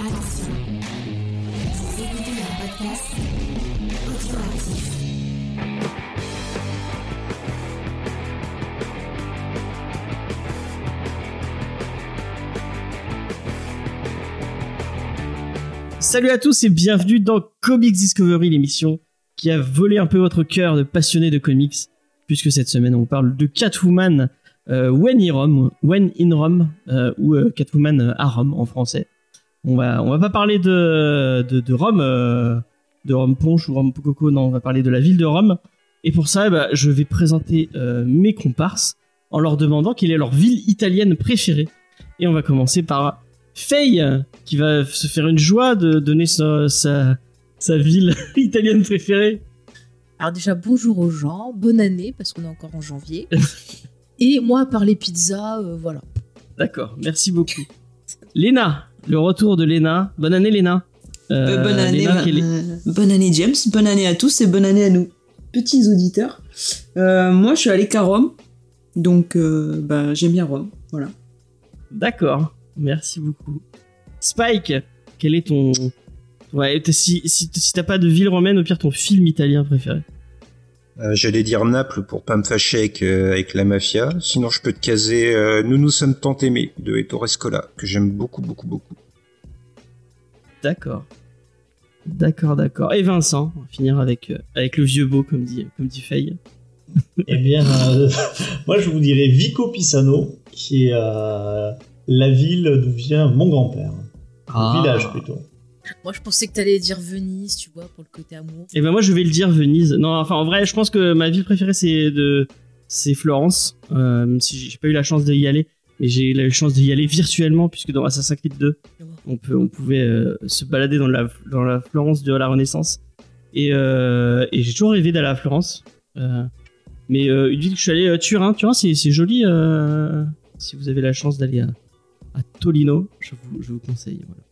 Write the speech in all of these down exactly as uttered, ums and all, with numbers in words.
Attention, vous écoutez un podcast audioactif. Salut à tous et bienvenue dans Comics Discovery, l'émission qui a volé un peu votre cœur de passionné de comics, puisque cette semaine on parle de Catwoman euh, When in Rome, When in Rome euh, ou euh, Catwoman à Rome en français. On va, on va pas parler de, de, de Rome, euh, de Rome Punch ou Rome Pococo, non, on va parler de la ville de Rome. Et pour ça, bah, je vais présenter euh, mes comparses en leur demandant quelle est leur ville italienne préférée. Et on va commencer par Faye, qui va se faire une joie de donner sa, sa, sa ville italienne préférée. Alors déjà, bonjour aux gens, bonne année, parce qu'on est encore en janvier. Et moi, par les pizzas, euh, voilà. D'accord, merci beaucoup. Léna, le retour de Léna. Bonne année, Léna. Euh, bonne année, Léna, bah, euh, bonne année, James. Bonne année à tous et bonne année à nous, petits auditeurs. Euh, moi, je suis allée qu'à Rome, donc euh, bah, j'aime bien Rome, voilà. D'accord, merci beaucoup. Spike, quel est ton... Ouais, si, si, si t'as pas de ville romaine, au pire, ton film italien préféré. Euh, j'allais dire Naples pour pas me fâcher avec, euh, avec la mafia. Sinon, je peux te caser euh, Nous nous sommes tant aimés de Ettore Scola, que j'aime beaucoup, beaucoup, beaucoup. D'accord. D'accord, d'accord. Et Vincent, on va finir avec, euh, avec le vieux beau, comme dit, comme dit Faye. Eh bien, euh, moi, je vous dirais Vico Pisano, qui est euh, la ville d'où vient mon grand-père. Ah. Le village, plutôt. Moi, je pensais que t'allais dire Venise, tu vois, pour le côté amour. Et eh ben moi, je vais le dire Venise. Non, enfin, en vrai, je pense que ma ville préférée, c'est de, c'est Florence. Euh, même si j'ai pas eu la chance d'y aller, mais j'ai eu la chance d'y aller virtuellement, puisque dans Assassin's Creed deux, on peut, on pouvait euh, se balader dans la, dans la Florence de la Renaissance. Et, euh, et j'ai toujours rêvé d'aller à Florence. Euh, mais euh, une ville que je suis allé, euh, Turin, Turin, c'est, c'est joli. Euh, si vous avez la chance d'aller à, à Tolino, je vous, je vous conseille. Voilà.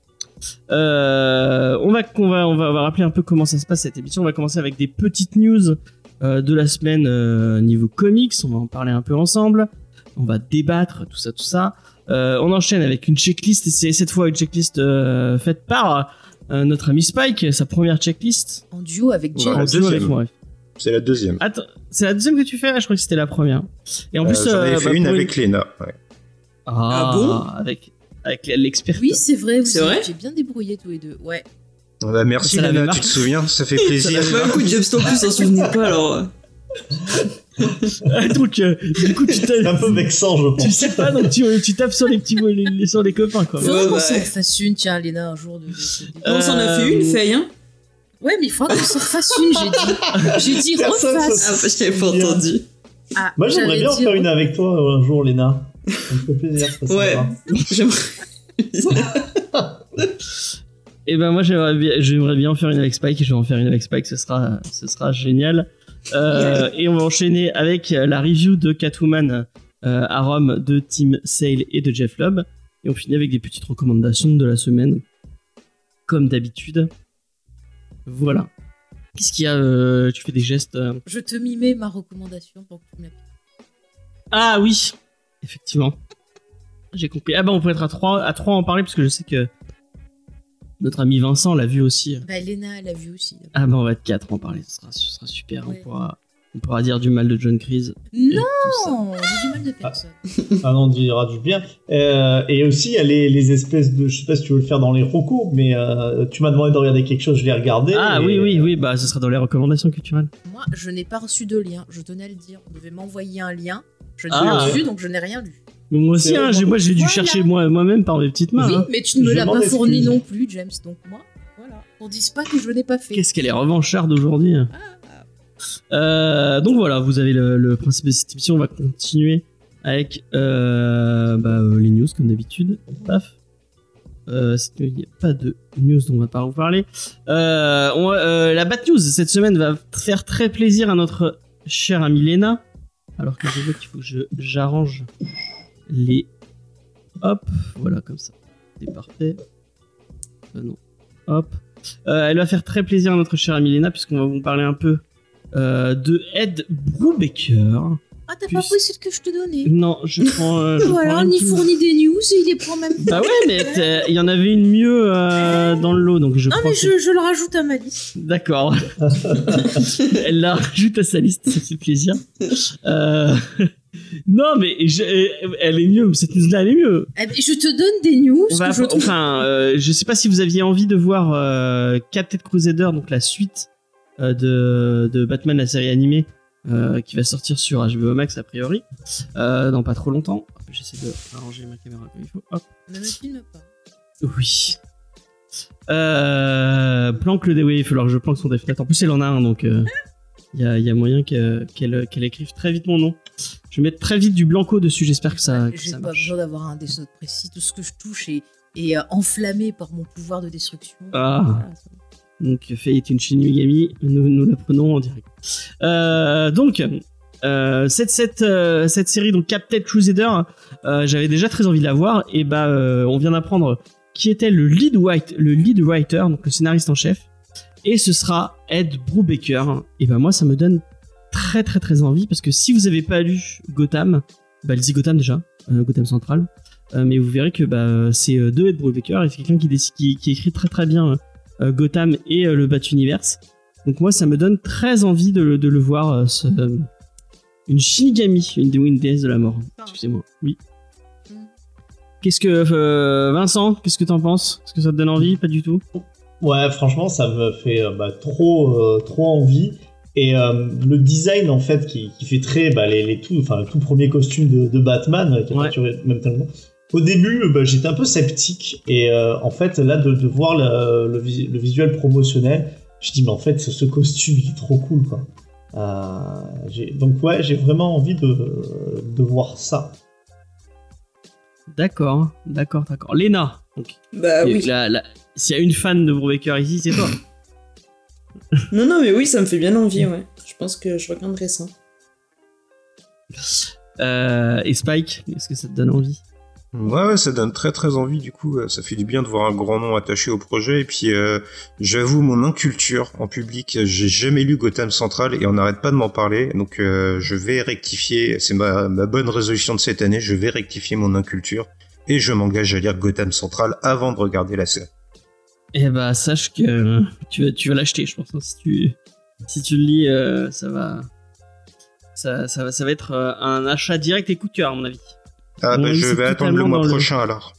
Euh, on, va, on, va, on, va, on va rappeler un peu comment ça se passe cette émission. On va commencer avec des petites news euh, de la semaine euh, niveau comics. On va en parler un peu ensemble. On va débattre, tout ça, tout ça. Euh, on enchaîne avec une checklist. Et c'est cette fois une checklist euh, faite par euh, notre ami Spike, sa première checklist. En duo avec Jim. Ouais, c'est la deuxième. Attends, c'est la deuxième que tu fais? Je crois que c'était la première. Et en euh, plus, j'en avais euh, fait bah, une avec une... Léna. Ouais. Ah, ah bon? Avec. Avec l'experte. Oui, c'est vrai, vous savez, j'ai bien débrouillé tous les deux. Ouais. Ah bah merci, Léna, tu te souviens, ça fait plaisir. Ça fait un coup de James en plus, on s'en souvenait pas alors. Donc, euh, du coup, tu t'as... C'est un peu vexant, je pense. Tu sais pas, donc tu, tu tapes sur les petits les, les, sur les copains, quoi. Faut ouais, qu'on s'en fasse une, tiens, Léna, un jour de. On euh... s'en a fait une, Faye, hein. Ouais, mais il faudra qu'on s'en fasse une, j'ai dit. J'ai dit refasse. Ah, bah, je t'avais pas entendu. Ah, moi, j'aimerais bien en faire une avec toi un jour, Léna. Ça me fait plaisir, ça, ouais, sympa. Et ben moi j'aimerais bien, j'aimerais bien en faire une avec Spike, et je vais en faire une avec Spike, ce sera, ce sera génial. Euh, et on va enchaîner avec la review de Catwoman euh, à Rome de Tim Sale et de Jeph Loeb. Et on finit avec des petites recommandations de la semaine, comme d'habitude. Voilà. Qu'est-ce qu'il y a euh, Tu fais des gestes euh... Je te mimais ma recommandation pour que tu m'appuies. Ah oui, effectivement, j'ai compris. Ah bah on peut être à trois à trois en parler, parce que je sais que notre ami Vincent l'a vu aussi. Bah Léna l'a vu aussi. D'accord. Ah bah on va être quatre à en parler, ce sera, ce sera super. Ouais. On pourra on pourra dire du mal de John Kreese. Non, on dit du mal de personne. Ah, ah non, on dira du bien. Euh, et aussi il y a les, les espèces de, je sais pas si tu veux le faire dans les recos, mais euh, tu m'as demandé de regarder quelque chose, je l'ai regardé. Ah et... oui oui oui, bah ce sera dans les recommandations culturelles. Moi je n'ai pas reçu de lien, je tenais à le dire. On devait m'envoyer un lien. Je ne l'ai pas reçu, donc je n'ai rien lu. Mais moi aussi, hein, j'ai, moi j'ai dû voilà. chercher moi, moi-même par mes petites mains. Oui, hein. Mais tu ne me l'as pas fourni non plus, James. Donc moi, voilà. On ne dise pas que je n'ai pas fait. Qu'est-ce qu'elle est revancharde aujourd'hui. Ah. euh, Donc voilà, vous avez le, le principe de cette émission. On va continuer avec euh, bah, euh, les news, comme d'habitude. Paf. Euh, il n'y a pas de news, donc on ne va pas vous parler. Euh, on, euh, la Bat News, cette semaine, va faire très plaisir à notre chère amie Léna. Alors que je vois qu'il faut que je, j'arrange les... Hop, voilà, comme ça. C'est parfait. Euh, non. Hop. Euh, elle va faire très plaisir à notre chère amie Léna, puisqu'on va vous parler un peu euh, de Ed Brubaker, Ah, t'as Puis... pas pris celle que je te donnais? Non, je prends. Euh, je voilà, prends on y tout. Fournit des news et il les prend même. Bah ouais, mais il y en avait une mieux euh, dans le lot, donc je. Non, prends mais je, je le rajoute à ma liste. D'accord. Elle la rajoute à sa liste, ça fait plaisir. Euh... Non, mais je... elle est mieux, cette news-là, elle est mieux. Je te donne des news. On va... que je trouve... Enfin, euh, je sais pas si vous aviez envie de voir euh, Captain Crusader, donc la suite euh, de... de Batman, la série animée. Euh, qui va sortir sur H B O Max a priori euh, dans pas trop longtemps. J'essaie de arranger ma caméra comme il faut. Hop. Ne me filme pas. Oui. Euh, planque le dé. Oui, il faut alors que je planque son dé. En plus, elle en a un, donc il euh, y, a, y a moyen qu'elle, qu'elle, qu'elle écrive très vite mon nom. Je vais mettre très vite du blanco dessus. J'espère que ça. Que j'ai ça pas marche. Besoin d'avoir un dessin précis. Tout ce que je touche est, est enflammé par mon pouvoir de destruction. Ah. Voilà, ça... Donc, Faye est une Shin Megami, nous, nous la prenons en direct. Euh, donc, euh, cette, cette, euh, cette série, donc Captain Crusader, euh, j'avais déjà très envie de la voir, et bah, euh, on vient d'apprendre qui était le lead, white, le lead writer, donc le scénariste en chef, et ce sera Ed Brubaker. Et bah, moi, ça me donne très, très, très envie, parce que si vous avez pas lu Gotham, bah, lisez Gotham déjà, euh, Gotham Central, euh, mais vous verrez que bah, c'est euh, deux Ed Brubaker, et c'est quelqu'un qui, décide, qui, qui écrit très, très bien. Euh, Gotham et le Bat-Universe. Donc moi ça me donne très envie de le, de le voir ce, euh, une Shinigami, une, une déesse de la mort. Excusez-moi. Oui. Qu'est-ce que euh, Vincent, qu'est-ce que t'en penses? Est-ce que ça te donne envie? Pas du tout. Ouais, franchement ça me fait bah, trop euh, trop envie et euh, le design en fait qui, qui fait très bah, les, les tout enfin le tout premier costume de, de Batman qui a capturé ouais. Même tellement. Au début, bah, j'étais un peu sceptique et euh, en fait, là, de, de voir le, le, vis- le visuel promotionnel, je dis mais en fait, ce, ce costume, il est trop cool, quoi. Euh, j'ai, donc ouais, j'ai vraiment envie de, de voir ça. D'accord, d'accord, d'accord. Léna, donc, bah oui. La, la, s'il y a une fan de Brubaker ici, c'est toi. Non, non, mais oui, ça me fait bien envie, ouais. Je pense que je regarderai ça. Euh, et Spike, est-ce que ça te donne envie? Ouais, ouais, ça donne très très envie du coup, ça fait du bien de voir un grand nom attaché au projet et puis euh, j'avoue mon inculture en public, j'ai jamais lu Gotham Central et on n'arrête pas de m'en parler, donc euh, je vais rectifier, c'est ma, ma bonne résolution de cette année, je vais rectifier mon inculture et je m'engage à lire Gotham Central avant de regarder la série. Eh bah sache que euh, tu vas, tu vas l'acheter je pense, hein, si, tu, si tu le lis euh, ça, va, ça, ça, ça va être euh, un achat direct et coup de cœur à mon avis. Ah, bah, je vais attendre le mois prochain, le... alors.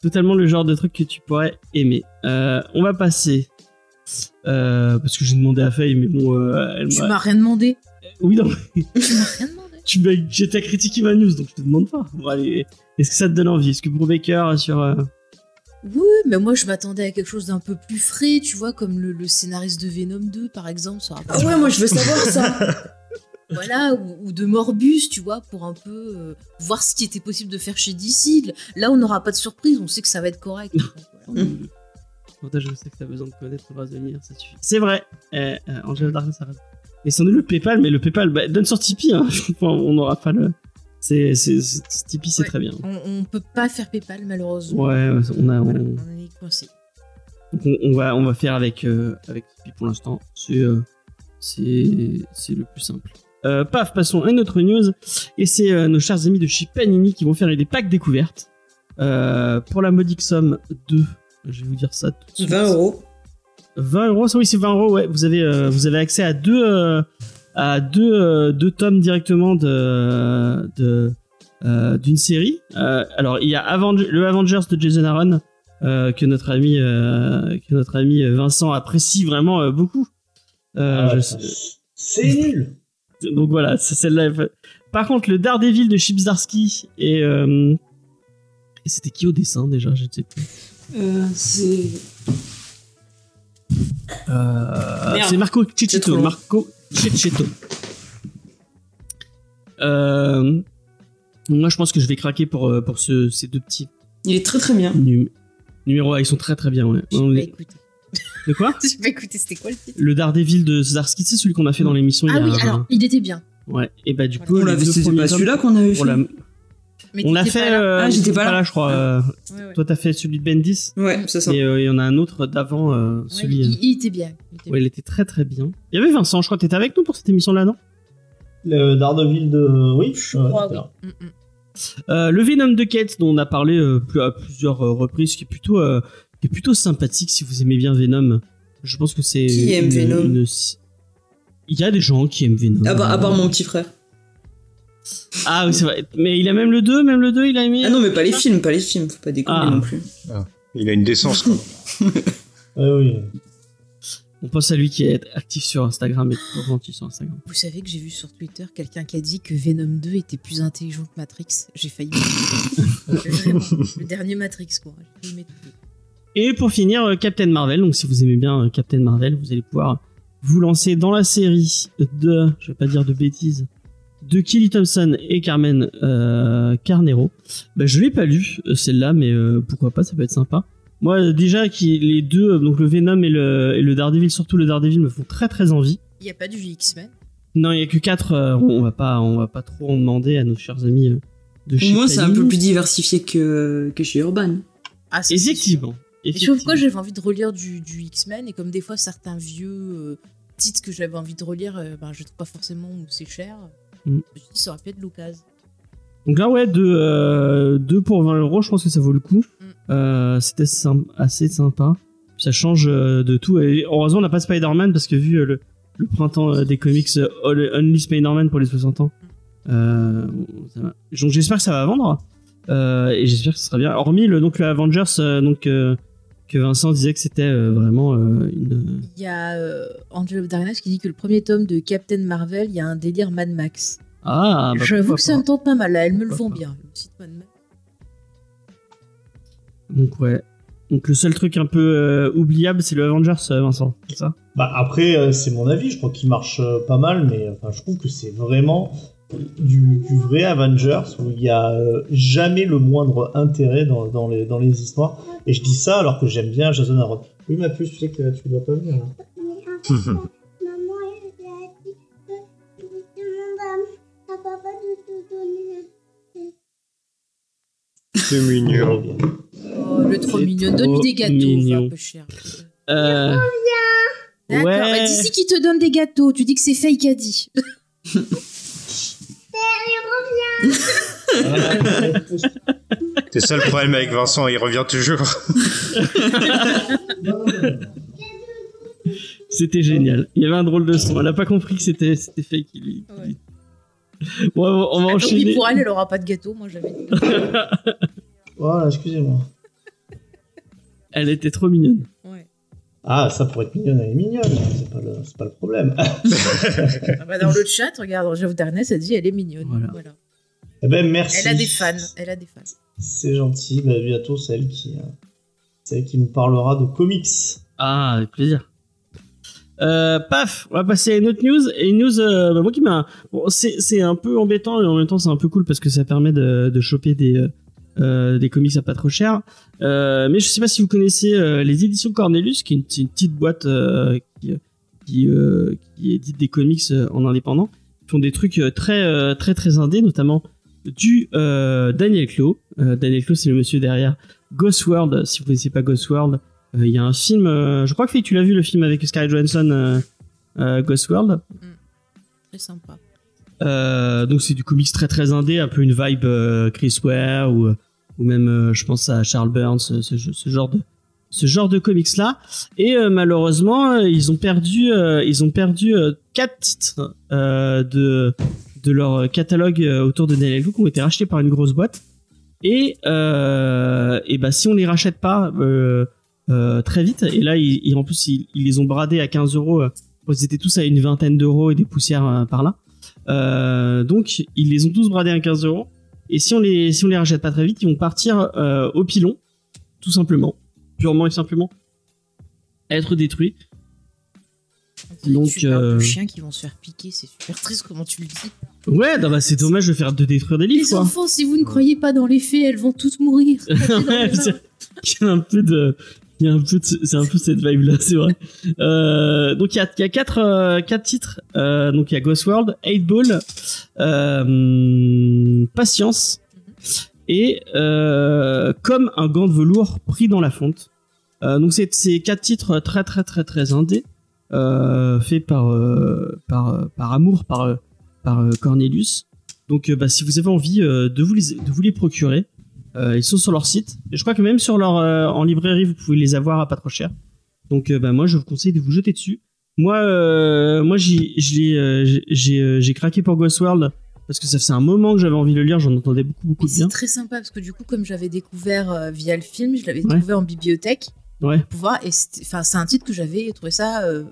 Totalement le genre de truc que tu pourrais aimer. Euh, on va passer. Euh, parce que j'ai demandé à Faye, mais bon. Euh, elle tu m'a... m'as rien demandé. Oui, non. Tu m'as rien demandé. Tu m'as... J'étais à critiquer ma news, donc je te demande pas. Bon, allez. Est-ce que ça te donne envie? Est-ce que Brubaker sur. Euh... Oui, mais moi je m'attendais à quelque chose d'un peu plus frais, tu vois, comme le, le scénariste de Venom deux, par exemple. Ça ah ouais, moi je veux savoir ça. Voilà, ou, ou de Morbius, tu vois, pour un peu euh, voir ce qui était possible de faire chez D C. Là, on n'aura pas de surprise, on sait que ça va être correct. Voilà. L'avantage, je sais que t'as besoin de connaître le bras de l'univers, ça suffit. C'est vrai, euh, euh, Angel Darwin, ça reste. Et sans nous le PayPal, mais le PayPal, bah, donne sur Tipeee, hein. On n'aura pas le. C'est, c'est, c'est, c'est, Tipeee, c'est ouais, très bien. On ne peut pas faire PayPal, malheureusement. Ouais, on a. Voilà, on... on est coincé. Donc, on, on, va, on va faire avec, euh, avec Tipeee pour l'instant. C'est, euh, c'est, c'est le plus simple. Euh, paf, passons à une autre news et c'est euh, nos chers amis de chez Panini qui vont faire des packs découvertes euh, pour la modique somme de, je vais vous dire ça tout de suite, vingt euros. vingt euros, oui c'est vingt euros, ouais. Vous avez euh, vous avez accès à deux euh, à deux euh, deux tomes directement de de euh, d'une série. Euh, alors il y a Avenger, le Avengers de Jason Aaron euh, que notre ami euh, que notre ami Vincent apprécie vraiment euh, beaucoup. Euh, ah, je sais... C'est nul. Donc voilà, c'est celle-là. Par contre, le Daredevil de Chibzarski et, euh... et c'était qui au dessin déjà? Je ne sais plus. Euh, c'est. Euh... C'est Marco Cecchetto. Marco Cecchetto. Euh... Moi, je pense que je vais craquer pour pour ce, ces deux petits. Il est très très bien. Num... Numéro un, ils sont très très bien. Ouais. Je vais les... écouter. De quoi? J'ai pas écouté, c'était quoi le titre? Le Daredevil de Czarski, c'est celui qu'on a fait dans l'émission. Ah il y a oui, un... alors, il était bien. Ouais, et bah du coup, on l'avait fait, pas celui-là qu'on avait fait. On l'a fait, euh, ah, j'étais pas là, je crois. Euh, ouais, ouais. Toi, t'as fait celui de Bendis. Ouais, ça sent. Et il euh, y en a un autre d'avant, euh, celui. Ouais, il, il était bien. Il était ouais, bien. Il était très très bien. Il y avait Vincent, je crois que t'étais avec nous pour cette émission-là, non? Le Daredevil de Witch. Ouais, ouais, oui. euh, le Venom de Kate, dont on a parlé euh, plus, à plusieurs reprises, qui est plutôt, euh, qui est plutôt sympathique si vous aimez bien Venom. Je pense que c'est. Qui aime une, Venom une... Il y a des gens qui aiment Venom. Ah bah, à part mon petit frère. Ah oui, c'est vrai. Mais il a même le deux, même le deux, il a aimé. Ah non, mais pas les films, pas les films, faut pas déconner ah. non plus. Ah. Il a une décence, quoi. Ah oui. On pense à lui qui est actif sur Instagram et trop gentil sur Instagram. Vous savez que j'ai vu sur Twitter quelqu'un qui a dit que Venom deux était plus intelligent que Matrix. J'ai failli. Le dernier Matrix, quoi. J'ai failli mettre... Et pour finir, Captain Marvel. Donc, si vous aimez bien Captain Marvel, vous allez pouvoir vous lancer dans la série de, je vais pas dire de bêtises, de Kelly Thompson et Carmen euh, Carnero. Bah, je l'ai pas lu celle-là, mais euh, pourquoi pas, ça peut être sympa. Moi, déjà, qui, les deux, donc le Venom et le, et le Daredevil, surtout le Daredevil, me font très très envie. Il n'y a pas du X-Men ? Non, il n'y a que quatre. Euh, on va pas, on va pas trop en demander à nos chers amis euh, de chez Panini. Au moins, c'est un peu plus diversifié que, que chez Urban. Ah, c'est effectivement. effectivement. Et je trouve que j'avais envie de relire du, du X-Men, et comme des fois, certains vieux euh, titres que j'avais envie de relire, euh, ben, je ne trouve pas forcément où c'est cher. Mm. Je dis, ça aurait pu être l'occasion. Donc là, ouais, deux euh, pour vingt euros, je pense que ça vaut le coup. Mm. Euh, c'était sympa, assez sympa. Ça change euh, de tout. Et heureusement, on n'a pas Spider-Man parce que vu euh, le, le printemps euh, des comics euh, All, Only Spider-Man pour les soixante ans, euh, ça va. Donc j'espère que ça va vendre. Euh, et j'espère que ce sera bien. Hormis le, donc, le Avengers, euh, donc, euh, que Vincent disait que c'était euh, vraiment euh, une. Il y a euh, Angelo Darganas qui dit que le premier tome de Captain Marvel, il y a un délire Mad Max. Ah, bah, j'avoue que ça pas. me tente pas mal. Là, elle pourquoi me le vend pas. bien. Le site Mad Max. Donc ouais. Donc le seul truc un peu euh, oubliable, c'est le Avengers, Vincent, c'est ça ? Bah après, euh, c'est mon avis. Je crois qu'il marche euh, pas mal, mais enfin, je trouve que c'est vraiment du, du vrai Avengers où il y a euh, jamais le moindre intérêt dans, dans les dans les histoires. Et je dis ça alors que j'aime bien Jason Aaron. Oui, ma puce, tu sais que tu dois pas venir là. C'est mignon. Oh, le trop c'est mignon. Donne-lui des gâteaux, un peu cher. Euh... D'accord, ouais. Bah, d'ici qu'il te donne des gâteaux. Tu dis que c'est Faye qui a dit. C'est ça le problème avec Vincent, il revient toujours. C'était génial. Il y avait un drôle de son. Elle n'a pas compris que c'était, c'était Faye qui lui... Ouais. Bon, on va ah, enchaîner. Donc, pour elle, elle aura pas de gâteau. Moi, j'avais. Voilà, excusez-moi. Elle était trop mignonne. Ouais. Ah, ça pourrait être mignonne, elle est mignonne. C'est pas le, c'est pas le problème. Ah bah dans le chat, regarde, Jeff Darnès a dit, elle est mignonne. Voilà. Voilà. Eh ben merci. Elle a des fans. Elle a des fans. C'est gentil. Bah, bientôt celle qui, euh, celle qui nous parlera de comics. Ah, avec plaisir. Euh, paf, on va passer à une autre news. Et une news, euh, bah, moi qui m'a. Bon, c'est, c'est un peu embêtant et en même temps c'est un peu cool parce que ça permet de, de choper des, euh, des comics à pas trop cher. Euh, mais je sais pas si vous connaissez euh, les éditions Cornelius, qui est une, une petite boîte euh, qui, qui, euh, qui édite des comics en indépendant. Ils font des trucs très, très, très indés, notamment du euh, Daniel Clowes. Euh, Daniel Clowes, c'est le monsieur derrière Ghost World. Si vous connaissez pas Ghost World, il euh, y a un film, euh, je crois que tu l'as vu le film avec Scarlett Johansson, euh, euh, Ghost World. Mmh. Très sympa. Euh, donc c'est du comics très très indé, un peu une vibe euh, Chris Ware ou, ou même euh, je pense à Charles Burns, ce, ce, ce genre de ce genre de comics là. Et euh, malheureusement euh, ils ont perdu euh, ils ont perdu euh, quatre titres euh, de de leur catalogue autour de Daniel Clowes qui ont été rachetés par une grosse boîte. Et euh, et bah si on les rachète pas euh, Euh, très vite, et là ils, ils, en plus ils, ils les ont bradés à quinze euros, ils étaient tous à une vingtaine d'euros et des poussières euh, par là, euh, donc ils les ont tous bradés à quinze euros, et si on les, si on les rachète pas très vite, ils vont partir euh, au pilon, tout simplement, purement et simplement, être détruits. Donc tu parles euh... de chiens qui vont se faire piquer, c'est super triste comment tu le dis. Ouais, non, bah, c'est dommage de faire de détruire des livres. Les quoi. Enfants, si vous ne croyez pas dans les faits, elles vont toutes mourir. Ouais, c'est un peu de, il y a un peu, de, c'est un peu cette vibe là, c'est vrai. Euh, donc il y a, il y a quatre, euh, quatre titres. Euh, donc il y a Ghost World, Eight Ball, euh, Patience et euh, Comme un gant de velours pris dans la fonte. Euh, donc c'est, c'est quatre titres très très très très indés. Euh, fait par, euh, par, par amour, par, par euh, Cornelius. Donc euh, bah, si vous avez envie euh, de, vous les, de vous les procurer, euh, ils sont sur leur site. Et je crois que même sur leur, euh, en librairie, vous pouvez les avoir à pas trop cher. Donc euh, bah, moi, je vous conseille de vous jeter dessus. Moi, euh, moi j'ai, j'ai, euh, j'ai, j'ai, euh, j'ai craqué pour Ghost World parce que ça faisait un moment que j'avais envie de le lire. J'en entendais beaucoup, beaucoup de bien. C'est très sympa parce que du coup, comme j'avais découvert euh, via le film, je l'avais trouvé ouais. en bibliothèque. Ouais. Pour voir, et c'est un titre que j'avais trouvé ça euh,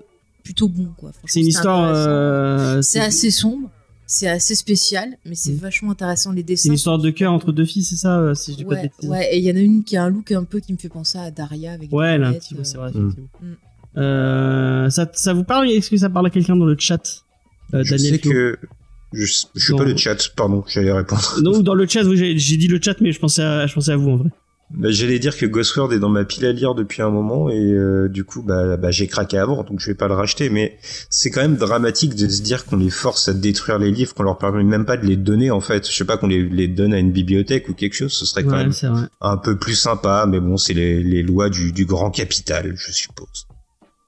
plutôt bon. Quoi. C'est une histoire... Euh, c'est, c'est assez sombre. C'est assez spécial, mais c'est vachement intéressant, les dessins. C'est une histoire de cœur entre deux filles, c'est ça euh, si je dis ouais, pas de bêtises. Ouais, et il y en a une qui a un look un peu qui me fait penser à Daria avec des ouais, lunettes. Ouais, euh... c'est vrai, effectivement. Mm. Euh, ça, ça vous parle? Est-ce que ça parle à quelqu'un dans le chat euh, Je Daniel sais que... Je, je suis dans... pas le chat, pardon, j'allais répondre. Non, dans le chat, vous, j'ai, j'ai dit le chat, mais je pensais à, je pensais à vous, en vrai. Bah, j'allais dire que Ghost World est dans ma pile à lire depuis un moment et euh, du coup bah, bah j'ai craqué avant, donc je vais pas le racheter, mais c'est quand même dramatique de se dire qu'on les force à détruire les livres, qu'on leur permet même pas de les donner, en fait. Je sais pas, qu'on les, les donne à une bibliothèque ou quelque chose, ce serait quand ouais, même un peu plus sympa, mais bon, c'est les, les lois du, du grand capital, je suppose.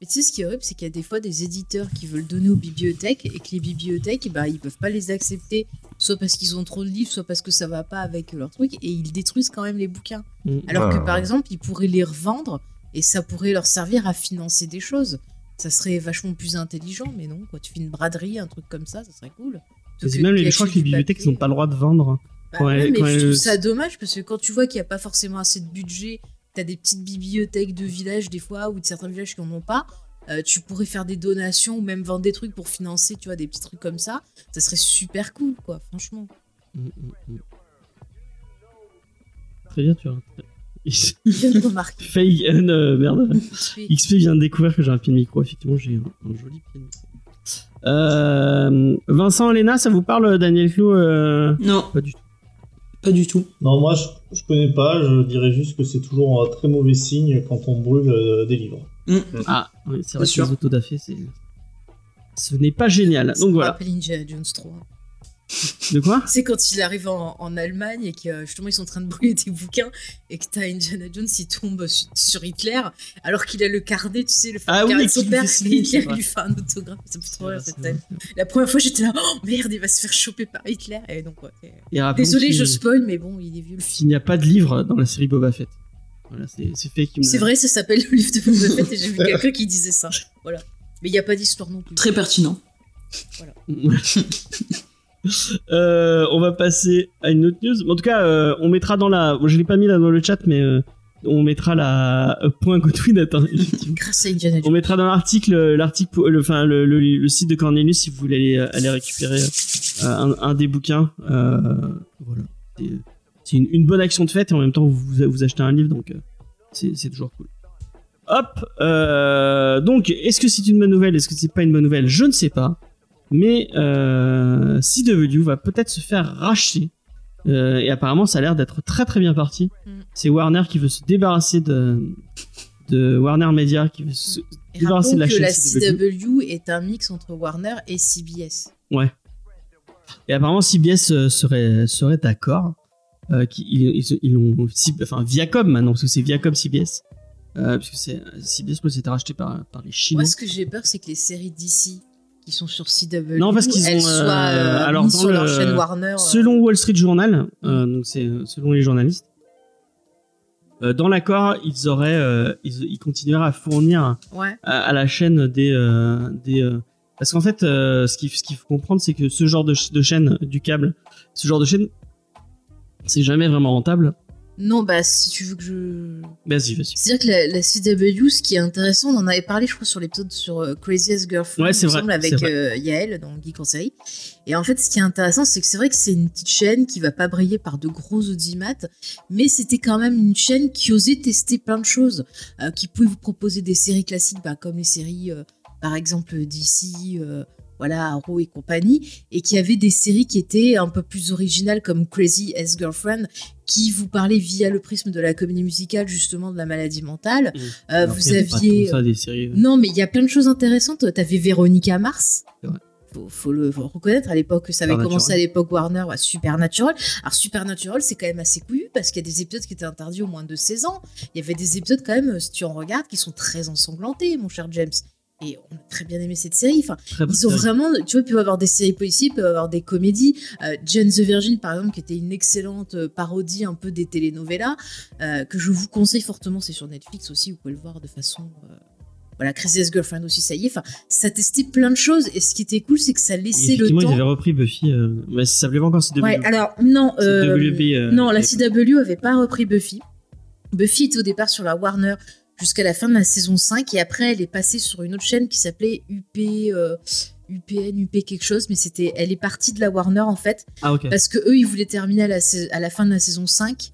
Mais tu sais, ce qui est horrible, c'est qu'il y a des fois des éditeurs qui veulent donner aux bibliothèques et que les bibliothèques, bah, ils peuvent pas les accepter, soit parce qu'ils ont trop de livres, soit parce que ça va pas avec leur truc, et ils détruisent quand même les bouquins. Mmh. Alors que, par exemple, ils pourraient les revendre et ça pourrait leur servir à financer des choses. Ça serait vachement plus intelligent, mais non, quoi. Tu fais une braderie, un truc comme ça, ça serait cool. C'est même, je crois que les bibliothèques, ils n'ont pas le droit de vendre. Bah, ouais, ouais, mais ouais, je trouve ça dommage, parce que quand tu vois qu'il n'y a pas forcément assez de budget... T'as des petites bibliothèques de villages des fois, ou de certains villages qui n'en ont pas. Euh, tu pourrais faire des donations ou même vendre des trucs pour financer, tu vois, des petits trucs comme ça. Ça serait super cool, quoi, franchement. Mmh, mmh. Très bien, tu vois. Il vient de remarquer. Faye, euh, merde. X P vient de découvrir que j'ai un pied de micro. Effectivement, j'ai un, un joli pied de micro. Euh, Vincent, Léna, ça vous parle, Daniel Clowes euh... Non. Pas du tout. Pas du tout. Non, moi je, je connais pas, je dirais juste que c'est toujours un très mauvais signe quand on brûle euh, des livres. Mmh. Ah, oui, c'est vrai, c'est que les autodafés, c'est... ce n'est pas génial. Donc ça voilà. Ça me rappelle Indiana Jones trois. De quoi ? C'est quand il arrive en, en Allemagne et que justement ils sont en train de brûler des bouquins et que t'as Indiana Jones, il tombe sur, sur Hitler alors qu'il a le carnet, tu sais, le ah carnet oui, de son père, et Hitler lui fait un autographe. Ça me fait trop rire cette scène. La première fois j'étais là, oh merde, il va se faire choper par Hitler. Et donc, ouais, et désolé, je spoil, mais bon, il est vieux. Il n'y a pas de livre dans la série Boba Fett. Voilà, c'est, c'est, fait qu'il c'est vrai, ça s'appelle le livre de Boba Fett et j'ai vu quelqu'un qui disait ça. Voilà. Mais il n'y a pas d'histoire non plus. Très pertinent. Voilà. Euh, on va passer à une autre news. En tout cas, euh, on mettra dans la. Bon, je l'ai pas mis là dans le chat, mais euh, on mettra la euh, point Godwin. Attends, grâce à Indiana Jones. On mettra dans l'article, l'article, le, enfin le, le, le site de Cornelius si vous voulez aller, aller récupérer euh, un, un des bouquins. Euh, voilà. C'est, c'est une, une bonne action de fête et en même temps vous vous achetez un livre, donc euh, c'est, c'est toujours cool. Hop. Euh, donc, est-ce que c'est une bonne nouvelle? Est-ce que c'est pas une bonne nouvelle? Je ne sais pas. Mais euh, C W va peut-être se faire racheter euh, et apparemment ça a l'air d'être très très bien parti. Mm. C'est Warner qui veut se débarrasser de, de Warner Media qui veut se mm. débarrasser de la chaîne C W. Que la C W est un mix entre Warner et C B S. Ouais. Et apparemment C B S serait serait d'accord. Euh, ils, ils, ils ont, enfin Viacom maintenant parce que c'est Viacom C B S. Euh, parce que c'est C B S que c'était racheté par par les Chinois. Moi, ce que j'ai peur, c'est que les séries D C qui sont sur C W, non, parce qu'ils elles ont, euh, soient euh, alors, sur le, leur chaîne Warner. Selon Wall Street Journal, euh, donc c'est selon les journalistes, euh, dans l'accord, ils auraient, euh, ils, ils continueraient à fournir ouais. à, à la chaîne des, euh, des euh, parce qu'en fait, euh, ce, qu'il, ce qu'il faut comprendre, c'est que ce genre de, de chaîne du câble, ce genre de chaîne, c'est jamais vraiment rentable. Non, bah si tu veux que je... Vas-y, vas-y. C'est-à-dire que la, la C W, ce qui est intéressant, on en avait parlé, je crois, sur l'épisode sur euh, Crazy Ex-Girlfriend, ouais, c'est vrai, avec c'est vrai. Euh, Yael dans Geek en série. Et en fait, ce qui est intéressant, c'est que c'est vrai que c'est une petite chaîne qui va pas briller par de gros audimates, mais c'était quand même une chaîne qui osait tester plein de choses, euh, qui pouvait vous proposer des séries classiques, bah, comme les séries, euh, par exemple, D C... Euh, voilà, Arrow et compagnie, et qui avait des séries qui étaient un peu plus originales comme Crazy Ex-Girlfriend, qui vous parlait via le prisme de la comédie musicale, justement, de la maladie mentale. Mmh. Euh, vous aviez... Ça, des séries... Non, mais il y a plein de choses intéressantes. T'avais Véronica Mars. Ouais. Faut, faut le faut reconnaître, à l'époque, ça avait commencé à l'époque Warner, ouais, Supernatural. Alors, Supernatural, c'est quand même assez couillu, parce qu'il y a des épisodes qui étaient interdits au moins de seize ans. Il y avait des épisodes, quand même, si tu en regardes, qui sont très ensanglantés, mon cher James. et on a très bien aimé cette série. Enfin, très ils ont série. Vraiment, tu vois, ils peuvent avoir des séries policières, ils peuvent avoir des comédies. Euh, Jane the Virgin, par exemple, qui était une excellente parodie un peu des telenovelas, euh, que je vous conseille fortement, c'est sur Netflix aussi, vous pouvez le voir de façon... Euh... Voilà, Crazy Ex-Girlfriend aussi, ça y est. Enfin, ça testait plein de choses. Et ce qui était cool, c'est que ça laissait le temps. Effectivement, ils avaient repris Buffy. Euh... Mais ça s'appelait pas encore C W. Ouais, alors, non. Euh... C W B, euh... Non, la C W avait pas repris Buffy. Buffy était au départ sur la Warner jusqu'à la fin de la saison cinq. Et après, elle est passée sur une autre chaîne qui s'appelait U P... Euh... U P N, U P quelque chose, mais c'était... Elle est partie de la Warner, en fait. Ah, ok. Parce que eux, ils voulaient terminer à la, sais... à la fin de la saison cinq.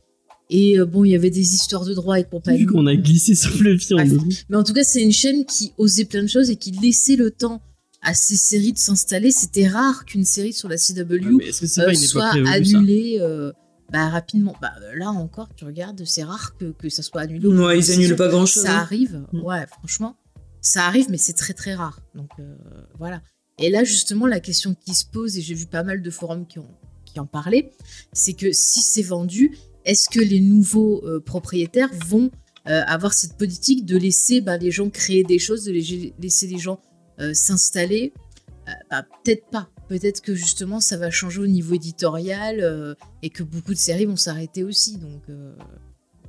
Et euh, bon, il y avait des histoires de droit et compagnie. Vu qu'on a glissé sur le film. Ah, mais en tout cas, c'est une chaîne qui osait plein de choses et qui laissait le temps à ces séries de s'installer. C'était rare qu'une série sur la C W ouais, euh, soit prévue, annulée euh, bah, rapidement. Bah, là encore, tu regardes, c'est rare que, que ça soit annulé. Ouais, ils annulent pas grand-chose. Ça arrive, mmh. ouais, franchement. Ça arrive, mais c'est très très rare. Donc euh, voilà. Et là, justement, la question qui se pose, et j'ai vu pas mal de forums qui, ont, qui en parlaient, c'est que si c'est vendu... Est-ce que les nouveaux euh, propriétaires vont euh, avoir cette politique de laisser bah, les gens créer des choses, de les, laisser les gens euh, s'installer euh, bah, peut-être pas. Peut-être que justement, ça va changer au niveau éditorial euh, et que beaucoup de séries vont s'arrêter aussi. Donc, euh,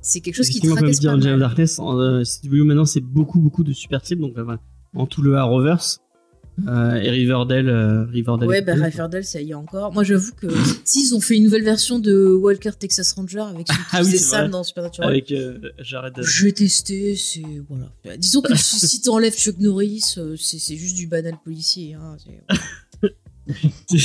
c'est quelque chose qui tracasse pas mal. Darkness, en euh, C W maintenant, c'est beaucoup, beaucoup de super-types. Donc, euh, en tout le Arrowverse euh, et Riverdale. Euh, Riverdale ouais, bah, cool, Riverdale, ça y est encore. Moi, j'avoue que... Ils ont fait une nouvelle version de Walker Texas Ranger avec celui qui faisait Sam dans Supernatural. Avec euh, Jared. J'ai testé, c'est voilà. Disons que si t'enlèves Chuck Norris, c'est, c'est juste du banal policier. Hein. C'est...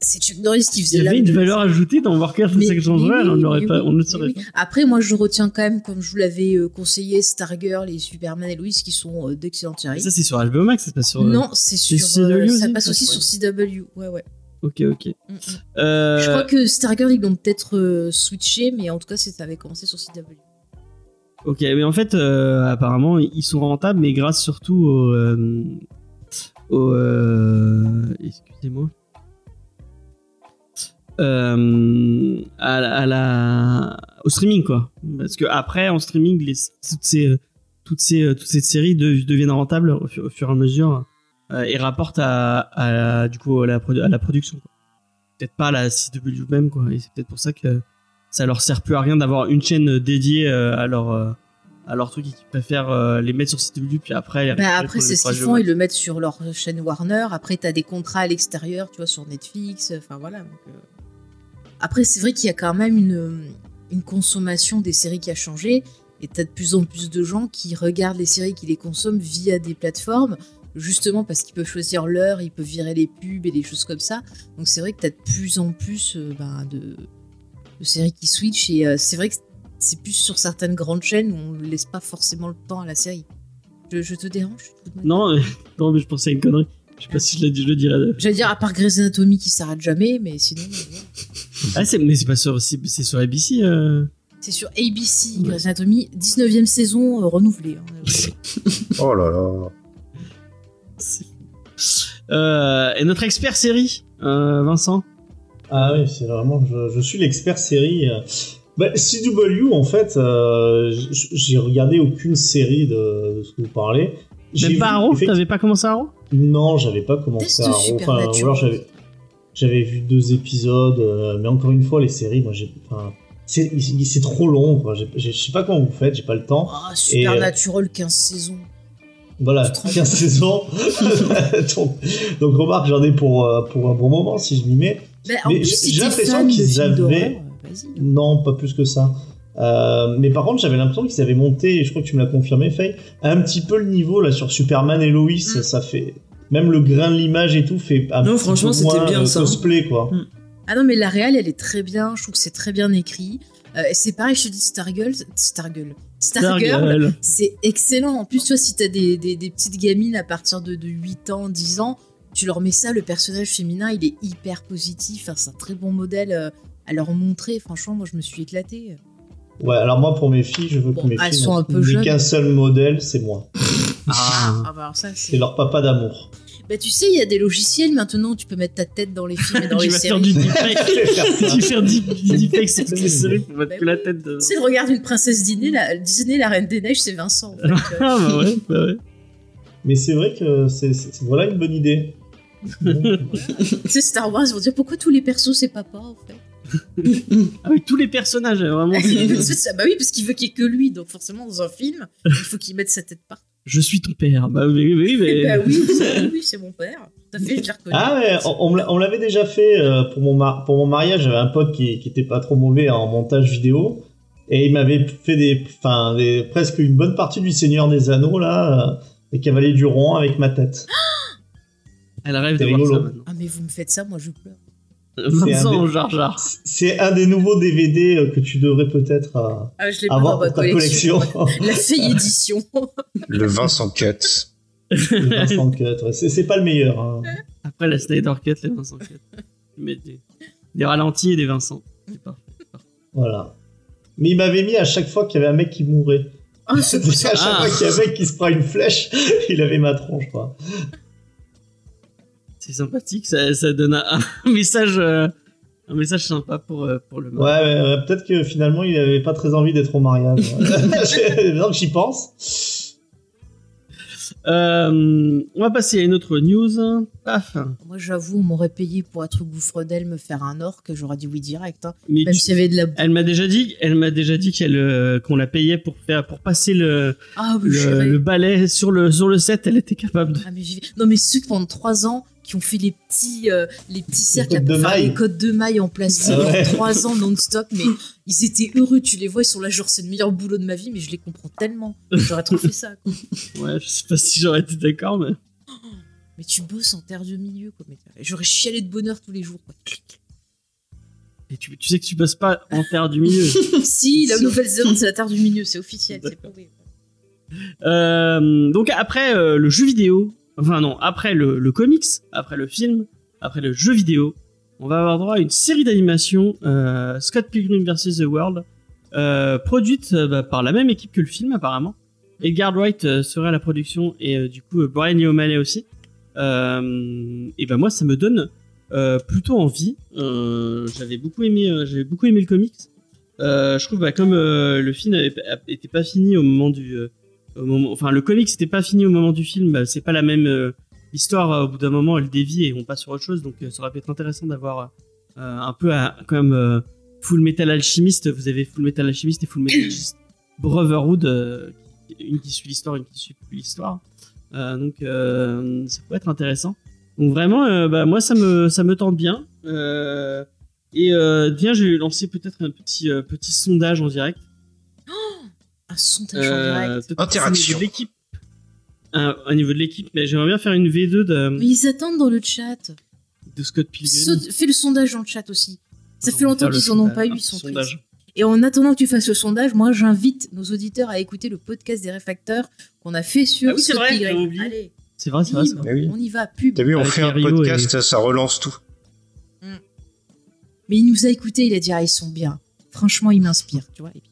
c'est Chuck Norris qui faisait. Il y avait une valeur ajoutée dans Walker Texas Ranger, on n'aurait pas, on ne saurait pas. Après, moi, je retiens quand même, comme je vous l'avais conseillé, Stargirl et Superman et Lois, qui sont d'excellentes séries. Ça, c'est sur H B O Max, ça se passe sur. Non, c'est sur. Ça passe aussi sur C W. Ouais, ouais. Ok, ok. Mmh. Euh... Je crois que Stargirl, ils l'ont peut-être euh, switché, mais en tout cas, ça avait commencé sur C W. Ok, mais en fait, euh, apparemment, ils sont rentables, mais grâce surtout au... Euh, au euh, excusez-moi. Euh, à, la, à la... Au streaming, quoi. Parce qu'après, en streaming, les, toutes, ces, toutes, ces, toutes ces séries de, deviennent rentables au, au fur et à mesure... et rapporte à, à, à du coup à la, produ- à la production quoi. Peut-être pas à la C W même quoi, et c'est peut-être pour ça que ça leur sert plus à rien d'avoir une chaîne dédiée euh, à leur euh, à leur truc, et qu'ils préfèrent euh, les mettre sur C W puis après les bah après c'est ce qu'ils font, ils le mettent sur leur chaîne Warner. Après t'as des contrats à l'extérieur, tu vois, sur Netflix, enfin voilà. Donc, euh... après c'est vrai qu'il y a quand même une une consommation des séries qui a changé, et t'as de plus en plus de gens qui regardent les séries, qui les consomment via des plateformes. Justement parce qu'ils peuvent choisir l'heure, ils peuvent virer les pubs et des choses comme ça. Donc c'est vrai que t'as de plus en plus euh, bah, de... de séries qui switchent. Et euh, c'est vrai que c'est plus sur certaines grandes chaînes où on ne laisse pas forcément le temps à la série. Je, je te dérange je te... Non, euh, non, mais je pensais à une connerie. Je sais pas si je, je le dirais. J'allais dire, à part Grey's Anatomy qui s'arrête jamais, mais sinon... Euh... ah, c'est, mais c'est pas sur, c'est, c'est sur A B C euh... C'est sur A B C, ouais. Grey's Anatomy, dix-neuvième saison euh, renouvelée. Hein. Oh là là. Euh, et notre expert série, euh, Vincent. Ah oui, c'est vraiment, je, je suis l'expert série. Bah, C W, en fait, euh, j'ai regardé aucune série de, de ce que vous parlez. J'ai Même vu, pas Arrow, t'avais pas commencé Arrow ? Non, j'avais pas commencé Arrow. Enfin, ou alors j'avais, j'avais vu deux épisodes, euh, mais encore une fois, les séries, moi, j'ai, enfin, c'est, c'est trop long, quoi. Je sais pas comment vous faites, j'ai pas le temps. Ah, Supernatural, et... quinze saisons. Voilà, quinze saisons. donc, donc remarque, j'en ai pour, euh, pour un bon moment si je m'y mets. Bah, mais plus, j'ai l'impression qu'ils avaient... Non, pas plus que ça. Euh, mais par contre, j'avais l'impression qu'ils avaient monté, et je crois que tu me l'as confirmé, Faye, un petit peu le niveau là sur Superman et Lois. Mm. Ça fait... Même le grain de l'image et tout fait un non, petit peu moins bien, ça, cosplay, hein. Quoi. Mm. Ah non, mais la réal, elle est très bien. Je trouve que c'est très bien écrit. Euh, c'est pareil, je te dis Stargirl, Stargirl, Stargirl, c'est excellent. En plus, tu vois, si t'as des, des, des petites gamines à partir de, de huit ans, dix ans, tu leur mets ça, le personnage féminin, il est hyper positif. Enfin, c'est un très bon modèle à leur montrer. Franchement, moi, je me suis éclatée. Ouais, alors moi, pour mes filles, je veux bon, que mes filles n'aient qu'un seul modèle, c'est moi. ah, ah bah alors ça, c'est... c'est leur papa d'amour. Bah, tu sais, il y a des logiciels maintenant où tu peux mettre ta tête dans les films et dans les séries. Tu vas faire du deepfake. Tu vas faire du deepfake sur toutes les séries pour mettre que la tête dedans. Tu sais, le regard d'une princesse Disney, la, Disney, la Reine des Neiges, c'est Vincent. En fait. Ah, bah ouais, bah ouais. Mais c'est vrai que c'est, c'est voilà une bonne idée. C'est Star Wars, ils vont dire pourquoi tous les persos c'est papa en fait. Ah oui, tous les personnages vraiment. Bah oui, parce qu'il veut qu'il y ait que lui, donc forcément dans un film, il faut qu'il mette sa tête partout. Je suis ton père. Bah oui, oui, mais... bah oui, c'est, oui, c'est mon père. T'as fait, je l'ai reconnu. Ah ouais, on, on l'avait déjà fait pour mon, mar- pour mon mariage. J'avais un pote qui, qui était pas trop mauvais en montage vidéo et il m'avait fait des, enfin, des, presque une bonne partie du Seigneur des Anneaux là, des Cavaliers du Rohan avec ma tête. Elle rêve de voir ça maintenant. Ah mais vous me faites ça, moi je pleure. Vincent des... Jar Jar. C'est un des nouveaux D V D que tu devrais peut-être euh, ah, je l'ai avoir dans pour ta collection. collection. La vieille édition. Le Vincent Cut. Le Vincent Cut, ouais. c'est, c'est pas le meilleur. Hein. Après la Snyder Cut, les Vincent Cut. Mais des, des ralentis et des Vincent. C'est pas, c'est pas. Voilà. Mais il m'avait mis à chaque fois qu'il y avait un mec qui mourait. Ah, à chaque ah. fois qu'il y a un mec qui se prend une flèche, il avait ma tronche, quoi. C'est sympathique, ça, ça donne un message, euh, un message sympa pour, euh, pour le mariage. Ouais, ouais, ouais, peut-être que finalement il n'avait pas très envie d'être au mariage. Maintenant que j'y pense. Euh, on va passer à une autre news. Paf. Moi j'avoue, on m'aurait payé pour un truc gouffredel me faire un orc, j'aurais dit oui direct. Hein. Mais même tu... s'il y avait de la. Elle m'a déjà dit, elle m'a déjà dit qu'elle, euh, qu'on la payait pour faire, pour passer le, ah, oui, le, le balai sur le, sur le set, elle était capable de. Ah, mais non mais ceux qui pendant trois ans. Qui ont fait les petits, euh, les petits cercles à faire les codes de mailles en plastique ah ouais. en trois ans non-stop, mais ils étaient heureux, tu les vois, ils sont là, genre c'est le meilleur boulot de ma vie, mais je les comprends tellement. J'aurais trop fait ça, quoi. Ouais, je sais pas si j'aurais été d'accord, mais. Mais tu bosses en terre de milieu, quoi. Mais j'aurais chialé de bonheur tous les jours, quoi. Et tu, tu sais que tu bosses pas en terre du milieu. Si, la Nouvelle-Zélande, c'est la terre du milieu, c'est officiel, c'est prouvé. Euh, donc après euh, le jeu vidéo. Enfin non, après le, le comics, après le film, après le jeu vidéo, on va avoir droit à une série d'animation, euh, Scott Pilgrim versus. The World, euh, produite euh, bah, par la même équipe que le film apparemment. Edgar Wright euh, serait à la production et euh, du coup euh, Brian Lee O'Malley aussi. Euh, et ben moi ça me donne euh, plutôt envie. Euh, j'avais beaucoup aimé, euh, j'avais beaucoup aimé le comics. Euh, je trouve bah comme euh, le film n'était pas fini au moment du euh, Au moment, enfin, le comic c'était pas fini au moment du film, bah, c'est pas la même euh, histoire. Au bout d'un moment, elle dévie et on passe sur autre chose. Donc, euh, ça aurait pu être intéressant d'avoir euh, un peu à, comme euh, Full Metal Alchemist. Vous avez Full Metal Alchemist et Full Metal Alchemist Brotherhood, euh, une qui suit l'histoire, une qui suit plus l'histoire. Euh, donc, euh, ça pourrait être intéressant. Donc, vraiment, euh, bah, moi, ça me ça me tente bien. Euh, et euh, bien, j'ai lancé peut-être un petit euh, petit sondage en direct. Un sondage euh, en direct. Interaction. Au niveau de l'équipe. Un, au niveau de l'équipe, mais j'aimerais bien faire une V deux de. Mais ils attendent dans le chat. De Scott Pilgrim. So- fais le sondage dans le chat aussi. Ça on fait longtemps qu'ils en sondage. Ont pas eu, ils sont tristes. Et en attendant que tu fasses le sondage, moi j'invite nos auditeurs à écouter le podcast des réfacteurs qu'on a fait sur ah oui, Scott vrai, Pilgrim. Allez. C'est vrai, c'est vrai. C'est vrai. Oui. On y va, pub. T'as vu, on avec fait un Rio podcast, et... ça relance tout. Mm. Mais il nous a écoutés, il a dit ah ils sont bien. Franchement, ils m'inspirent, tu vois. Et puis,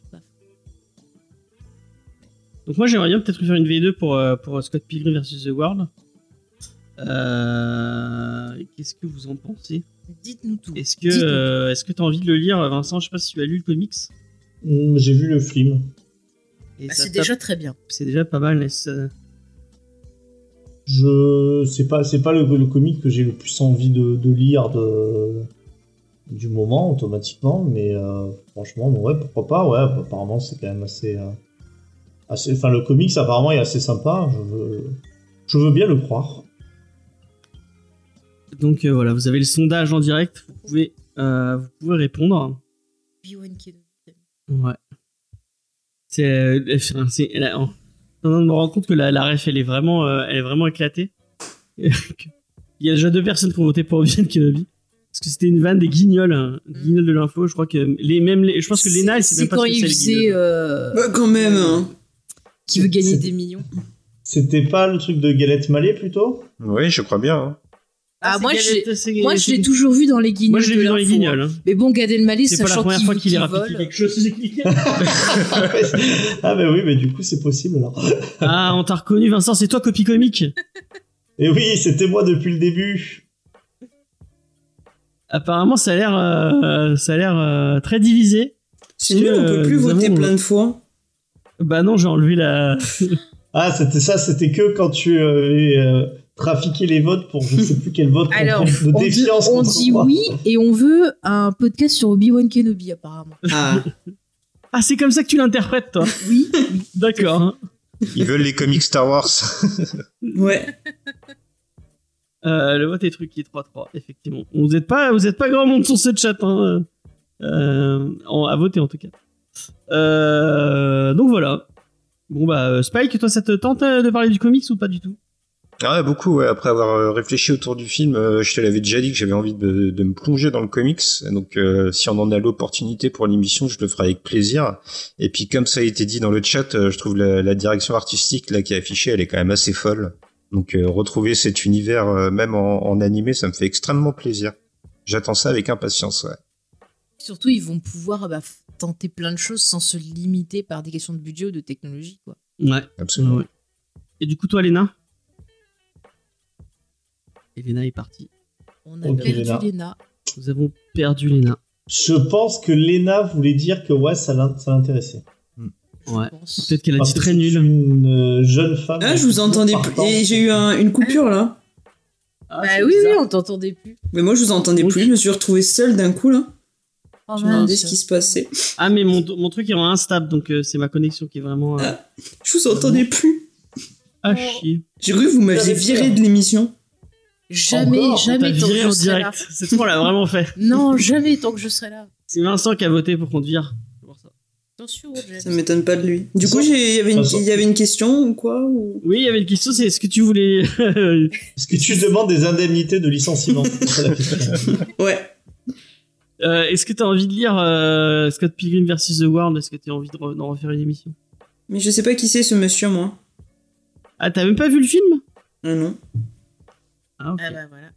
donc moi j'aimerais bien peut-être faire une V deux pour, pour Scott Pilgrim versus. The World. Euh, qu'est-ce que vous en pensez ? Dites-nous tout. Est-ce que euh, est-ce que t'as envie de le lire, Vincent ? Je sais pas si tu as lu le comics. Mmh, j'ai vu le film. Et bah, c'est tape... déjà très bien. C'est déjà pas mal. Mais ça... Je c'est pas c'est pas le, le comic que j'ai le plus envie de, de lire de du moment automatiquement, mais euh, franchement bon, ouais pourquoi pas ouais bah, apparemment c'est quand même assez. Euh... Assez, enfin, le comics apparemment est assez sympa, je veux, je veux bien le croire. Donc euh, voilà, vous avez le sondage en direct, vous pouvez, euh, vous pouvez répondre. Ouais. C'est, euh, c'est elle a, on, on me rend compte que la, la ref elle est vraiment, euh, elle est vraiment éclatée. Il y a déjà deux personnes qui ont voté pour Obi-Wan Kenobi. Parce que c'était une vanne des guignols, hein. Guignols de l'info, je crois que les mêmes, les, je pense que Léna, elle sait même pas ce que c'est les guignols. Euh... Bah quand même, hein. Qui veut gagner c'est... des millions. C'était pas le truc de Galette Mallet plutôt ? Oui, je crois bien. Hein. Ah, ah moi, Galette, c'est... moi c'est... je l'ai toujours vu dans les guignols. Moi je l'ai vu de dans les guignols. Hein. Mais bon, Galette Mallet, c'est sachant pas la première qu'il, fois qu'il, qu'il est rapide quelque chose. Ah bah oui, mais du coup c'est possible alors. Ah, on t'a reconnu, Vincent, c'est toi copie comique. Et oui, c'était moi depuis le début. Apparemment, ça a l'air, euh, ça a l'air euh, très divisé. C'est nul, on peut plus voter plein de fois. Bah non, j'ai enlevé la. Ah, c'était ça, c'était que quand tu avais euh, trafiqué les votes pour je ne sais plus quel vote. Alors, de on défiance dit, on dit moi. Oui, et on veut un podcast sur Obi-Wan Kenobi, apparemment. Ah, ah c'est comme ça que tu l'interprètes, toi. Oui. D'accord. Ils veulent les comics Star Wars. Ouais. Euh, le vote est truqué trois trois, effectivement. Vous n'êtes pas, vous êtes pas grand monde sur ce chat, hein. Euh, en, à voter, en tout cas. Euh, donc voilà. Bon bah Spike, toi ça te tente de parler du comics ou pas du tout? Ah beaucoup, ouais. Après avoir réfléchi autour du film, je te l'avais déjà dit que j'avais envie de, de me plonger dans le comics. Donc euh, si on en a l'opportunité pour l'émission, je le ferai avec plaisir. Et puis comme ça a été dit dans le chat, je trouve la, la direction artistique là qui est affichée, elle est quand même assez folle. Donc euh, retrouver cet univers euh, même en, en animé, ça me fait extrêmement plaisir. J'attends ça avec impatience, ouais. Surtout, ils vont pouvoir bah, tenter plein de choses sans se limiter par des questions de budget ou de technologie, quoi. Ouais, absolument. Ouais. Et du coup, toi, Léna Et Léna est partie. On a okay, perdu Léna. Léna. Nous avons perdu Léna. Je pense que Léna voulait dire que ouais, ça, l'int- ça l'intéressait. Ouais. Peut-être qu'elle a Parce dit très nul. Une jeune femme. Ah, je vous entendais plus. Et j'ai eu un, une coupure, là. Ah, bah oui, bizarre. Oui, on t'entendait plus. Mais moi, je vous entendais plus. Je me suis retrouvé seule d'un coup, là. Oh, je me demandais ce qui se passait. Ah, mais mon, mon truc est en instable, donc euh, c'est ma connexion qui est vraiment. Euh... Ah, je vous entendais plus. Ah, chier. J'ai cru que vous m'aviez viré de l'émission. Jamais, Encore, jamais tant que je serai là. C'est toi, on l'a vraiment fait. Non, jamais tant que je serai là. C'est Vincent qui a voté pour qu'on te vire. Attention, ça m'étonne pas de lui. Du coup, il y avait une, il y avait une question ou quoi ou... Oui, il y avait une question, c'est est-ce que tu voulais. Est-ce que tu demandes des indemnités de licenciement? Ouais. Euh, est-ce que t'as envie de lire euh, Scott Pilgrim versus. The World? Est-ce que t'as envie de re- d'en refaire une émission? Mais je sais pas qui c'est ce monsieur, moi. Ah, t'as même pas vu le film? Ah non. Ah, ok. Ah bah voilà.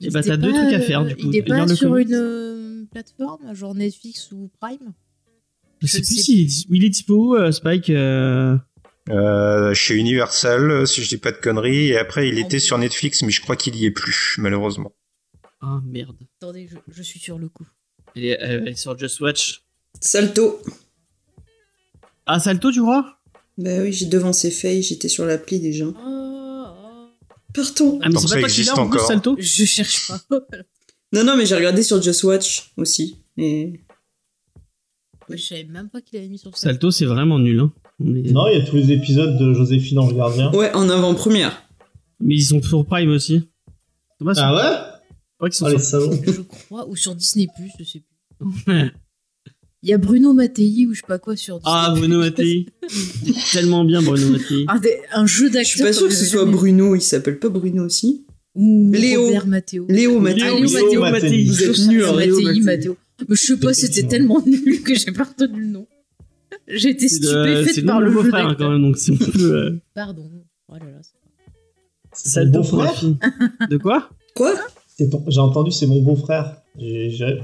Et bah t'as deux trucs à faire, euh, du coup. Il est pas sur une euh, plateforme, genre Netflix ou Prime? Je sais plus s'il si il est typo, euh, Spike. Euh... Euh, chez Universal, si je dis pas de conneries. Et après, il était sur Netflix, mais je crois qu'il y est plus, malheureusement. Ah, merde. Attendez, je, je suis sur le coup. Elle est, elle est sur Just Watch. Salto. Ah, Salto, tu crois? Bah oui, j'ai devancé Faye, j'étais sur l'appli déjà. Oh, oh. Partons. Ah, mais c'est pas toi qui l'as en plus, Salto? Je cherche pas. Non, non, mais j'ai regardé sur Just Watch aussi. Et... Ouais, je savais même pas qu'il avait mis sur Salto. Salto, c'est vraiment nul. Hein. Est... Non, il y a tous les épisodes de Joséphine Ange Gardien. Ouais, en avant-première. Mais ils sont sur Prime aussi. Thomas, ah ouais? Je crois qu'ils sont Allez, sur Prime. Je crois, ou sur Disney plus, je sais plus. Il y a Bruno Mattei ou je sais pas quoi sur Disney. Ah, Bruno Mattei. Tellement bien, Bruno Mattei. Un, des, un jeu d'acteur. Je suis pas sûr que ce soit jamais... Bruno, il s'appelle pas Bruno aussi. Ou Léo. Robert Matteo. Léo Mattei. Léo Mattei. Vous êtes nul, Léo Mattei. Mais je sais pas, c'était tellement nul que j'ai pas retenu le nom. J'ai été stupéfaite par le jeu d'acteur. Quand même, donc si on peut, euh... Pardon. Oh là là, c'est pas... Salto pour la fille. De quoi? Quoi? C'est ton... J'ai entendu, c'est mon beau-frère. J'ai... j'ai...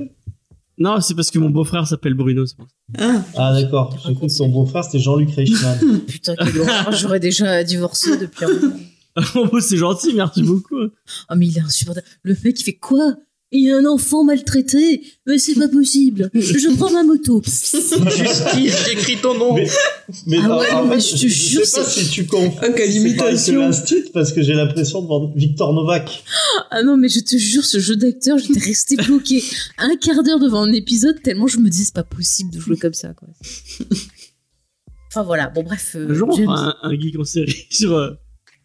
Non, c'est parce que mon beau-frère s'appelle Bruno, c'est pour ça. Ah, d'accord. J'ai cru que son beau-frère, c'était Jean-Luc Reichmann. Putain, quel horreur. J'aurais déjà divorcé depuis un moment. C'est gentil, merci beaucoup. Oh, mais il est insupportable. Le mec, il fait quoi? Il y a un enfant maltraité, mais c'est pas possible. Je prends ma moto. Justice, j'écris ton nom. Mais, mais ah non, ouais, en fait, je te jure. Je sais pas c'est... si tu confonds. Ah, quelle imitation. Parce que j'ai l'impression de voir Victor Novak. Ah non, mais je te jure, ce jeu d'acteur, j'étais restée bloquée un quart d'heure devant un épisode tellement je me dis c'est pas possible de jouer comme ça, quoi. Enfin voilà, bon bref. Euh, Genre un, un geek en série sur euh,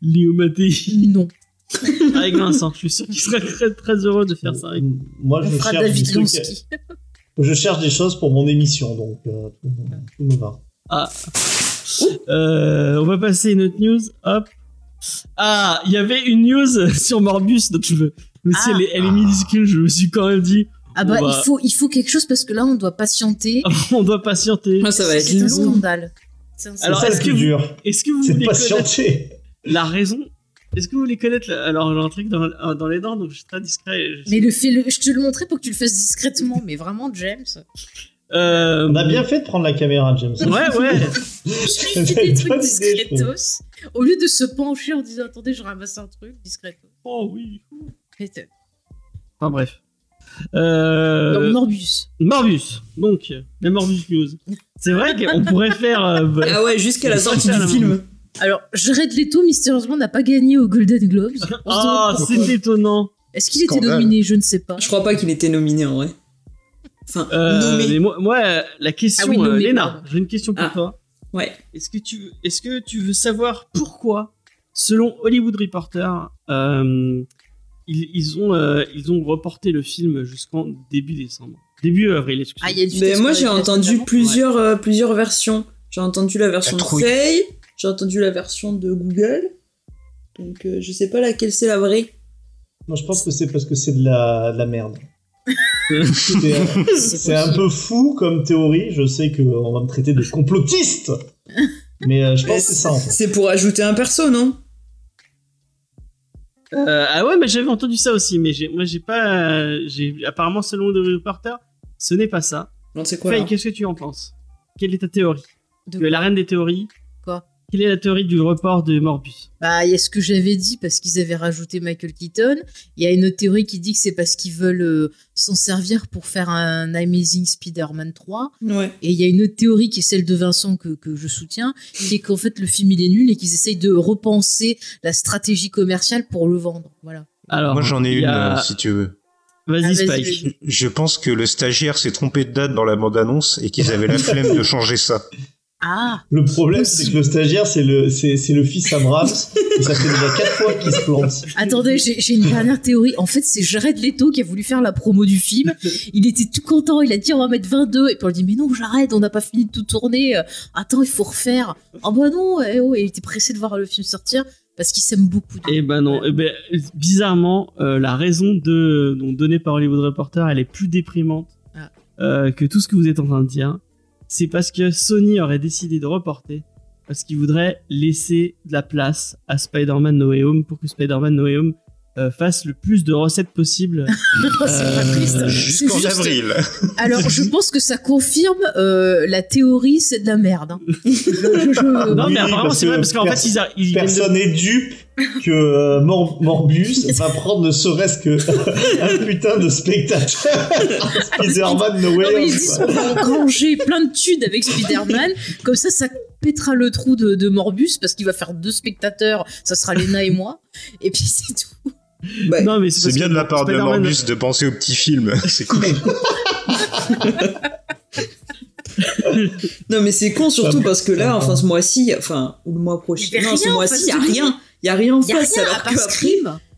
Léo Mattei. Non. Avec Vincent, je suis sûr qu'il serait très très heureux de faire ça. Avec... Moi, je cherche, David Lonsky. Je cherche des choses pour mon émission, donc euh, tout me va. Ah. Euh, on va passer une autre news. Hop. Ah, il y avait une news sur Morbius, donc je veux. Me... Ah. Elle, elle est minuscule, je me suis quand même dit. Ah bah, va... il faut il faut quelque chose parce que là on doit patienter. on doit patienter. Ah, ça va être c'est un scandale. C'est un scandale. Alors, est-ce que vous, est-ce que vous voulez connaître la raison? Est-ce que vous voulez connaître? Alors, j'ai un truc dans, dans les dents, donc je suis très discret. Je... Mais le fait, le... je te le montrais pour que tu le fasses discrètement, mais vraiment, James. Euh... On a bien fait de prendre la caméra, James. Ouais, ouais. Je fais des trucs discretos. Au lieu de se pencher en disant, attendez, je ramasse un truc, discretos. Oh oui. Enfin, bref. Euh... Donc, Morbius. Morbius. Donc, la Morbius News. C'est vrai qu'on pourrait faire. Euh... Ah ouais, jusqu'à la sortie du film. Alors, Jared Leto, mystérieusement, n'a pas gagné aux Golden Globes. Ah, oh, c'est étonnant. Est-ce qu'il était Scandale. Nominé ? Je ne sais pas. Je crois pas qu'il était nominé, en vrai. Enfin, euh, nommé. Mais moi, moi, la question, ah oui, nommé, euh, Léna, j'ai une question pour ah. toi. Ouais. Est-ce que tu veux, est-ce que tu veux savoir pourquoi, selon Hollywood Reporter, euh, ils, ils ont, euh, ils ont reporté le film jusqu'en début décembre, début avril. Excusez-moi. Ah, il y a du. Mais moi, j'ai entendu plusieurs, ouais. euh, plusieurs versions. J'ai entendu la version de Faye, j'ai entendu la version de Google. Donc, euh, je sais pas laquelle c'est la vraie. Non, je pense que c'est parce que c'est de la, de la merde. C'est, un, c'est un peu fou comme théorie. Je sais qu'on va me traiter de complotiste, mais euh, je pense mais que c'est ça. En fait. C'est pour ajouter un perso, non ? euh, Ah ouais, mais j'avais entendu ça aussi. Mais j'ai, moi, j'ai pas. Euh, j'ai, apparemment, selon le reporter, ce n'est pas ça. Non, c'est quoi, Faye, qu'est-ce que tu en penses ? Quelle est ta théorie ? De la reine des théories. Quoi ? Quelle est la théorie du report de Morbius ? Bah, il y a ce que j'avais dit parce qu'ils avaient rajouté Michael Keaton. Il y a une autre théorie qui dit que c'est parce qu'ils veulent euh, s'en servir pour faire un Amazing Spider-Man trois. Ouais. Et il y a une autre théorie qui est celle de Vincent que, que je soutiens, qui est qu'en fait le film il est nul et qu'ils essayent de repenser la stratégie commerciale pour le vendre. Voilà. Alors, moi j'en ai une a... si tu veux. Vas-y, ah, Spike. Vas-y. Je pense que le stagiaire s'est trompé de date dans la bande-annonce et qu'ils avaient la flemme de changer ça. Ah, le problème, c'est que le stagiaire, c'est le, c'est, c'est le fils à Abrams. Et ça fait déjà quatre fois qu'il se plante. Attendez, j'ai, j'ai une dernière théorie. En fait, c'est Jared Leto qui a voulu faire la promo du film. Il était tout content. Il a dit, on va mettre vingt-deux. Et puis on lui dit, mais non, Jared, on n'a pas fini de tout tourner. Attends, il faut refaire. Ah oh, bah non. Et oh, il était pressé de voir le film sortir parce qu'il s'aime beaucoup. Eh bah ben non. Eh ben, bizarrement, euh, la raison de, donc, donnée par Hollywood Reporter, elle est plus déprimante ah. euh, que tout ce que vous êtes en train de dire. C'est parce que Sony aurait décidé de reporter, parce qu'ils voudraient laisser de la place à Spider-Man No Way Home pour que Spider-Man No Way Home euh, fasse le plus de recettes possible. euh, c'est pas triste. Jusqu'en juste... avril. Alors, je pense que ça confirme euh, la théorie, c'est de la merde. Hein. je, je, je... Non, mais apparemment, oui, c'est vrai, parce qu'en pers- fait, ils, a, ils personne n'est de... dupe que euh, Mor- Morbius va prendre ne serait-ce que un putain de spectateur Spider-Man No Way Home. Ils disent qu'on va engranger plein de thunes avec Spider-Man, comme ça, ça pétera le trou de, de Morbius parce qu'il va faire deux spectateurs, ça sera Léna et moi, et puis c'est tout. Ouais. Non, mais c'est c'est bien de la part de Morbius de penser aux petits films, c'est cool. Non, mais c'est con surtout parce que là, enfin ce mois-ci, enfin ou le mois prochain, non, ce mois-ci, il y a rien. Il n'y a rien en face, rien, alors, qu'après,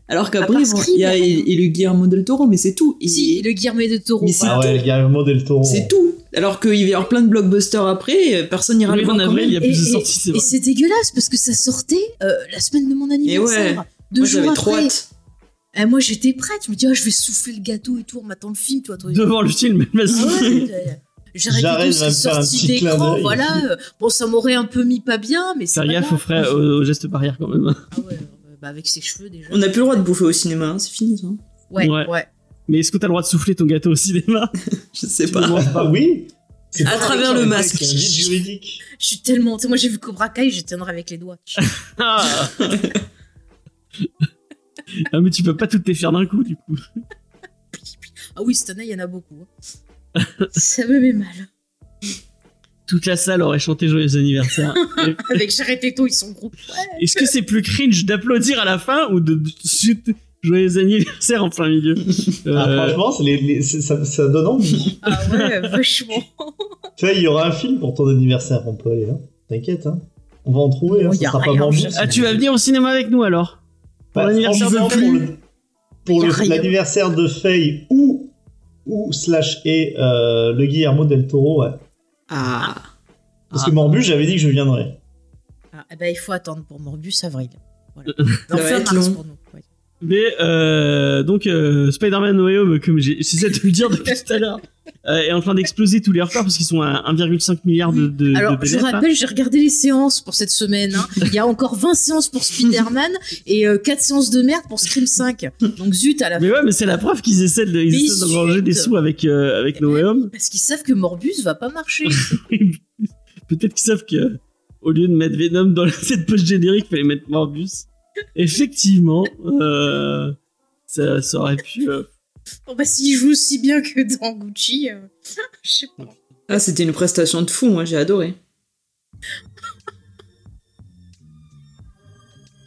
alors qu'après, il y a et le Guillermo del Toro, mais c'est tout. Et, si, le Guillermo del Toro. Mais ah ouais, le Guillermo del Toro. C'est tout. Alors qu'il va y avoir plein de blockbusters après, personne n'ira le voir. En avril, il y a plus de sorties, c'est vrai. Et c'est dégueulasse, parce que ça sortait euh, la semaine de mon anniversaire. Ouais. Deux moi, jours après. Trop hâte. Et moi, j'étais prête. Je me disais, oh, je vais souffler le gâteau et tout, on m'attend le film. Toi, toi, devant le film, elle m'a soufflé. J'arrête de faire un petit d'écran, voilà. Euh, bon, ça m'aurait un peu mis pas bien, mais c'est faire pas gaffe au, frère, au, au geste barrière quand même. Ah ouais, euh, bah avec ses cheveux déjà. On n'a plus le droit de bouffer au cinéma, hein, c'est fini, ça. Ouais, ouais, ouais. Mais est-ce que t'as le droit de souffler ton gâteau au cinéma ? Je sais pas. Pas. Oui. C'est à travers le masque. C'est juridique. Je suis tellement. Moi, j'ai vu Cobra Kai, j'éteindrai avec les doigts. Ah. Ah, mais tu peux pas toutes les faire d'un coup, du coup. Ah oui, cette année, il y en a beaucoup. Ça me met mal. Toute la salle aurait chanté Joyeux anniversaire. Avec Jared Leto, ils sont groupes. Ouais. Est-ce que c'est plus cringe d'applaudir à la fin ou de chuter Joyeux anniversaire en plein milieu ? euh... ah, Franchement, c'est les, les, c'est, ça, ça donne envie. Ah ouais, vachement. Tu vois, il y aura un film pour ton anniversaire, on peut aller. Hein. T'inquiète, hein. On va en trouver. Bon, hein, ça sera pas Morbius. Ah, tu vas venir au cinéma avec nous alors ? Pour bah, l'anniversaire de Faye. Pour le, l'anniversaire de Faye ou. ou slash et euh, le Guillermo del Toro, ouais. Ah. Parce ah. que Morbius, j'avais dit que je viendrais. Ah, eh ben, il faut attendre pour Morbius avril. Voilà. Ça va être long. Pour nous. Ouais. Mais euh, donc euh, Spider-Man No Way Home, comme j'ai essayé de le dire depuis tout à l'heure, euh, est en train d'exploser tous les records parce qu'ils sont à un virgule cinq milliard de, de Alors, de je vous rappelle, hein. J'ai regardé les séances pour cette semaine. Hein. Il y a encore vingt séances pour Spider-Man et euh, quatre séances de merde pour Scream cinq. Donc zut à la mais fin. Mais ouais, mais c'est la preuve qu'ils essaient de ils essaient d'engranger des sous avec, euh, avec No Way Home. Parce qu'ils savent que Morbius va pas marcher. Peut-être qu'ils savent que au lieu de mettre Venom dans cette post générique, il fallait mettre Morbius. Effectivement, euh, ça, ça aurait pu. Euh... Bon bah s'il joue aussi bien que dans Gucci, euh, je sais pas. Ah, c'était une prestation de fou, moi j'ai adoré.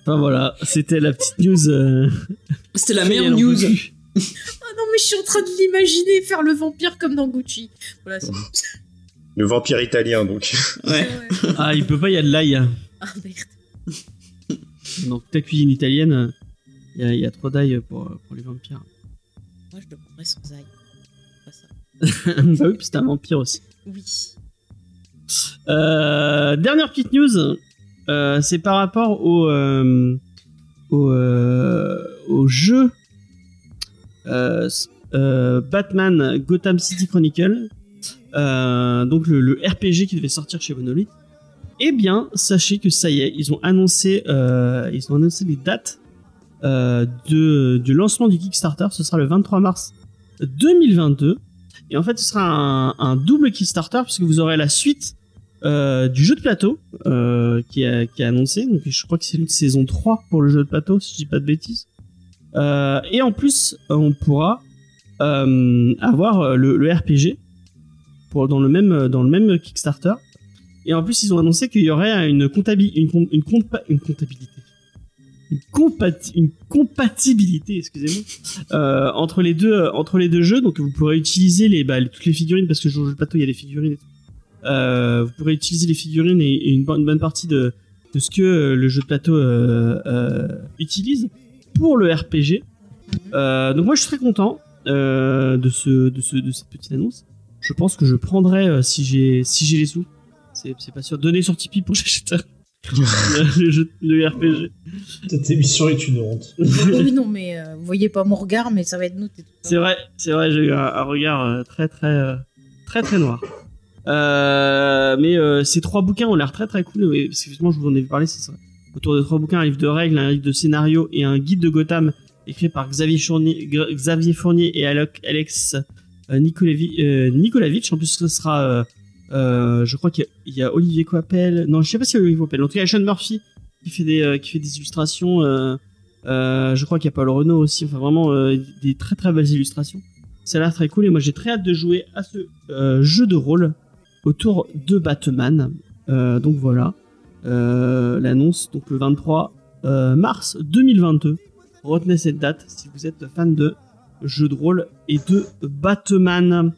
Enfin voilà, c'était la petite news. Euh... C'était la meilleure news. Oh non, mais je suis en train de l'imaginer faire le vampire comme dans Gucci. Voilà, c'est... Le vampire italien, donc. Ouais. Ah, il peut pas, il y a de l'ail. Ah merde. Donc, ta cuisine italienne, il y a, il y a trop d'ail pour, pour les vampires. Moi, je le prendrais sans ail. Pas ça. Bah oui, puis c'est un vampire aussi. Oui. Euh, dernière petite news, euh, c'est par rapport au, euh, au, euh, au jeu euh, euh, Batman Gotham City Chronicle, euh, donc le, le R P G qui devait sortir chez Monolith. Eh bien, sachez que ça y est, ils ont annoncé, euh, ils ont annoncé les dates euh, de, du lancement du Kickstarter. Ce sera le vingt-trois mars deux mille vingt-deux. Et en fait, ce sera un, un double Kickstarter, puisque vous aurez la suite euh, du jeu de plateau euh, qui est qui annoncé. Donc, je crois que c'est une saison trois pour le jeu de plateau, si je dis pas de bêtises. Euh, et en plus, on pourra euh, avoir le, le R P G pour, dans, le même, dans le même Kickstarter. Et en plus, ils ont annoncé qu'il y aurait une, comptabil- une, com- une, compa- une comptabilité. Une, compati- une compatibilité, excusez-moi, euh, entre les deux, euh, entre les deux jeux. Donc, vous pourrez utiliser les, bah, les, toutes les figurines, parce que sur le jeu de plateau, il y a des figurines et tout. Euh, vous pourrez utiliser les figurines et, et une, une bonne partie de, de ce que euh, le jeu de plateau euh, euh, utilise pour le R P G. Euh, donc, moi, je suis très content euh, de, ce, de, ce, de cette petite annonce. Je pense que je prendrai, euh, si, j'ai, si j'ai les sous, c'est, c'est pas sûr, donner sur Tipeee pour j'achète un... le jeu de R P G. Cette émission est une honte. Oui, non, mais euh, vous voyez pas mon regard, mais ça va être noté. C'est vrai, c'est vrai, j'ai eu un, un regard euh, très, très, euh, très, très noir. Euh, mais euh, ces trois bouquins ont l'air très, très cool. Et, parce que justement, je vous en ai parlé, c'est ça. Autour de trois bouquins, un livre de règles, un livre de scénario et un guide de Gotham écrit par Xavier Fournier, Xavier Fournier et Alex euh, Nikolavi, euh, Nikolavitch. En plus, ce sera. Euh, Euh, je crois qu'il y a, il y a Olivier Coppel. Non, je sais pas si il y a Olivier Coppel. En tout cas, il y a Sean Murphy qui fait des, euh, qui fait des illustrations. Euh, euh, je crois qu'il y a Paul Renaud aussi. Enfin, vraiment euh, des très très belles illustrations. Ça a l'air très cool. Et moi, j'ai très hâte de jouer à ce euh, jeu de rôle autour de Batman. Euh, donc voilà euh, l'annonce. Donc le vingt-trois euh, mars deux mille vingt-deux. Retenez cette date si vous êtes fan de jeux de rôle et de Batman.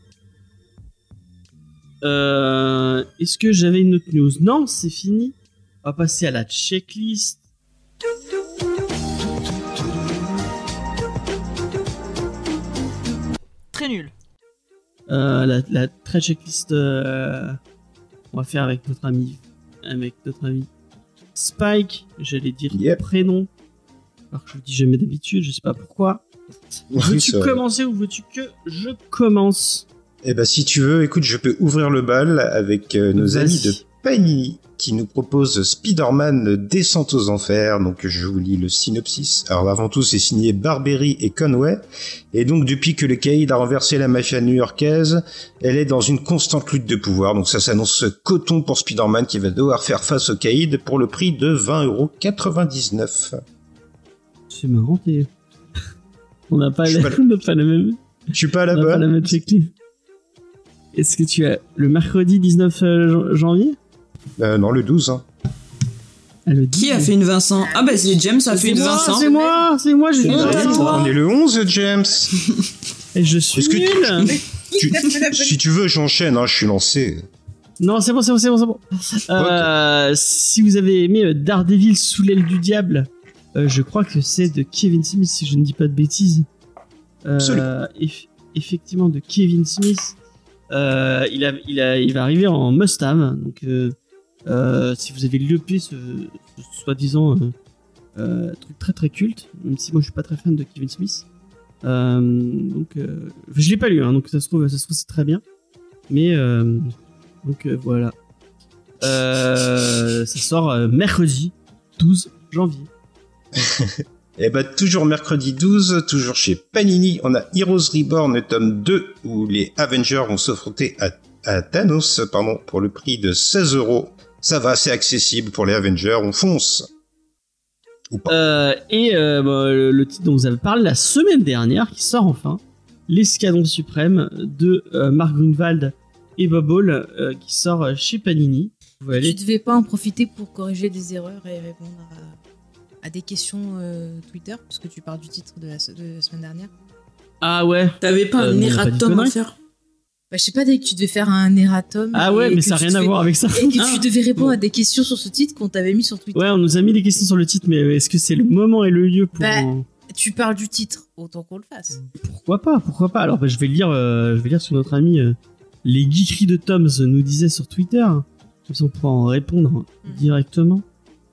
Euh, est-ce que j'avais une autre news ? Non, c'est fini. On va passer à la checklist. Très nul. Euh, la, la très checklist. Euh, on va faire avec notre ami, avec notre ami Spike. J'allais dire yep. Prénom. Alors que je le dis jamais d'habitude, je sais pas pourquoi. Oui, veux-tu ça... commencer ou veux-tu que je commence ? Eh ben, si tu veux, écoute, je peux ouvrir le bal avec euh, nos Vas-y. amis de Panini qui nous proposent Spider-Man Descente aux Enfers. Donc, je vous lis le synopsis. Alors, avant tout, c'est signé Barberry et Conway. Et donc, depuis que le caïd a renversé la mafia new-yorkaise, elle est dans une constante lutte de pouvoir. Donc, ça s'annonce coton pour Spider-Man qui va devoir faire face au caïd pour le prix de vingt euros quatre-vingt-dix-neuf. C'est marrant, t'es... On n'a pas, la... pas, la... pas la même... Je suis pas à la bonne. On n'a pas la même checklist. Est-ce que tu as le mercredi dix-neuf janvier ? euh, Non, le douze. Hein. Ah, le Qui a fait une Vincent ? Ah bah c'est James a fait une Vincent. C'est moi, c'est moi, j'ai fait une Vincent. On est le onze, James. Et je suis nul. Tu, tu, si tu veux, j'enchaîne, hein, je suis lancé. Non, c'est bon, c'est bon, c'est bon. C'est bon. Euh, okay. Si vous avez aimé Daredevil sous l'aile du diable, euh, je crois que c'est de Kevin Smith, si je ne dis pas de bêtises. Euh, Absolument. Eff- effectivement, de Kevin Smith. Euh, il, a, il, a, il va arriver en must-have. Donc, euh, euh, si vous avez loupé ce, ce soi-disant euh, euh, truc très très culte, même si moi je suis pas très fan de Kevin Smith, euh, donc euh, je l'ai pas lu. Hein, donc ça se trouve, ça se trouve c'est très bien. Mais euh, donc euh, voilà, euh, ça sort euh, mercredi douze janvier. Et bah toujours mercredi douze, toujours chez Panini, on a Heroes Reborn tome deux où les Avengers vont s'affronter à, à Thanos pardon, pour le prix de seize euros. Ça va, c'est accessible pour les Avengers, on fonce. Ou pas. Euh, et euh, bah, le, le titre dont vous avez parlé la semaine dernière, qui sort enfin, l'Escadron Suprême de euh, Mark Grunewald et Bob Hall, euh, qui sort chez Panini. Tu devais pas en profiter pour corriger des erreurs et répondre à... à des questions euh, Twitter, parce que tu parles du titre de la, de la semaine dernière. Ah ouais. T'avais pas euh, un erratum à faire? Bah, je sais pas, dès que tu devais faire un erratum. Ah ouais, mais ça n'a rien à voir avec ça. Et que ah, tu devais répondre bon. à des questions sur ce titre qu'on t'avait mis sur Twitter. Ouais, on nous a mis des questions sur le titre, mais est-ce que c'est le moment et le lieu pour... Bah, tu parles du titre, autant qu'on le fasse. Pourquoi pas, pourquoi pas. Alors, bah, je vais lire, euh, je vais lire sur notre ami... Euh, les geekeries de Toms nous disaient sur Twitter. Comme ça, on pourra en répondre mmh. directement.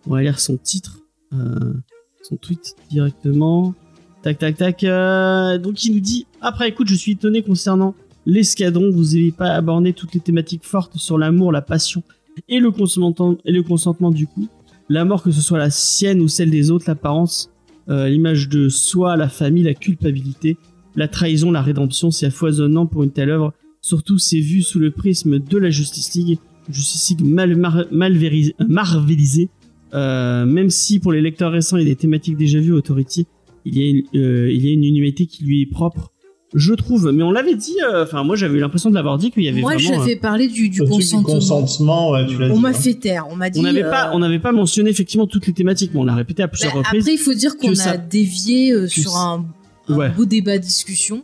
On va lire son titre. Euh, son tweet directement. Tac, tac, tac. Euh, donc, il nous dit... Après, écoute, je suis étonné concernant... l'escadron, vous n'avez pas abordé toutes les thématiques fortes sur l'amour, la passion et le consentement, et le consentement du coup. La mort, que ce soit la sienne ou celle des autres, l'apparence, euh, l'image de soi, la famille, la culpabilité, la trahison, la rédemption, c'est foisonnant pour une telle œuvre. Surtout, c'est vu sous le prisme de la Justice League, Justice League mal, mar, mal véris, marvelisée. Euh, même si pour les lecteurs récents, il y a des thématiques déjà vues, Authority, il y a une, euh, il y a une unité qui lui est propre. Je trouve, mais on l'avait dit, enfin euh, moi j'avais eu l'impression de l'avoir dit qu'il y avait moi, vraiment... Moi j'avais euh, parlé du, du consentement. Du consentement ouais, tu l'as on dit, m'a hein. fait taire, on m'a dit... On n'avait euh... pas, pas mentionné effectivement toutes les thématiques, mais on l'a répété à plusieurs bah, reprises. Après il faut dire qu'on a ça... dévié euh, sur ça... un, un ouais. beau débat discussion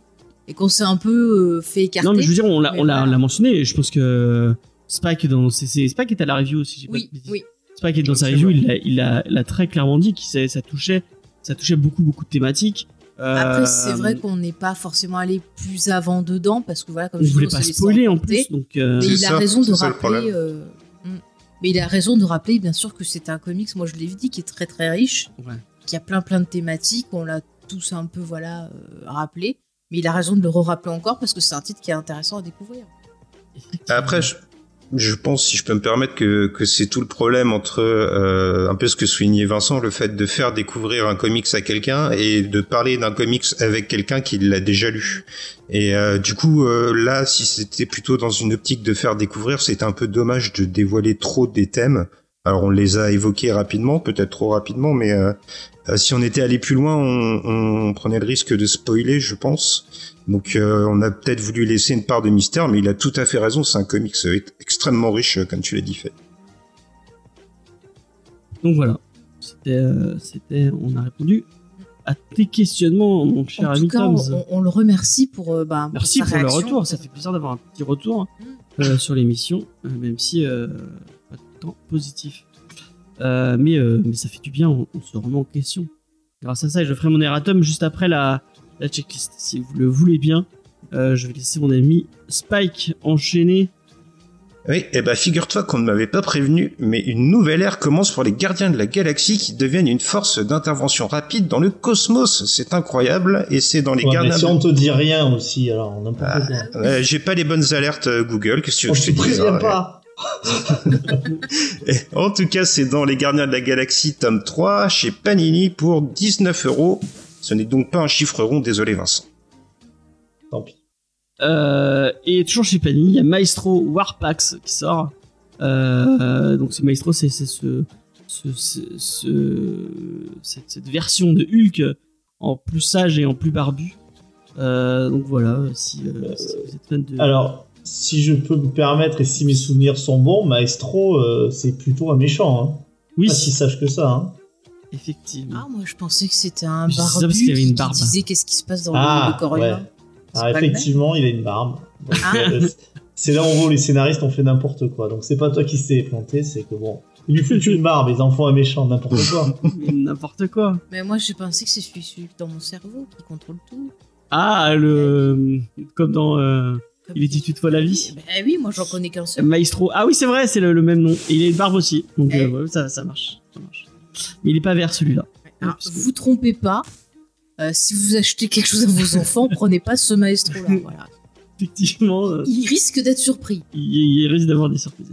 et qu'on s'est un peu euh, fait écarter. Non mais je veux dire, on l'a, on l'a, voilà. on l'a mentionné, et je pense que Spike, dans, c'est, c'est, Spike est à la review aussi. J'ai oui, pas oui. Spike est dans sa review, il l'a il a, il a très clairement dit que ça, ça, touchait, ça touchait beaucoup beaucoup de thématiques. Après, c'est vrai qu'on n'est pas forcément allé plus avant dedans parce que voilà, comme je voulais pas spoiler en plus. Donc, euh... mais il ça, a raison de rappeler. Euh... Mais il a raison de rappeler, bien sûr, que c'est un comics. Moi, je l'ai dit, qui est très très riche, ouais. qui a plein plein de thématiques. On l'a tous un peu voilà euh, rappelé, mais il a raison de le re-rappeler encore parce que c'est un titre qui est intéressant à découvrir. Après, je, je pense, si je peux me permettre, que que c'est tout le problème entre euh, un peu ce que soulignait Vincent, le fait de faire découvrir un comics à quelqu'un et de parler d'un comics avec quelqu'un qui l'a déjà lu. Et euh, du coup, euh, là, si c'était plutôt dans une optique de faire découvrir, c'est un peu dommage de dévoiler trop des thèmes. Alors, on les a évoqués rapidement, peut-être trop rapidement, mais euh, si on était allé plus loin, on, on, on prenait le risque de spoiler, je pense. Donc, euh, on a peut-être voulu laisser une part de mystère, mais il a tout à fait raison, c'est un comics extrêmement riche, comme tu l'as dit, fait. Donc, voilà. C'était, euh, c'était, on a répondu à tes questionnements, mon cher ami Tom. En tout cas, on, on le remercie pour, euh, bah, Merci pour, pour le retour, ça fait plaisir d'avoir un petit retour euh, sur l'émission, euh, même si... Euh, positif euh, mais, euh, mais ça fait du bien, on, on se remet en question grâce à ça, et je ferai mon erratum juste après la, la checklist si vous le voulez bien. Euh, je vais laisser mon ami Spike enchaîner. Oui, et bah figure-toi qu'on ne m'avait pas prévenu, mais une nouvelle ère commence pour les gardiens de la galaxie qui deviennent une force d'intervention rapide dans le cosmos. C'est incroyable, et c'est dans les ouais, gardiens... Mais si on te dit rien aussi, alors on n'a pas besoin. Ah, euh, j'ai pas les bonnes alertes Google, qu'est-ce que oh, je te dis hein, pas ouais. En tout cas, c'est dans Les Gardiens de la Galaxie, tome trois, chez Panini pour dix-neuf euros. Ce n'est donc pas un chiffre rond, désolé Vincent. Tant pis. Euh, et toujours chez Panini, il y a Maestro Warpax qui sort. Euh, euh, donc, c'est Maestro, c'est, c'est ce, ce, ce, ce cette, cette version de Hulk en plus sage et en plus barbu. Euh, donc voilà, si, euh, si vous êtes fan de. Alors. Si je peux me permettre et si mes souvenirs sont bons, Maestro, euh, c'est plutôt un méchant. Hein. Oui. Pas si sage que ça. Hein. Effectivement. Ah, moi, je pensais que c'était un barbu ça parce qu'il y avait une barbe. Qui disait qu'est-ce qui se passe dans ah, le corps humain. Ouais. Ah, effectivement, il a une barbe. Donc, ah. euh, c'est là où on, les scénaristes ont fait n'importe quoi. Donc, c'est pas toi qui s'est planté, c'est que bon. Il lui fout une barbe, ils en font un méchant, n'importe quoi. N'importe quoi. Mais moi, j'ai pensé que c'est celui dans mon cerveau qui contrôle tout. Ah, le. Comme dans. Euh... Comme il est dix-huit fois la vie. Bah oui, moi j'en connais qu'un seul. Maestro. Ah oui, c'est vrai, c'est le, le même nom. Et il a une barbe aussi. Donc eh. euh, ouais, ça, ça, marche, ça marche. Mais il est pas vert celui-là. Alors, ouais, vous que... trompez pas. Euh, si vous achetez quelque chose à vos enfants, prenez pas ce Maestro-là. Voilà. Effectivement. Euh... Il risque d'être surpris. Il, il risque d'avoir des surprises.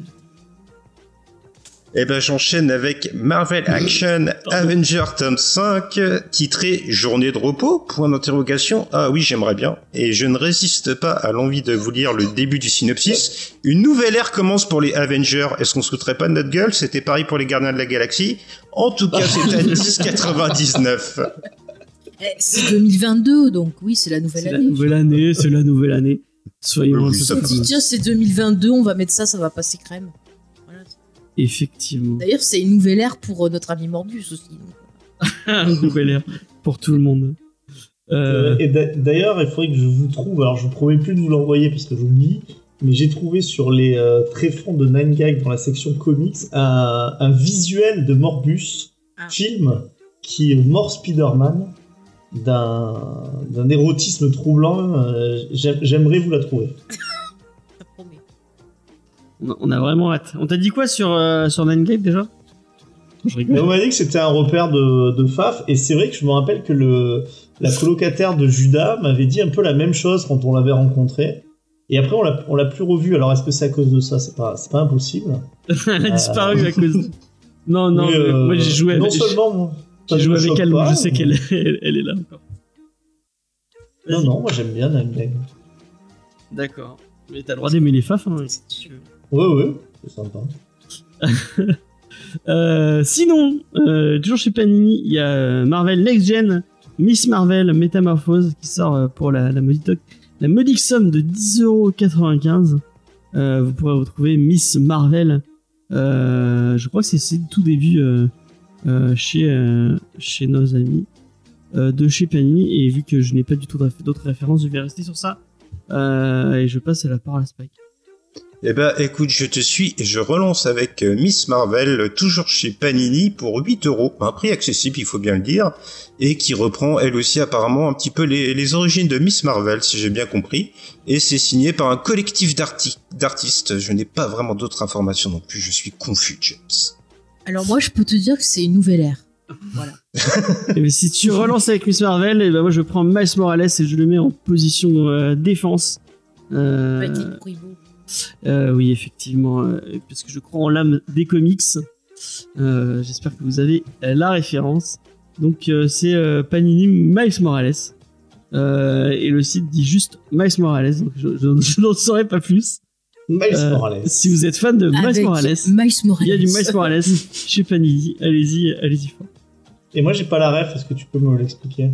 Eh ben, j'enchaîne avec Marvel Action Avenger tome cinq, titré « Journée de repos ?» point d'interrogation. Ah oui, j'aimerais bien. Et je ne résiste pas à l'envie de vous lire le début du synopsis. Une nouvelle ère commence pour les Avengers. Est-ce qu'on se foutrait pas de notre gueule ? C'était pareil pour les Gardiens de la Galaxie. En tout cas, c'est à dix quatre-vingt-dix-neuf. C'est deux mille vingt-deux, donc oui, c'est la nouvelle c'est année. C'est la nouvelle année, c'est la nouvelle année. Soyez oui, ça ça dit, tiens, c'est deux mille vingt-deux, on va mettre ça, ça va passer crème. Effectivement. D'ailleurs, c'est une nouvelle ère pour euh, notre ami Morbius aussi. Donc. Nouvelle ère pour tout le monde. Euh... Et d'ailleurs, il faudrait que je vous trouve. Alors, je ne promets plus de vous l'envoyer parce que j'oublie, mais j'ai trouvé sur les euh, tréfonds de Nine Gag dans la section comics un, un visuel de Morbius, ah. film qui mord Spider-Man d'un, d'un érotisme troublant. Euh, j'aim, j'aimerais vous la trouver. On a vraiment hâte. On t'a dit quoi sur, euh, sur Nine Gag déjà? Je rigole. On m'a dit que c'était un repère de, de Faf, et c'est vrai que je me rappelle que le. La colocataire de Judas m'avait dit un peu la même chose quand on l'avait rencontré. Et après, on l'a, on l'a plus revu. Alors, est-ce que c'est à cause de ça? C'est pas, c'est pas impossible. Elle a euh... disparu à cause de... Non, non, euh... moi, j'ai joué avec... Non seulement... J'ai joué avec elle, mais je sais qu'elle est, elle est là encore. Vas-y. Non, non, moi, j'aime bien la blague. D'accord. Mais t'as le droit d'aimer les faf, hein, si tu veux. Ouais, ouais, c'est sympa. euh, sinon, euh, toujours chez Panini, il y a Marvel Next Gen... Miss Marvel Métamorphose qui sort pour la, la, modique, la modique somme de dix euros quatre-vingt-quinze. Euh, vous pourrez retrouver Miss Marvel. Euh, je crois que c'est, c'est tout début euh, euh, chez, euh, chez nos amis euh, de chez Panini. Et vu que je n'ai pas du tout fait d'autres références, je vais rester sur ça. Euh, et je passe à la parole à Spike. Eh ben, écoute, je te suis et je relance avec Miss Marvel, toujours chez Panini, pour huit euros. Un prix accessible, il faut bien le dire, et qui reprend, elle aussi, apparemment, un petit peu les, les origines de Miss Marvel, si j'ai bien compris. Et c'est signé par un collectif d'arti- d'artistes. Je n'ai pas vraiment d'autres informations non plus, je suis confus, James. Alors moi, je peux te dire que c'est une nouvelle ère. Voilà. Et ben, si tu relances avec Miss Marvel, et ben moi, je prends Miles Morales et je le mets en position euh, défense. Euh... Petite bribou. Euh, oui, effectivement, euh, parce que je crois en l'âme des comics. Euh, j'espère que vous avez euh, la référence. Donc, euh, c'est euh, Panini Miles Morales. Euh, et le site dit juste Miles Morales, donc je, je, je n'en saurais pas plus. Miles euh, Morales. Si vous êtes fan de Miles Morales, Miles Morales, il y a du Miles Morales chez Panini. Allez-y, allez-y fort. Et moi, j'ai pas la ref, est-ce que tu peux me l'expliquer?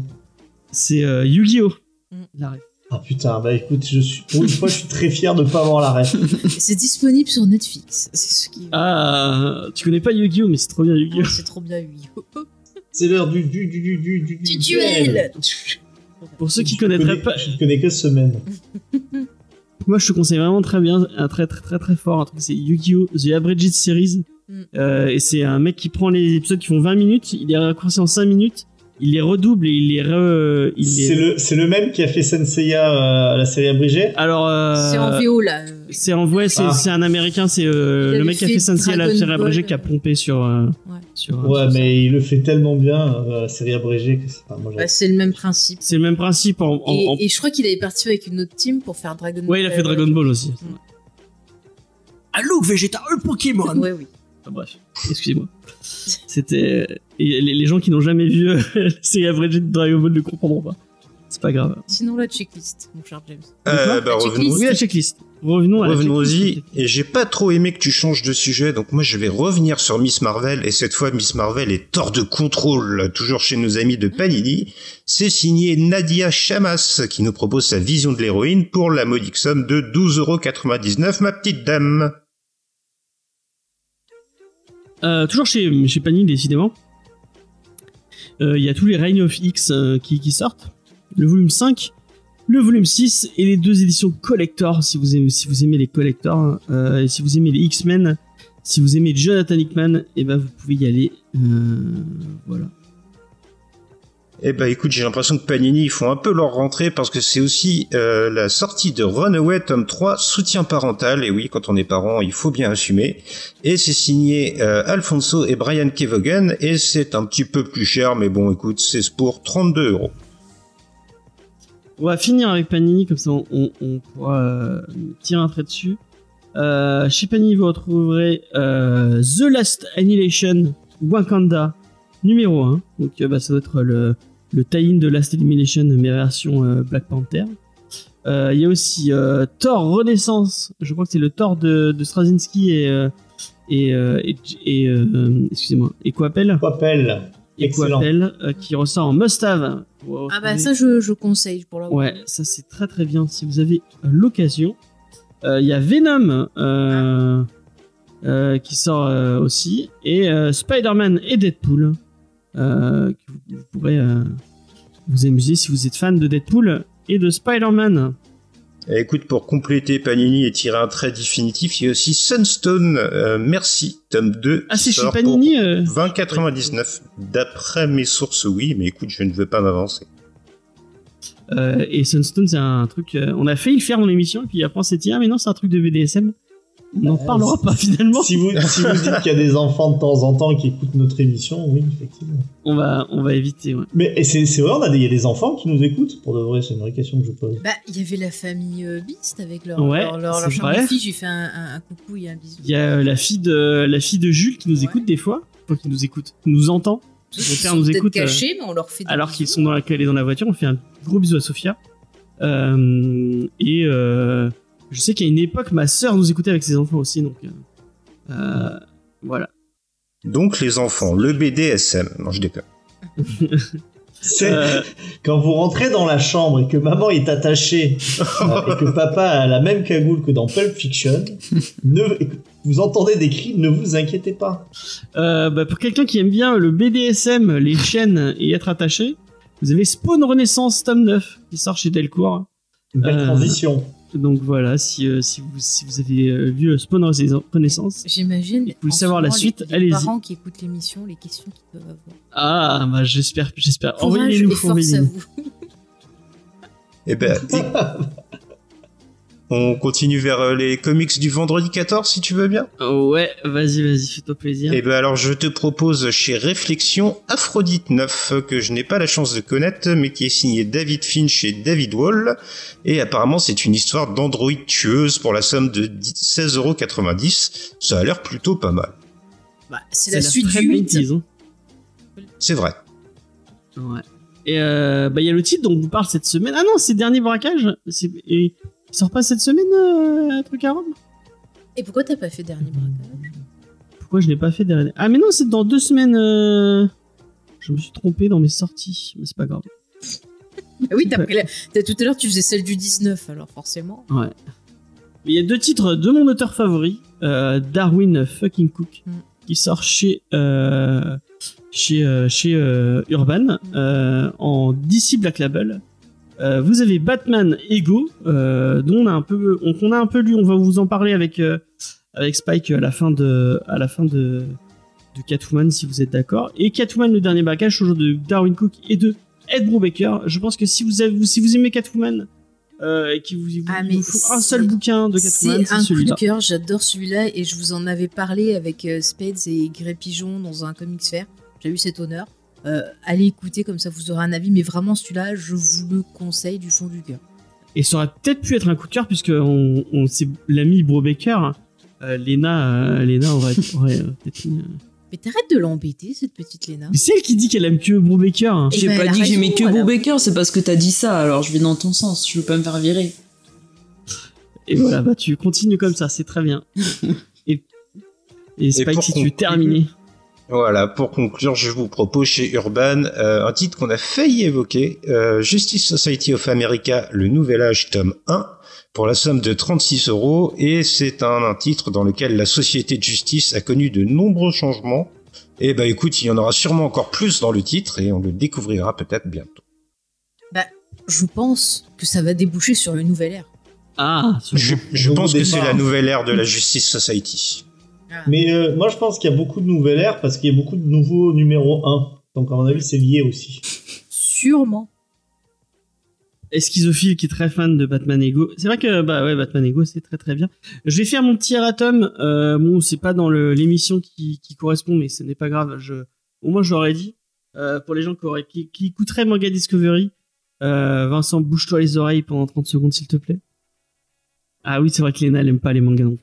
C'est euh, Yu-Gi-Oh! Mm. La ref. Ah putain, bah écoute, je suis, pour une fois, je suis très fier de ne pas avoir la ref. C'est disponible sur Netflix, c'est ce qui... Ah, tu connais pas Yu-Gi-Oh, mais c'est trop bien Yu-Gi-Oh. Oh, c'est trop bien Yu-Gi-Oh. C'est l'heure du du du du du du, du duel. Pour ceux qui je connaîtraient connais, pas... Je ne connais que ce même. Moi, je te conseille vraiment très bien, un très très très très fort, un truc, c'est Yu-Gi-Oh! The Abridged Series. Mm. Euh, et c'est un mec qui prend les épisodes qui font vingt minutes, il les raccourcit en cinq minutes. Il les redouble et il les re... Il les... C'est, le, c'est le même qui a fait Senseiya, euh, la série abrégée. Alors, euh, c'est en V O, là. C'est en V O, c'est, ah. c'est un Américain, c'est euh, le mec qui a fait Senseiya, la série abrégée, qui a pompé sur... Euh, ouais, sur, ouais sur mais ça. Il le fait tellement bien, la euh, série abrégée, que c'est pas... Moi, bah, c'est le même principe. C'est le même principe. En, en, et, en... et je crois qu'il avait parti avec une autre team pour faire Dragon Ball. Ouais, il a fait Dragon Ball aussi. Mmh. Allô, Vegeta, un Pokémon. Ouais, oui. Ah, bref, excusez-moi. C'était... Et les, les gens qui n'ont jamais vu euh, c'est abrégé de Dragon Ball ne comprendront pas. C'est pas grave. Sinon la checklist, mon cher James. Euh, bah, revenons oui, la checklist. Revenons à Revenons-y. Et j'ai pas trop aimé que tu changes de sujet, donc moi je vais revenir sur Miss Marvel, et cette fois Miss Marvel est hors de contrôle, toujours chez nos amis de Panini. C'est signé Nadia Chamas qui nous propose sa vision de l'héroïne pour la modique somme de douze euros quatre-vingt-dix-neuf, ma petite dame. Euh, toujours chez, chez Panini, décidément. Il euh, y a tous les Reign of X euh, qui, qui sortent, le volume cinq, le volume six et les deux éditions collector si vous aimez, si vous aimez les collector, euh, et si vous aimez les X-Men, si vous aimez Jonathan Hickman, et ben vous pouvez y aller. Euh, voilà. Eh ben écoute, j'ai l'impression que Panini ils font un peu leur rentrée parce que c'est aussi euh, la sortie de Runaway tome trois, soutien parental, et oui, quand on est parent il faut bien assumer, et c'est signé euh, Alfonso et Brian Kevogan, et c'est un petit peu plus cher, mais bon écoute, c'est pour trente-deux euros. On va finir avec Panini, comme ça on, on, on pourra euh, tirer un trait dessus. Euh, chez Panini vous retrouverez euh, The Last Annihilation Wakanda numéro un, donc euh, bah, ça doit être le, le tie-in de Last Elimination, mais version euh, Black Panther. Il euh, y a aussi euh, Thor Renaissance, je crois que c'est le Thor de, de Straczynski et, euh, et, euh, et, et euh, excusez-moi, et Coapel. Coapel, excellent. Coapel, euh, qui ressort en must-have. Wow, ah bah avez... ça je, je conseille pour la. Ouais, ça c'est très très bien si vous avez l'occasion. Il euh, y a Venom euh, ah. euh, qui sort euh, aussi, et euh, Spider-Man et Deadpool. euh, que vous, vous pourrez euh, vous amuser si vous êtes fan de Deadpool et de Spider-Man. Et écoute, pour compléter Panini et tirer un trait définitif, il y a aussi Sunstone, euh, merci, tome deux. Ah, c'est chez Panini euh... vingt quatre-vingt-dix-neuf. D'après mes sources, oui, mais écoute, je ne veux pas m'avancer. Euh, et Sunstone, c'est un truc. Euh, on a failli le faire dans l'émission, et puis après on s'est dit, ah, mais non, c'est un truc de B D S M. On n'en euh, parlera pas finalement. Si vous, si vous dites qu'il y a des enfants de temps en temps qui écoutent notre émission, oui, effectivement. On va, on va éviter, ouais. Mais et c'est, c'est vrai, on a des, il y a des enfants qui nous écoutent, pour de vrai, c'est une vraie question que je pose. Bah, il y avait la famille euh, Beast avec leur, ouais, leur, leur, leur charmante fille, j'ai fait un, un, un coucou et un bisou. Il y a euh, la, fille de, la fille de Jules qui nous ouais. écoute des fois, enfin, qui nous écoute, qui nous entend. Mon père nous écoute. Cachés, euh, mais on leur fait des alors bisous. Qu'ils sont dans la, qu'elle est dans la voiture, on fait un gros bisou à Sophia. Euh, et. Euh, Je sais qu'à une époque, ma sœur nous écoutait avec ses enfants aussi, donc euh, euh, voilà. Donc les enfants, le B D S M, non je déconne. C'est euh... quand vous rentrez dans la chambre et que maman est attachée euh, et que papa a la même cagoule que dans Pulp Fiction, ne, vous entendez des cris, ne vous inquiétez pas. Euh, bah, pour quelqu'un qui aime bien le B D S M, les chaînes et être attaché, vous avez Spawn Renaissance tome neuf qui sort chez Delcourt. Une belle euh... transition. Donc voilà, si, euh, si, vous, si vous avez euh, vu Spawn Renaissance, j'imagine. Vous voulez savoir la suite, les, les allez-y. Les parents qui écoutent l'émission, les questions qu'ils peuvent avoir. Ah, bah j'espère, j'espère. Envoyez-les-nous pour Méline. Eh ben, et... on continue vers les comics du vendredi quatorze, si tu veux bien. Oh ouais, vas-y, vas-y, fais-toi plaisir. Eh ben alors, je te propose chez Réflexion Aphrodite neuf, que je n'ai pas la chance de connaître, mais qui est signé David Finch et David Wall. Et apparemment, c'est une histoire d'androïde tueuse pour la somme de seize euros quatre-vingt-dix. Ça a l'air plutôt pas mal. Bah, c'est la suite du huit. C'est vrai. Ouais. Et euh, bah, il y a le titre dont on vous parle cette semaine. Ah non, c'est Dernier Braquage. C'est... Et... Il sort pas cette semaine, euh, Truc à Rome ? Et pourquoi t'as pas fait Dernier Braquage ? Pourquoi je l'ai pas fait Dernier ? Ah mais non, c'est dans deux semaines... Euh... Je me suis trompé dans mes sorties, mais c'est pas grave. Bah oui, t'as pas... pris la... t'as... tout à l'heure tu faisais celle du dix-neuf, alors forcément... Ouais. Il y a deux titres de mon auteur favori, euh, Darwyn fucking Cooke, mm. qui sort chez... Euh... chez, euh, chez euh, Urban, mm. euh, en D C Black Label. Euh, vous avez Batman Ego, euh, dont on a un peu, on, on a un peu lu. On va vous en parler avec euh, avec Spike à la fin de, à la fin de, de Catwoman, si vous êtes d'accord. Et Catwoman, le dernier braquage, au jeu de Darwyn Cooke et de Ed Brubaker. Je pense que si vous avez, si vous aimez Catwoman euh, et qu'il vous, vous, ah, vous faut un seul bouquin de Catwoman, c'est, c'est un celui-là. Coup de cœur, j'adore celui-là et je vous en avais parlé avec euh, Spades et Grey Pigeon dans un Comics Fair. J'ai eu cet honneur. Euh, allez écouter, comme ça vous aurez un avis, mais vraiment celui-là je vous le conseille du fond du cœur. Et ça aurait peut-être pu être un coup de cœur puisque on, on, c'est l'ami Brubaker, euh, Léna, euh, Léna aurait, aurait euh, peut-être une... Mais t'arrêtes de l'embêter cette petite Léna. Mais c'est elle qui dit qu'elle aime que Brubaker. Hein. J'ai bah, pas dit que j'aimais que Brubaker, c'est parce que t'as dit ça, alors je vais dans ton sens, je veux pas me faire virer. Et ouais. Voilà, bah tu continues comme ça, c'est très bien. et, et c'est et pas que si tu es terminé. Voilà, pour conclure, je vous propose chez Urban euh, un titre qu'on a failli évoquer, euh, Justice Society of America, le nouvel âge, tome un, pour la somme de trente-six euros, et c'est un, un titre dans lequel la société de justice a connu de nombreux changements, et bah écoute, il y en aura sûrement encore plus dans le titre, et on le découvrira peut-être bientôt. Bah, je pense que ça va déboucher sur une nouvelle ère. Ah, Je, je pense que c'est la nouvelle ère de la Justice Society. Mais euh, moi je pense qu'il y a beaucoup de nouvelles ères parce qu'il y a beaucoup de nouveaux numéro un. Donc à mon avis c'est lié aussi. Sûrement. Et Schizophile qui est très fan de Batman Ego. C'est vrai que bah ouais, Batman Ego c'est très très bien. Je vais faire mon petit erratum. Euh, bon c'est pas dans le, l'émission qui, qui correspond mais ce n'est pas grave. Je, au moins je l'aurais dit. Euh, pour les gens qui, auraient, qui, qui écouteraient Manga Discovery, euh, Vincent bouge-toi les oreilles pendant trente secondes s'il te plaît. Ah oui c'est vrai que Léna elle aime pas les mangas non plus.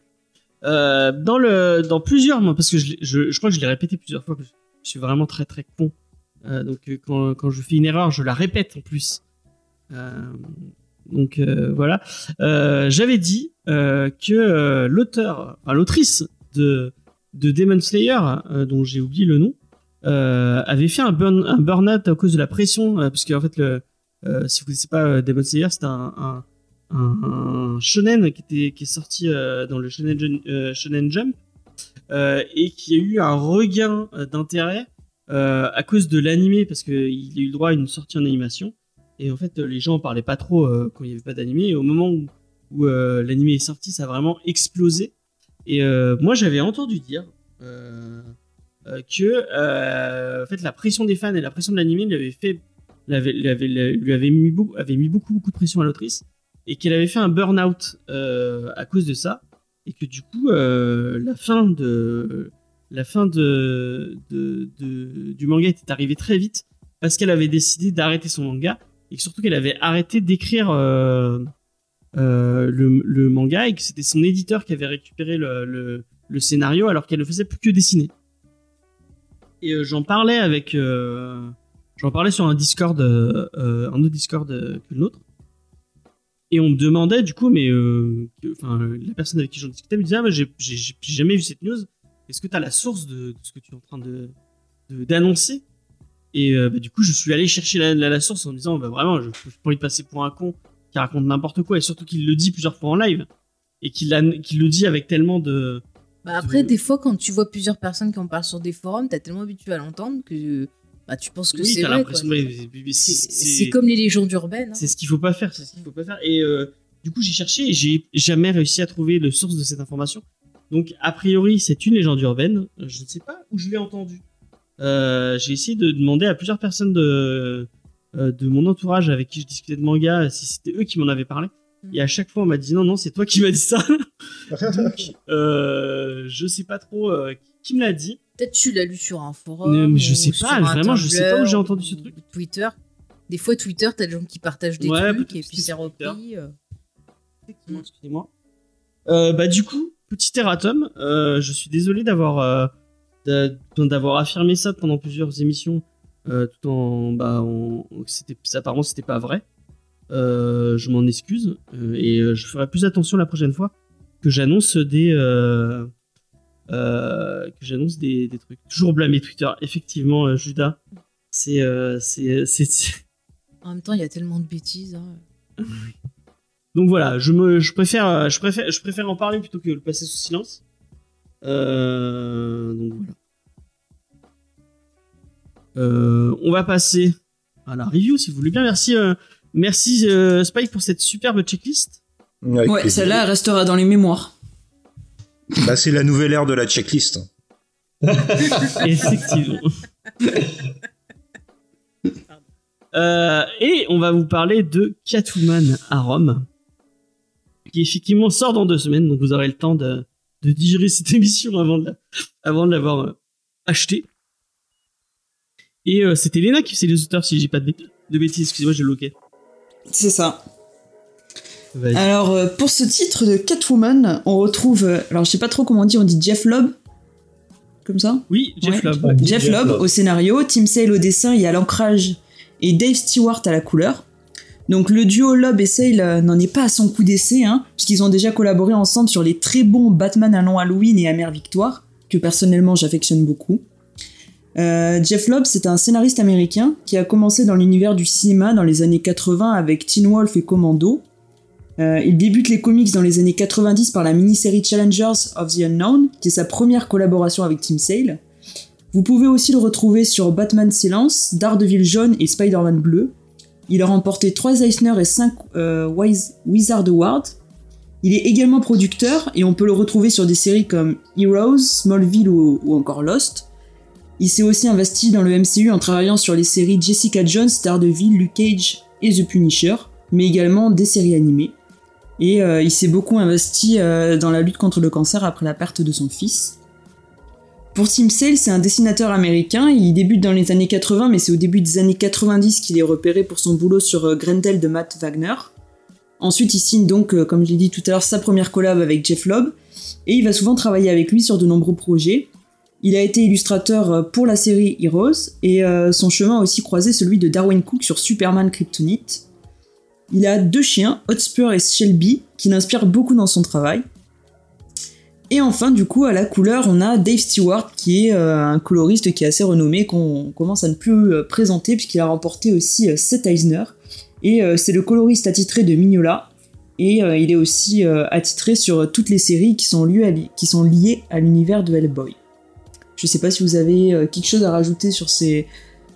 Euh, dans le, dans plusieurs, moi, parce que je, je, je crois que je l'ai répété plusieurs fois, que je suis vraiment très très con. Euh, donc quand, quand je fais une erreur, je la répète en plus. Euh, donc euh, voilà. Euh, j'avais dit euh, que euh, l'auteur, enfin l'autrice de de Demon Slayer, euh, dont j'ai oublié le nom, euh, avait fait un burn, un burn-out à cause de la pression, euh, parce que en fait, le, euh, si vous ne connaissez pas euh, Demon Slayer, c'est un, un un shonen qui, était, qui est sorti euh, dans le shonen, euh, shonen Jump euh, et qui a eu un regain d'intérêt euh, à cause de l'animé, parce qu'il a eu le droit à une sortie en animation. Et en fait, les gens en parlaient pas trop euh, quand il n'y avait pas d'animé. Et au moment où, où euh, l'animé est sorti, ça a vraiment explosé. Et euh, moi, j'avais entendu dire euh, euh, que euh, en fait, la pression des fans et la pression de l'animé lui avait fait, l'avait, l'avait, lui avait mis, beaucoup, avait mis beaucoup, beaucoup de pression à l'autrice, et qu'elle avait fait un burn-out euh, à cause de ça, et que du coup, euh, la fin de la fin de, de, de du manga était arrivée très vite parce qu'elle avait décidé d'arrêter son manga, et que surtout qu'elle avait arrêté d'écrire euh, euh, le, le manga, et que c'était son éditeur qui avait récupéré le, le, le scénario alors qu'elle ne faisait plus que dessiner. Et euh, j'en parlais avec euh, j'en parlais sur un Discord, euh, un autre Discord que le nôtre. Et on me demandait du coup, mais euh, que, la personne avec qui j'en discutais me disait ah, bah, j'ai, j'ai, j'ai jamais vu cette news, est-ce que tu as la source de, de ce que tu es en train de, de, d'annoncer? Et euh, bah, du coup, je suis allé chercher la, la, la source en me disant bah, vraiment, je n'ai pas envie de passer pour un con qui raconte n'importe quoi, et surtout qu'il le dit plusieurs fois en live, et qu'il, a, qu'il le dit avec tellement de. Bah après, de... des fois, quand tu vois plusieurs personnes qui en parlent sur des forums, tu as tellement habitué à l'entendre que. Bah, tu penses que oui, c'est t'as vrai, l'impression quoi. Que c'est, c'est, c'est, c'est comme les légendes urbaines. Hein. C'est ce qu'il faut pas faire, c'est ce qu'il faut pas faire. Et euh, du coup, j'ai cherché et j'ai jamais réussi à trouver le source de cette information. Donc, a priori, c'est une légende urbaine. Je ne sais pas où je l'ai entendue. Euh, j'ai essayé de demander à plusieurs personnes de de mon entourage avec qui je discutais de manga si c'était eux qui m'en avaient parlé. Mmh. Et à chaque fois, on m'a dit non, non, c'est toi qui m'as dit ça. Donc, euh, je sais pas trop euh, qui me l'a dit. Peut-être tu l'as lu sur un forum. Mais je sais pas, vraiment, je sais pas où j'ai entendu ce truc. Twitter. Des fois, Twitter, t'as des gens qui partagent des ouais, trucs et puis c'est repris. Euh... Exactement, excusez-moi. Euh, bah, du coup, petit erratum, euh, je suis désolé d'avoir, euh, d'avoir affirmé ça pendant plusieurs émissions, euh, tout en. Bah, en, c'était, apparemment, c'était pas vrai. Euh, je m'en excuse euh, et je ferai plus attention la prochaine fois que j'annonce des. Euh, Euh, que j'annonce des, des trucs. Toujours blâmer Twitter, effectivement, euh, Judas. C'est, euh, c'est, c'est, c'est. En même temps, il y a tellement de bêtises. Hein. Donc voilà, je, me, je, préfère, je, préfère, je préfère en parler plutôt que le passer sous silence. Euh, donc voilà. Euh, on va passer à la review, si vous voulez bien. Merci, euh, merci euh, Spike, pour cette superbe checklist. Avec ouais, plaisir. Celle-là restera dans les mémoires. Bah, c'est la nouvelle ère de la checklist. Effectivement. euh, et on va vous parler de Catwoman à Rome, qui effectivement sort dans deux semaines, donc vous aurez le temps de, de digérer cette émission avant de, la, avant de l'avoir euh, achetée. Et euh, c'était Léna qui faisait les auteurs, si j'ai pas de, bêt- de bêtises, excusez-moi, je loquais. C'est ça. Vas-y. Alors, euh, pour ce titre de Catwoman, on retrouve... Euh, alors, je sais pas trop comment on dit, on dit Jeph Loeb comme ça ? Oui, Jeph ouais. Loeb. Ouais. Jeph Loeb au scénario, Tim Sale au dessin et à l'ancrage, et Dave Stewart à la couleur. Donc, le duo Loeb et Sale euh, n'en est pas à son coup d'essai, hein, puisqu'ils ont déjà collaboré ensemble sur les très bons Batman à long Halloween et Amère Victoire, que personnellement, j'affectionne beaucoup. Euh, Jeph Loeb, c'est un scénariste américain qui a commencé dans l'univers du cinéma dans les années quatre-vingts avec Teen Wolf et Commando. Euh, il débute les comics dans les années quatre-vingt-dix par la mini-série Challengers of the Unknown, qui est sa première collaboration avec Tim Sale. Vous pouvez aussi le retrouver sur Batman Silence, Daredevil Jaune et Spider-Man Bleu. Il a remporté trois Eisner et cinq euh, Wiz- Wizard Awards. Il est également producteur et on peut le retrouver sur des séries comme Heroes, Smallville ou, ou encore Lost. Il s'est aussi investi dans le M C U en travaillant sur les séries Jessica Jones, Daredevil, Luke Cage et The Punisher, mais également des séries animées. Et euh, il s'est beaucoup investi euh, dans la lutte contre le cancer après la perte de son fils. Pour Tim Sale, c'est un dessinateur américain, il débute dans les années quatre-vingts, mais c'est au début des années quatre-vingt-dix qu'il est repéré pour son boulot sur euh, Grendel de Matt Wagner. Ensuite, il signe donc, euh, comme je l'ai dit tout à l'heure, sa première collab avec Jeph Loeb, et il va souvent travailler avec lui sur de nombreux projets. Il a été illustrateur euh, pour la série Heroes, et euh, son chemin a aussi croisé celui de Darwyn Cooke sur Superman Kryptonite. Il a deux chiens, Hotspur et Shelby, qui l'inspirent beaucoup dans son travail. Et enfin, du coup, à la couleur, on a Dave Stewart, qui est euh, un coloriste qui est assez renommé, qu'on commence à ne plus euh, présenter, puisqu'il a remporté aussi euh, sept Eisner. Et euh, c'est le coloriste attitré de Mignola. Et euh, il est aussi euh, attitré sur toutes les séries qui sont, liées à, li- qui sont liées à l'univers de Hellboy. Je sais pas si vous avez euh, quelque chose à rajouter sur ces,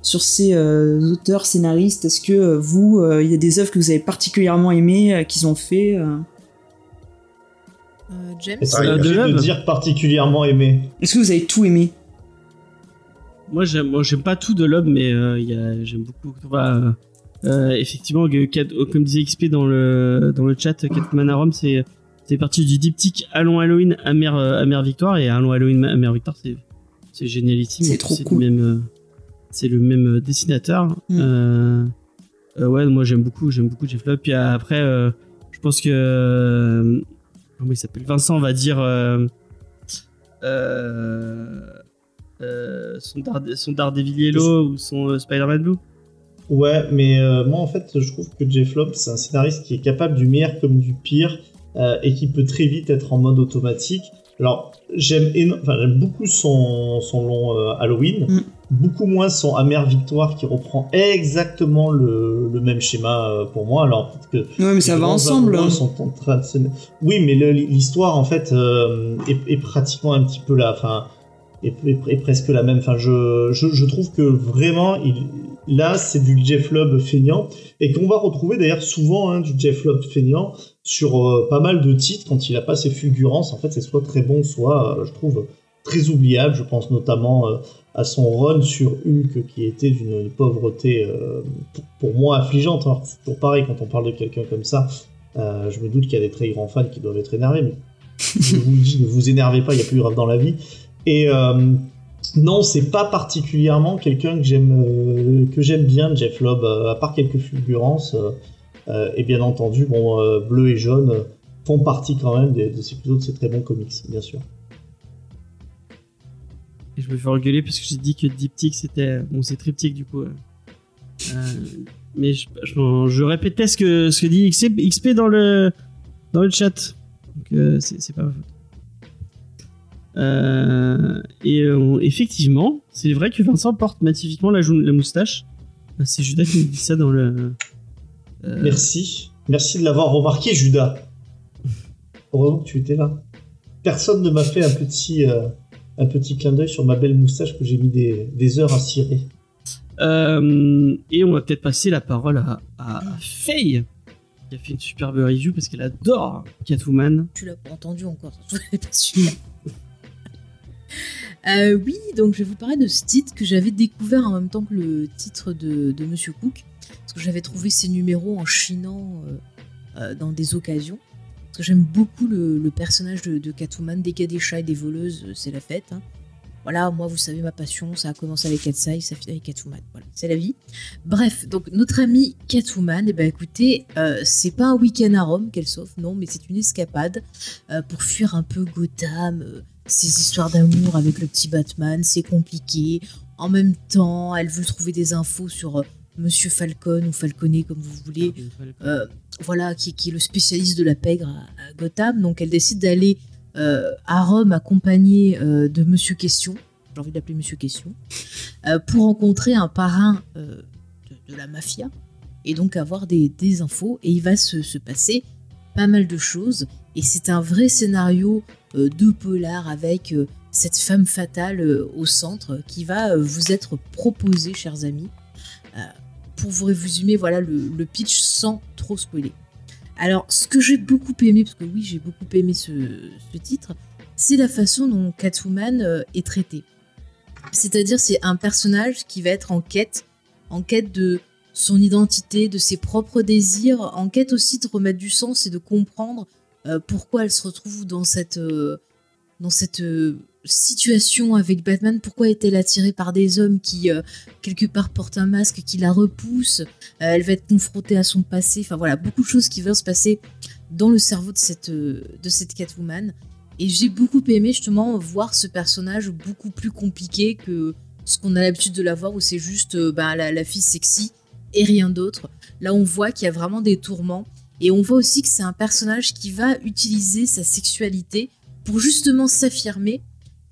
sur ces euh, auteurs, scénaristes. Est-ce que euh, vous, il euh, y a des œuvres que vous avez particulièrement aimées, euh, qu'ils ont fait euh... Euh, James, c'est euh, de dire particulièrement aimé. Est-ce que vous avez tout aimé? Moi, j'aime, moi, j'aime pas tout de Loeb, mais euh, y a, j'aime beaucoup. Bah, euh, effectivement, comme disait X P dans le dans le chat, Catwoman à Rome, c'est c'est parti du diptyque Allons Halloween, amère amère victoire, et Allons Halloween, amère victoire, c'est c'est génialissime. C'est trop c'est cool. Le même, c'est le même dessinateur. Mmh. Euh, euh, ouais, moi j'aime beaucoup, j'aime beaucoup Jeph Loeb. Puis après, euh, je pense que euh, comment il s'appelle, Vincent, on va dire. Euh, euh, Euh, son, Dar- son Daredevil Yellow ou son euh, Spider-Man Blue. Ouais, mais euh, moi en fait je trouve que Jeph Loeb c'est un scénariste qui est capable du meilleur comme du pire, euh, et qui peut très vite être en mode automatique. Alors j'aime, éno- j'aime beaucoup son, son long euh, Halloween, mm. beaucoup moins son Amère Victoire qui reprend exactement le, le même schéma euh, pour moi. Alors peut-être que ouais, mais ça va ensemble. Hein. Sont en train de se... Oui, mais le, l'histoire en fait euh, est, est pratiquement un petit peu là. Enfin. Est, est, est presque la même. Enfin, je, je, je trouve que vraiment, il, là, c'est du Jeph Loeb feignant, et qu'on va retrouver d'ailleurs souvent hein, du Jeph Loeb feignant sur euh, pas mal de titres quand il n'a pas ses fulgurances. En fait, c'est soit très bon, soit, euh, je trouve, très oubliable. Je pense notamment euh, à son run sur Hulk, qui était d'une pauvreté, euh, pour, pour moi, affligeante. Alors, c'est toujours pareil, quand on parle de quelqu'un comme ça, euh, je me doute qu'il y a des très grands fans qui doivent être énervés, mais je vous le dis, ne vous énervez pas, il y a plus grave dans la vie. Et euh, non, c'est pas particulièrement quelqu'un que j'aime, euh, que j'aime bien, Jeph Loeb, euh, à part quelques fulgurances. Euh, euh, et bien entendu, bon, euh, Bleu et Jaune euh, font partie quand même de, de, ces, de ces très bons comics, bien sûr. Et je me fais engueuler parce que j'ai dit que diptyque c'était. Bon, c'est triptyque du coup. Euh, euh, mais je, je, je répétais ce que, ce que dit X P, X P dans, le, dans le chat. Donc euh, c'est, c'est pas ma faute. Euh, et euh, effectivement, c'est vrai que Vincent porte magnifiquement la, jou- la moustache. C'est Judas qui nous dit ça dans le. Euh... Merci, merci de l'avoir remarqué, Judas. Heureusement que tu étais là. Personne ne m'a fait un petit, euh, un petit clin d'œil sur ma belle moustache que j'ai mis des, des heures à cirer. Euh, et on va peut-être passer la parole à, à Faye, qui a fait une superbe review parce qu'elle adore Catwoman. Tu l'as pas entendu encore, je l'ai pas su. Euh, oui, donc je vais vous parler de ce titre que j'avais découvert en même temps que le titre de, de Monsieur Cook, parce que j'avais trouvé ces numéros en chinant euh, euh, dans des occasions, parce que j'aime beaucoup le, le personnage de, de Catwoman. Dès qu'il y a des chats et des voleuses, c'est la fête, hein. Voilà, moi vous savez ma passion, ça a commencé avec Catwoman, ça finit avec Catwoman, voilà, c'est la vie. Bref, donc notre amie Catwoman, et eh ben écoutez, euh, c'est pas un week-end à Rome qu'elle sauve, non, mais c'est une escapade euh, pour fuir un peu Gotham, euh, ses histoires d'amour avec le petit Batman, c'est compliqué. En même temps, elle veut trouver des infos sur euh, Monsieur Falcon ou Falconet, comme vous voulez, euh, voilà, qui, qui est le spécialiste de la pègre à, à Gotham. Donc elle décide d'aller euh, à Rome accompagnée euh, de Monsieur Question, j'ai envie de l'appeler Monsieur Question, euh, pour rencontrer un parrain euh, de, de la mafia et donc avoir des, des infos. Et il va se, se passer pas mal de choses. Et c'est un vrai scénario euh, de polar avec euh, cette femme fatale euh, au centre euh, qui va euh, vous être proposée, chers amis, euh, pour vous résumer voilà, le, le pitch sans trop spoiler. Alors, ce que j'ai beaucoup aimé, parce que oui, j'ai beaucoup aimé ce, ce titre, c'est la façon dont Catwoman euh, est traitée. C'est-à-dire, c'est un personnage qui va être en quête, en quête de son identité, de ses propres désirs, en quête aussi de remettre du sens et de comprendre pourquoi elle se retrouve dans cette, euh, dans cette euh, situation avec Batman, pourquoi est-elle attirée par des hommes qui, euh, quelque part, portent un masque, qui la repoussent, euh, elle va être confrontée à son passé, enfin voilà, beaucoup de choses qui vont se passer dans le cerveau de cette, euh, de cette Catwoman. Et j'ai beaucoup aimé, justement, voir ce personnage beaucoup plus compliqué que ce qu'on a l'habitude de la voir, où c'est juste euh, bah, la, la fille sexy et rien d'autre. Là, on voit qu'il y a vraiment des tourments. Et on voit aussi que c'est un personnage qui va utiliser sa sexualité pour justement s'affirmer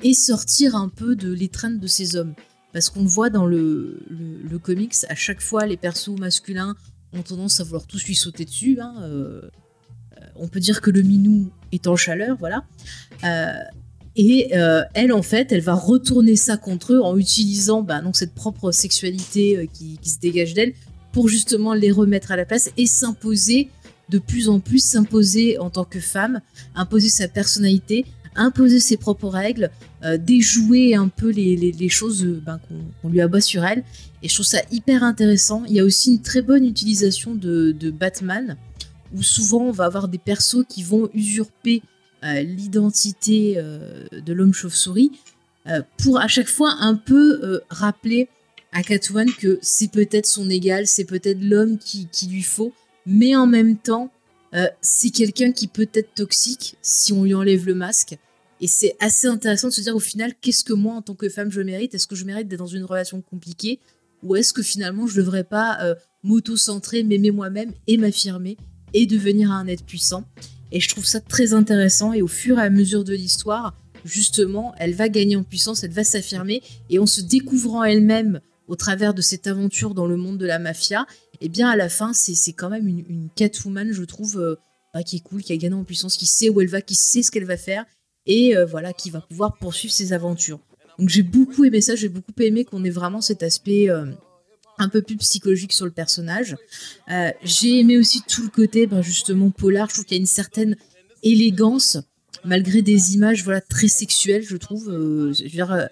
et sortir un peu de l'étreinte de ces hommes. Parce qu'on le voit dans le, le, le comics, à chaque fois, les persos masculins ont tendance à vouloir tous lui sauter dessus. Hein. Euh, on peut dire que le minou est en chaleur, voilà. Euh, Et euh, elle, en fait, elle va retourner ça contre eux en utilisant bah, donc cette propre sexualité euh, qui, qui se dégage d'elle pour justement les remettre à la place et s'imposer de plus en plus, s'imposer en tant que femme, imposer sa personnalité, imposer ses propres règles, euh, déjouer un peu les, les, les choses euh, ben, qu'on, qu'on lui abat sur elle. Et je trouve ça hyper intéressant. Il y a aussi une très bonne utilisation de, de Batman, où souvent on va avoir des persos qui vont usurper euh, l'identité euh, de l'homme chauve-souris, euh, pour à chaque fois un peu euh, rappeler à Catwoman que c'est peut-être son égal, c'est peut-être l'homme qui, qui lui faut, mais en même temps, euh, c'est quelqu'un qui peut être toxique si on lui enlève le masque. Et c'est assez intéressant de se dire au final, qu'est-ce que moi en tant que femme je mérite ? Est-ce que je mérite d'être dans une relation compliquée ? Ou est-ce que finalement je ne devrais pas euh, m'auto-centrer, m'aimer moi-même et m'affirmer et devenir un être puissant ? Et je trouve ça très intéressant. Et au fur et à mesure de l'histoire, justement, elle va gagner en puissance, elle va s'affirmer. Et en se découvrant elle-même au travers de cette aventure dans le monde de la mafia, eh bien à la fin, c'est, c'est quand même une, une Catwoman, je trouve, euh, bah, qui est cool, qui a gagné en puissance, qui sait où elle va, qui sait ce qu'elle va faire, et euh, voilà, qui va pouvoir poursuivre ses aventures. Donc j'ai beaucoup aimé ça, j'ai beaucoup aimé qu'on ait vraiment cet aspect euh, un peu plus psychologique sur le personnage. Euh, j'ai aimé aussi tout le côté, ben, justement, polar. Je trouve qu'il y a une certaine élégance, malgré des images voilà, très sexuelles, je trouve. Euh, je veux dire, euh,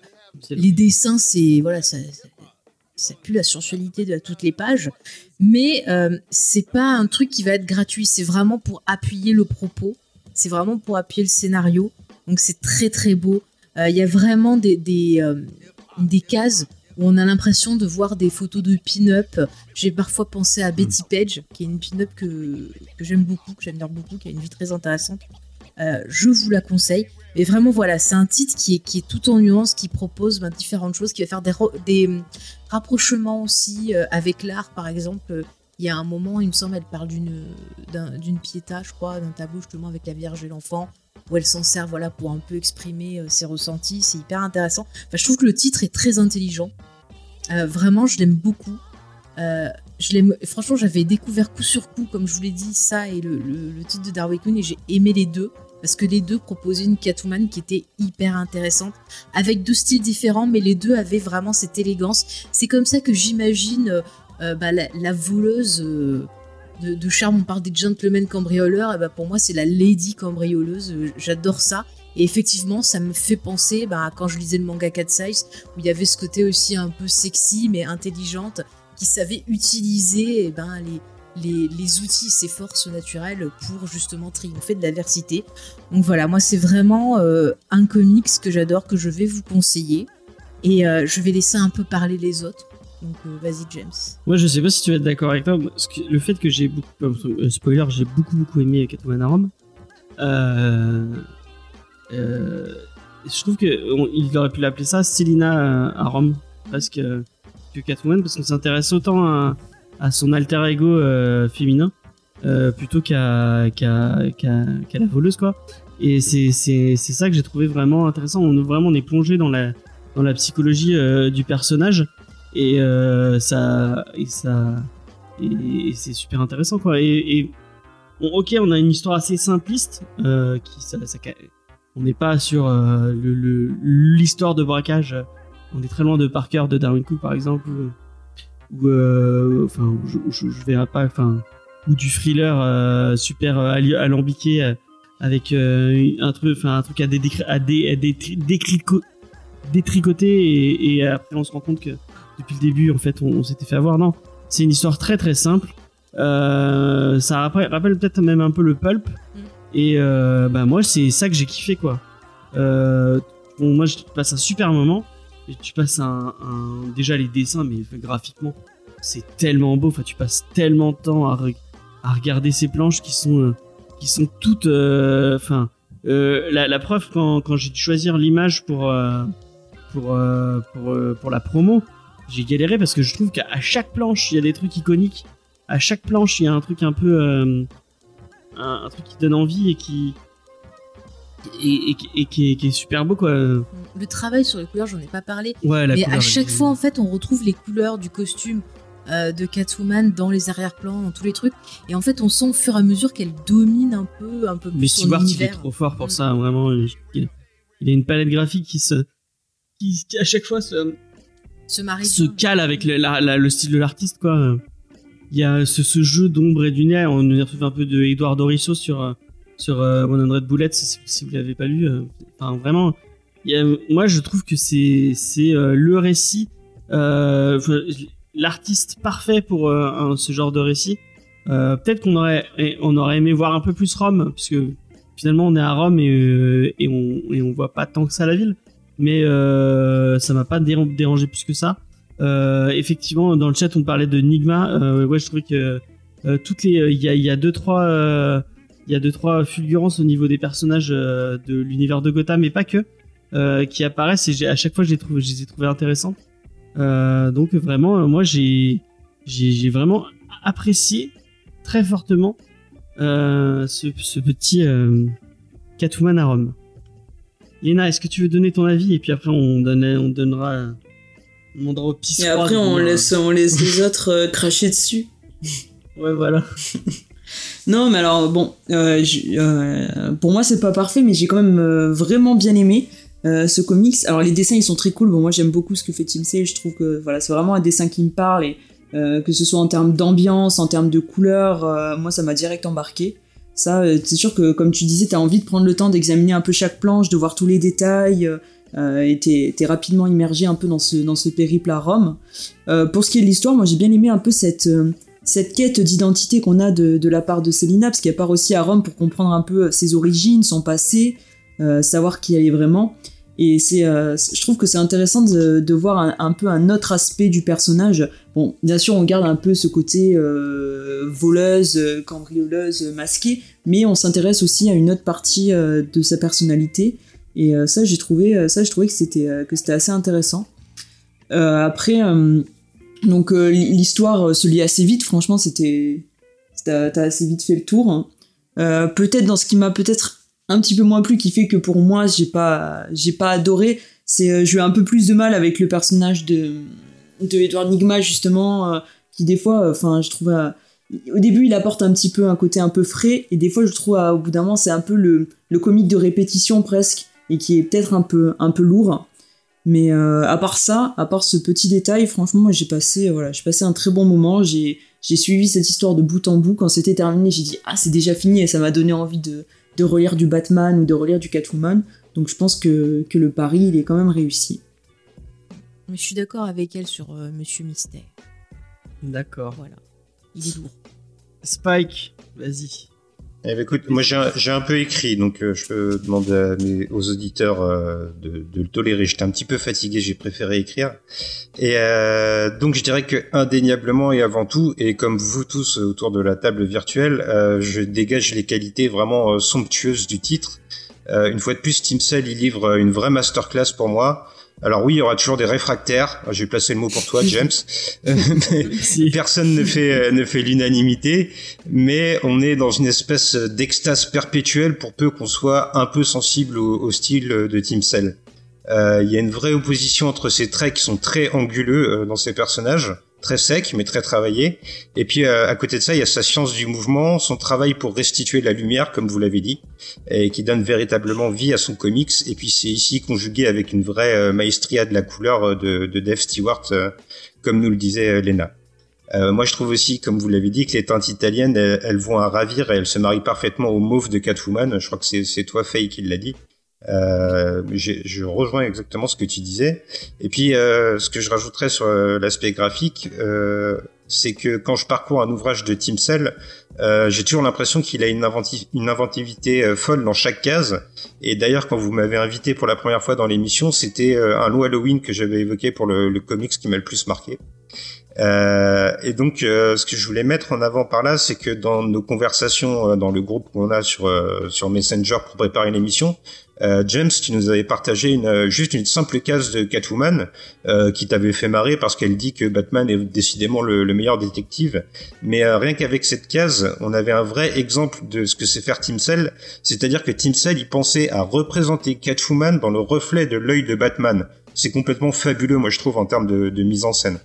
les dessins, c'est... Voilà, ça, ça, ça pue la sensualité de toutes les pages, mais euh, c'est pas un truc qui va être gratuit, c'est vraiment pour appuyer le propos, c'est vraiment pour appuyer le scénario, donc c'est très très beau. Il euh, y a vraiment des, des, euh, des cases où on a l'impression de voir des photos de pin-up. J'ai parfois pensé à Betty Page, qui est une pin-up que, que j'aime beaucoup, que j'aime bien beaucoup, qui a une vie très intéressante. Euh, je vous la conseille. Et vraiment, voilà, c'est un titre qui est, qui est tout en nuances, qui propose ben, différentes choses, qui va faire des, ro- des rapprochements aussi euh, avec l'art. Par exemple, il euh, y a un moment, il me semble, elle parle d'une, d'un, d'une piéta, je crois, d'un tableau justement avec la Vierge et l'Enfant, où elle s'en sert voilà, pour un peu exprimer euh, ses ressentis. C'est hyper intéressant. Enfin, je trouve que le titre est très intelligent. Euh, vraiment, je l'aime beaucoup. Euh, je l'aime... Franchement, j'avais découvert coup sur coup, comme je vous l'ai dit, ça et le, le, le titre de Darwyn Cooke, et j'ai aimé les deux. Parce que les deux proposaient une Catwoman qui était hyper intéressante, avec deux styles différents, mais les deux avaient vraiment cette élégance. C'est comme ça que j'imagine euh, bah, la, la voleuse euh, de, de charme. On parle des gentlemen cambrioleurs, et bah, pour moi c'est la lady cambrioleuse, j'adore ça. Et effectivement, ça me fait penser bah, à quand je lisais le manga Cat Size, où il y avait ce côté aussi un peu sexy, mais intelligente, qui savait utiliser et ben, les... Les, les outils, ses forces naturelles pour justement triompher de l'adversité. Donc voilà, moi c'est vraiment euh, un comics que j'adore, que je vais vous conseiller, et euh, je vais laisser un peu parler les autres. Donc euh, vas-y James. Moi je sais pas si tu vas être d'accord avec toi, parce que le fait que j'ai beaucoup euh, spoiler, j'ai beaucoup beaucoup aimé Catwoman à Rome. Euh, euh, je trouve qu'il aurait pu l'appeler ça Selina à Rome, parce que, que Catwoman, parce qu'on s'intéresse autant à à son alter ego euh, féminin euh, plutôt qu'à, qu'à, qu'à, qu'à la voleuse, quoi. Et c'est, c'est, c'est ça que j'ai trouvé vraiment intéressant. On, vraiment, on est plongé dans la, dans la psychologie euh, du personnage, et, euh, ça, et, ça, et, et c'est super intéressant, quoi. Et, et on, ok, on a une histoire assez simpliste, euh, qui, ça, ça, on n'est pas sur euh, le, le, l'histoire de braquage, on est très loin de Parker, de Darwyn Cooke par exemple, où, ou euh, enfin je, je, je verrai pas enfin ou du thriller euh, super euh, alambiqué euh, avec euh, un truc enfin un truc à, dé, à, dé, à dé, détrico, détricoter et, et après on se rend compte que depuis le début en fait on, on s'était fait avoir. Non, c'est une histoire très très simple, euh, ça rappelle, rappelle peut-être même un peu le pulp, et euh, bah moi c'est ça que j'ai kiffé, quoi. Euh, bon, moi je passe un super moment. Et tu passes un, un... Déjà, les dessins, mais graphiquement, c'est tellement beau. Enfin, tu passes tellement de temps à, re... à regarder ces planches qui sont, euh, qui sont toutes... Euh... Enfin, euh, la, la preuve, quand, quand j'ai dû choisir l'image pour, euh, pour, euh, pour, euh, pour la promo, j'ai galéré parce que je trouve qu'à chaque planche, il y a des trucs iconiques. À chaque planche, il y a un truc un peu... Euh, un, un truc qui donne envie et qui... Et, et, et qui, est, qui est super beau, quoi. Le travail sur les couleurs, j'en ai pas parlé, ouais, mais couleur, à chaque fois en fait on retrouve les couleurs du costume euh, de Catwoman dans les arrière-plans, dans tous les trucs, et en fait on sent au fur et à mesure qu'elle domine un peu, un peu plus mais son Stewart, univers. Mais Stewart il est trop fort pour mmh. ça, vraiment. Il, il, il a une palette graphique qui se qui, qui à chaque fois se se, marie se cale avec le, la, la, le style de l'artiste, quoi. Il y a ce, ce jeu d'ombre et du nez. On nous retrouve un peu de Edouard Dorisso sur sur euh, cent Bullets, si, si vous l'avez pas lu. Euh, enfin vraiment, il y a, moi je trouve que c'est c'est euh, le récit, euh, l'artiste parfait pour euh, un, ce genre de récit. Euh, peut-être qu'on aurait on aurait aimé voir un peu plus Rome, puisque finalement on est à Rome et euh, et on et on voit pas tant que ça la ville, mais euh, ça m'a pas dérangé, dérangé plus que ça. Euh, effectivement, dans le chat on parlait de Nygma. Euh, ouais, je trouvais que euh, toutes les il y a il y a deux trois euh, il y a deux trois fulgurances au niveau des personnages euh, de l'univers de Gotham, mais pas que, euh, qui apparaissent, et j'ai, à chaque fois je les trouve je les ai trouvées intéressantes. Euh, donc vraiment euh, moi j'ai j'ai j'ai vraiment apprécié très fortement euh, ce, ce petit euh, Catwoman à Rome. Léna, est-ce que tu veux donner ton avis, et puis après on, donne, on donnera on donnera au pisse. Et après on laisse, on laisse les autres euh, cracher dessus. Ouais, voilà. Non, mais alors bon, euh, euh, pour moi c'est pas parfait, mais j'ai quand même euh, vraiment bien aimé euh, ce comics. Alors les dessins ils sont très cool. Bon, moi j'aime beaucoup ce que fait Tim Sale. Je trouve que voilà, c'est vraiment un dessin qui me parle, et Euh, que ce soit en termes d'ambiance, en termes de couleurs, euh, moi ça m'a direct embarqué. Ça, euh, c'est sûr que comme tu disais, t'as envie de prendre le temps d'examiner un peu chaque planche, de voir tous les détails, euh, et t'es, t'es rapidement immergé un peu dans ce, dans ce périple à Rome. Euh, pour ce qui est de l'histoire, moi j'ai bien aimé un peu cette, euh, cette quête d'identité qu'on a de, de la part de Selina, parce qu'elle part aussi à Rome pour comprendre un peu ses origines, son passé, euh, savoir qui elle est vraiment. Et c'est, euh, je trouve que c'est intéressant de, de voir un, un peu un autre aspect du personnage. Bon, bien sûr, on garde un peu ce côté euh, voleuse, cambrioleuse, masquée, mais on s'intéresse aussi à une autre partie euh, de sa personnalité. Et euh, ça, j'ai trouvé, ça, je trouvais que c'était, euh, que c'était assez intéressant. Euh, après, euh, donc euh, l'histoire se lie assez vite. Franchement, c'était, c'était t'as assez vite fait le tour. Hein. Euh, peut-être dans ce qui m'a peut-être un petit peu moins plu, qui fait que pour moi j'ai pas j'ai pas adoré, c'est euh, j'ai eu un peu plus de mal avec le personnage de de Edward Nygma, justement, euh, qui des fois enfin euh, je trouve euh, au début il apporte un petit peu un côté un peu frais, et des fois je trouve euh, au bout d'un moment c'est un peu le le comique de répétition presque, et qui est peut-être un peu un peu lourd, mais euh, à part ça, à part ce petit détail, franchement moi j'ai passé voilà j'ai passé un très bon moment. J'ai j'ai suivi cette histoire de bout en bout. Quand c'était terminé, j'ai dit ah c'est déjà fini, et ça m'a donné envie de de relire du Batman ou de relire du Catwoman. Donc je pense que, que le pari, il est quand même réussi. Je suis d'accord avec elle sur euh, Monsieur Mystère. D'accord. Voilà. Il est lourd. Spike, vas-y. Eh bien, écoute, moi j'ai un, j'ai un peu écrit, donc euh, je peux demander à mes, aux auditeurs euh, de, de le tolérer. J'étais un petit peu fatigué, j'ai préféré écrire. Et euh, donc je dirais que indéniablement et avant tout, et comme vous tous autour de la table virtuelle, euh, je dégage les qualités vraiment euh, somptueuses du titre. Euh, une fois de plus, Tim Sale il livre une vraie masterclass pour moi. Alors oui, il y aura toujours des réfractaires. J'ai placé le mot pour toi, James. Mais personne ne fait ne fait l'unanimité, mais on est dans une espèce d'extase perpétuelle pour peu qu'on soit un peu sensible au, au style de Tim Sale. Euh, il y a une vraie opposition entre ces traits qui sont très anguleux euh, dans ces personnages, très secs mais très travaillés. Et puis euh, à côté de ça, il y a sa science du mouvement, son travail pour restituer la lumière, comme vous l'avez dit, et qui donne véritablement vie à son comics. Et puis c'est ici conjugué avec une vraie euh, maestria de la couleur de, de Dave Stewart, euh, comme nous le disait Léna. Euh, moi, je trouve aussi, comme vous l'avez dit, que les teintes italiennes, elles, elles vont à ravir, et elles se marient parfaitement au mauve de Catwoman. Je crois que c'est, c'est toi, Faye, qui l'a dit. Euh, je, je rejoins exactement ce que tu disais. Et puis, euh, ce que je rajouterais sur euh, l'aspect graphique, euh, c'est que quand je parcours un ouvrage de Tim Sale, euh, j'ai toujours l'impression qu'il a une, inventi- une inventivité euh, folle dans chaque case. Et d'ailleurs, quand vous m'avez invité pour la première fois dans l'émission, c'était euh, un lot Halloween que j'avais évoqué pour le, le comics qui m'a le plus marqué. Euh, et donc, euh, ce que je voulais mettre en avant par là, c'est que dans nos conversations, euh, dans le groupe qu'on a sur euh, sur Messenger pour préparer l'émission, Euh, James, tu nous avais partagé une, juste une simple case de Catwoman euh, qui t'avait fait marrer parce qu'elle dit que Batman est décidément le, le meilleur détective. Mais euh, rien qu'avec cette case, on avait un vrai exemple de ce que sait faire Tim Sale. C'est-à-dire que Tim Sale, il pensait à représenter Catwoman dans le reflet de l'œil de Batman. C'est complètement fabuleux, moi je trouve, en termes de, de mise en scène.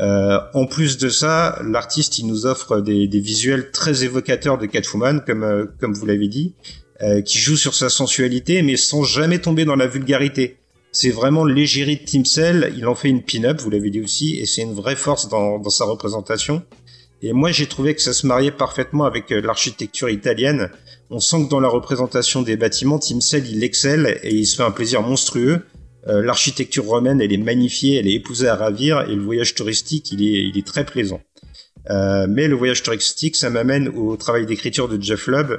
Euh, en plus de ça, l'artiste, il nous offre des, des visuels très évocateurs de Catwoman, comme, euh, comme vous l'avez dit. euh, qui joue sur sa sensualité, mais sans jamais tomber dans la vulgarité. C'est vraiment l'égérie de Tim Sale, il en fait une pin-up, vous l'avez dit aussi, et c'est une vraie force dans, dans sa représentation. Et moi, j'ai trouvé que ça se mariait parfaitement avec l'architecture italienne. On sent que dans la représentation des bâtiments, Tim Sale, il excelle et il se fait un plaisir monstrueux. Euh, l'architecture romaine, elle est magnifiée, elle est épousée à ravir, et le voyage touristique, il est, il est très plaisant. Euh, mais le voyage touristique, ça m'amène au travail d'écriture de Jeph Loeb.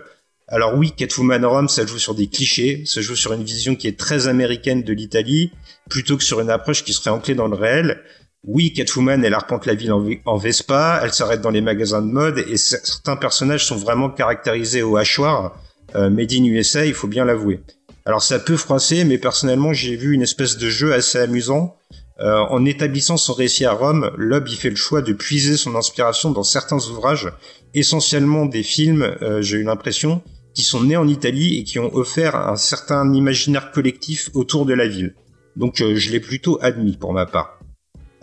Alors oui, Catwoman à Rome, ça joue sur des clichés, ça joue sur une vision qui est très américaine de l'Italie, plutôt que sur une approche qui serait ancrée dans le réel. Oui, Catwoman, elle arpente la ville en Vespa, elle s'arrête dans les magasins de mode, et certains personnages sont vraiment caractérisés au hachoir, euh, made in U S A, il faut bien l'avouer. Alors ça peut froisser, mais personnellement j'ai vu une espèce de jeu assez amusant. Euh, en établissant son récit à Rome, Loeb y fait le choix de puiser son inspiration dans certains ouvrages, essentiellement des films, euh, j'ai eu l'impression, qui sont nés en Italie et qui ont offert un certain imaginaire collectif autour de la ville. Donc euh, je l'ai plutôt admis pour ma part.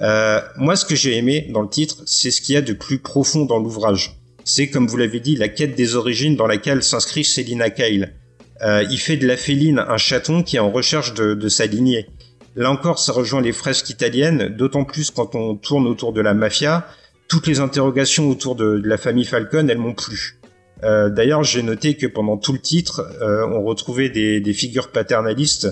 Euh, moi, ce que j'ai aimé dans le titre, c'est ce qu'il y a de plus profond dans l'ouvrage. C'est, comme vous l'avez dit, la quête des origines dans laquelle s'inscrit Selina Kyle. Euh, il fait de la féline un chaton qui est en recherche de, de sa lignée. Là encore, ça rejoint les fresques italiennes, d'autant plus quand on tourne autour de la mafia. Toutes les interrogations autour de, de la famille Falcon, elles m'ont plu. Euh, d'ailleurs, j'ai noté que pendant tout le titre, euh, on retrouvait des, des figures paternalistes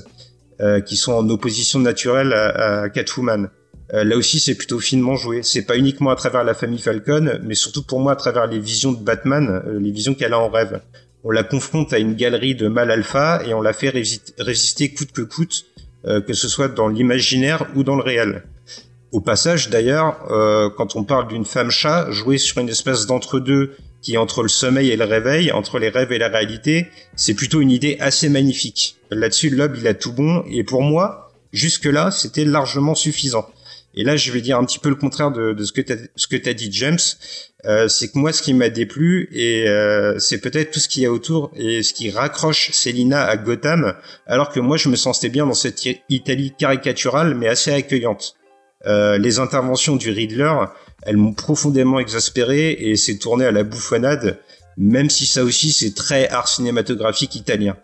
euh, qui sont en opposition naturelle à, à Catwoman. Euh, là aussi, c'est plutôt finement joué. C'est pas uniquement à travers la famille Falcon, mais surtout pour moi à travers les visions de Batman, euh, les visions qu'elle a en rêve. On la confronte à une galerie de mâles alpha et on la fait résister, résister coûte que coûte, euh, que ce soit dans l'imaginaire ou dans le réel. Au passage, d'ailleurs, euh, quand on parle d'une femme chat, jouée sur une espèce d'entre-deux qui est entre le sommeil et le réveil, entre les rêves et la réalité, c'est plutôt une idée assez magnifique. Là-dessus, Loeb, il a tout bon, et pour moi, jusque-là, c'était largement suffisant. Et là, je vais dire un petit peu le contraire de, de ce que t'as, ce que t'as dit, James. Euh, c'est que moi, ce qui m'a déplu, et euh, c'est peut-être tout ce qu'il y a autour et ce qui raccroche Selina à Gotham, alors que moi, je me sentais bien dans cette Italie caricaturale, mais assez accueillante. Euh, les interventions du Riddler, elles m'ont profondément exaspéré et c'est tourné à la bouffonnade, même si ça aussi, c'est très art cinématographique italien.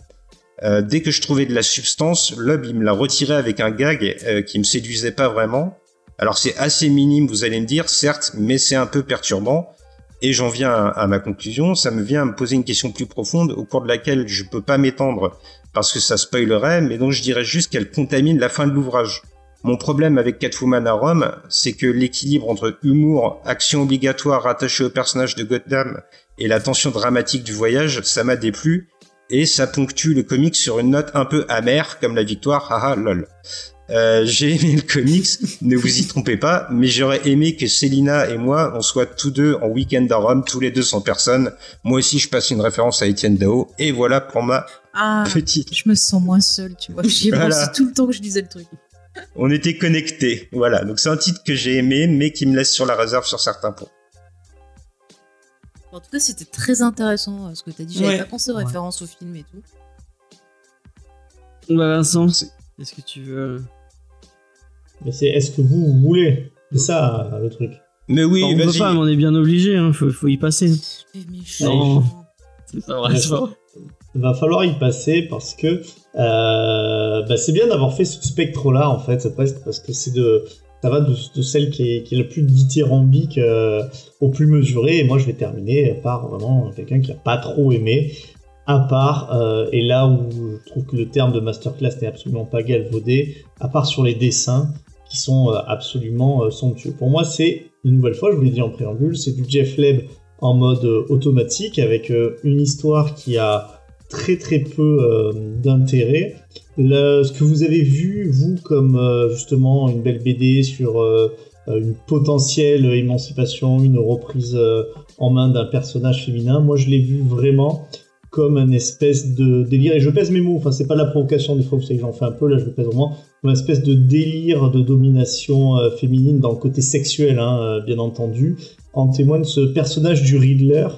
Euh, dès que je trouvais de la substance, Loeb, il me l'a retiré avec un gag euh, qui me séduisait pas vraiment. Alors c'est assez minime, vous allez me dire, certes, mais c'est un peu perturbant. Et j'en viens à, à ma conclusion, ça me vient à me poser une question plus profonde, au cours de laquelle je peux pas m'étendre parce que ça spoilerait, mais donc je dirais juste qu'elle contamine la fin de l'ouvrage. Mon problème avec Catwoman à Rome, c'est que l'équilibre entre humour, action obligatoire rattachée au personnage de Gotham et la tension dramatique du voyage, ça m'a déplu, et ça ponctue le comics sur une note un peu amère, comme la victoire, haha, lol. Euh, j'ai aimé le comics, ne vous y trompez pas, mais j'aurais aimé que Selina et moi, on soit tous deux en week-end à Rome, tous les deux sans personne. Moi aussi, je passe une référence à Étienne Dao, et voilà pour ma ah, petite. Je me sens moins seule, tu vois. J'y ai voilà. pensé tout le temps que je disais le truc. On était connectés, voilà. Donc c'est un titre que j'ai aimé, mais qui me laisse sur la réserve sur certains points. En tout cas, c'était très intéressant ce que tu as dit. J'avais ouais. pas pensé aux ouais. références au film et tout. Bah Vincent, c'est... est-ce que tu veux... Mais c'est est-ce que vous, vous voulez ? C'est ça, le truc. Mais oui, enfin, on vas-y. Pas, mais on est bien obligé, hein. faut, faut y passer. C'est méchant. C'est pas vrai, ça. Va falloir y passer parce que euh, bah c'est bien d'avoir fait ce spectre-là, en fait, c'est presque, parce que c'est de... ça va de, de celle qui est, qui est la plus dithyrambique euh, au plus mesuré, et moi je vais terminer par vraiment quelqu'un qui a pas trop aimé, à part, euh, et là où je trouve que le terme de masterclass n'est absolument pas galvaudé, à part sur les dessins qui sont euh, absolument euh, somptueux. Pour moi, c'est, une nouvelle fois, je vous l'ai dit en préambule, c'est du Jeph Loeb en mode euh, automatique, avec euh, une histoire qui a très très peu euh, d'intérêt. Le, ce que vous avez vu, vous, comme euh, justement une belle B D sur euh, une potentielle émancipation, une reprise euh, en main d'un personnage féminin, moi je l'ai vu vraiment comme un espèce de délire, et je pèse mes mots, enfin c'est pas la provocation, des fois vous savez que j'en fais un peu, là je le pèse vraiment, comme une espèce de délire de domination euh, féminine dans le côté sexuel, hein, euh, bien entendu, en témoigne ce personnage du Riddler,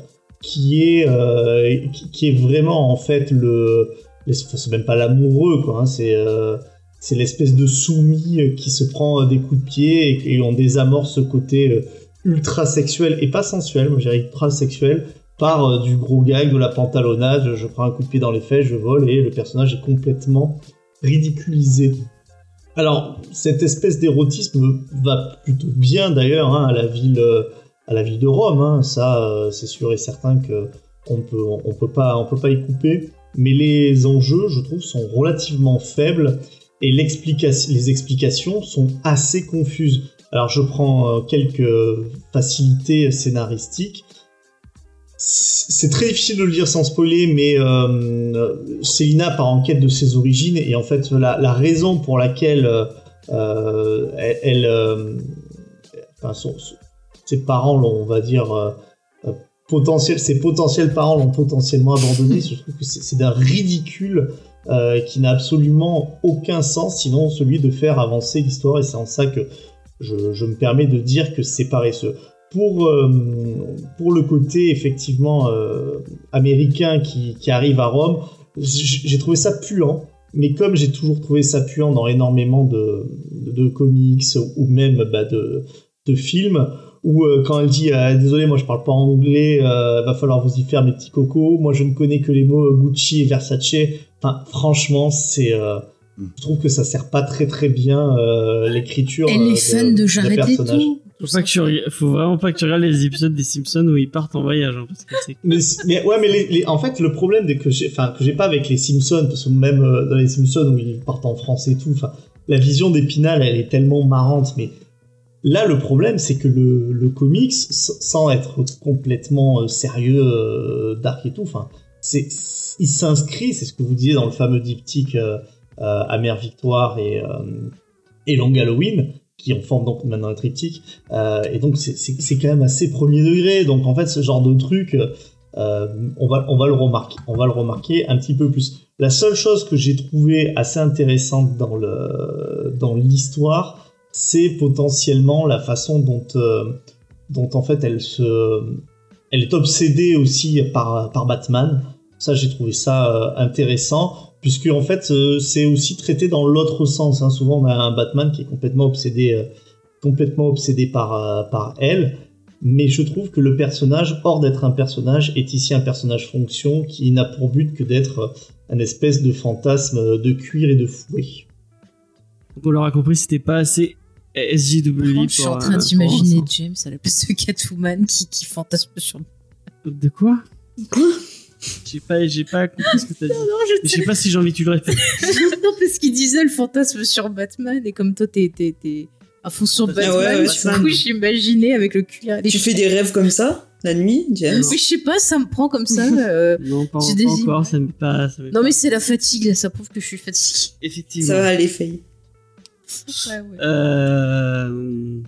qui est, euh, qui, qui est vraiment en fait le... c'est même pas l'amoureux, quoi, hein, c'est, euh, c'est l'espèce de soumis qui se prend des coups de pied et, et on désamorce ce côté euh, ultra sexuel et pas sensuel, moi je dirais ultra sexuel, par euh, du gros gag, de la pantalonnade, je prends un coup de pied dans les fesses, je vole, et le personnage est complètement ridiculisé. Alors, cette espèce d'érotisme va plutôt bien d'ailleurs hein, à la ville, euh, à la ville de Rome, hein. Ça euh, c'est sûr et certain que on peut, on peut pas, on peut pas y couper. Mais les enjeux, je trouve, sont relativement faibles et l'explica- les explications sont assez confuses. Alors, je prends euh, quelques facilités scénaristiques. C'est très difficile de le dire sans spoiler, mais euh, Selina part en quête de ses origines et en fait la, la raison pour laquelle euh, elle, elle euh, enfin, son, son, ses parents l'ont, on va dire, euh, potentiel, ses potentiels parents l'ont potentiellement abandonné. Je trouve que c'est, c'est d'un ridicule euh, qui n'a absolument aucun sens, sinon celui de faire avancer l'histoire, et c'est en ça que je, je me permets de dire que c'est paresseux. Pour, euh, pour le côté effectivement euh, américain qui, qui arrive à Rome, j'ai trouvé ça puant, mais comme j'ai toujours trouvé ça puant dans énormément de, de, de comics ou même bah, de, de films, où euh, quand elle dit euh, « Désolé, moi je parle pas anglais, euh, va falloir vous y faire mes petits cocos, moi je ne connais que les mots Gucci et Versace », enfin franchement c'est... Euh, je trouve que ça sert pas très très bien euh, l'écriture. Elle est euh, fan de, de Jared Leto. C'est pour ça que tu faut vraiment pas que tu regardes les épisodes des Simpsons où ils partent en voyage, hein, parce que c'est... mais, mais ouais, mais les, les, en fait le problème que j'ai, enfin que j'ai pas avec les Simpsons, parce que même euh, dans les Simpsons où ils partent en France et tout, enfin la vision d'Épinal elle est tellement marrante, mais là le problème c'est que le, le comics sans être complètement euh, sérieux, euh, dark et tout, enfin c'est, c'est il s'inscrit, c'est ce que vous disiez dans le fameux diptyque euh, euh, Amère Victoire et euh, et Long Halloween, qui en forme donc maintenant un triptyque, euh, et donc c'est, c'est, c'est quand même assez premier degré, donc en fait ce genre de truc, euh, on, va, on, va le remarquer, on va le remarquer un petit peu plus. La seule chose que j'ai trouvée assez intéressante dans, le, dans l'histoire, c'est potentiellement la façon dont, euh, dont en fait elle, se, elle est obsédée aussi par, par Batman, ça j'ai trouvé ça euh, intéressant, puisque en fait euh, c'est aussi traité dans l'autre sens, hein. Souvent on a un Batman qui est complètement obsédé, euh, complètement obsédé par, euh, par elle, mais je trouve que le personnage, hors d'être un personnage, est ici un personnage fonction qui n'a pour but que d'être un espèce de fantasme de cuir et de fouet. Donc on l'aura compris, c'était pas assez S J W. Par contre, je suis en train euh, d'imaginer James à la place de Catwoman qui, qui fantasme sur... De quoi ? Quoi ? J'ai pas, j'ai pas compris ce que t'as dit. Non, non, je, je sais pas si j'ai envie que tu le répètes. Non, parce qu'il disait le fantasme sur Batman, et comme toi t'es, t'es, t'es à fond sur Batman, ah ouais, ouais, du coup j'imaginais avec le cuir. Tu fais des rêves comme ça la nuit, James ? Oui, je sais pas, ça me prend comme ça. Euh, non, pas, pas encore, ça me passe. Non, pas. Mais c'est la fatigue, ça prouve que je suis fatiguée. Effectivement. Ça va aller, Faye. Ouais, ouais. Euh...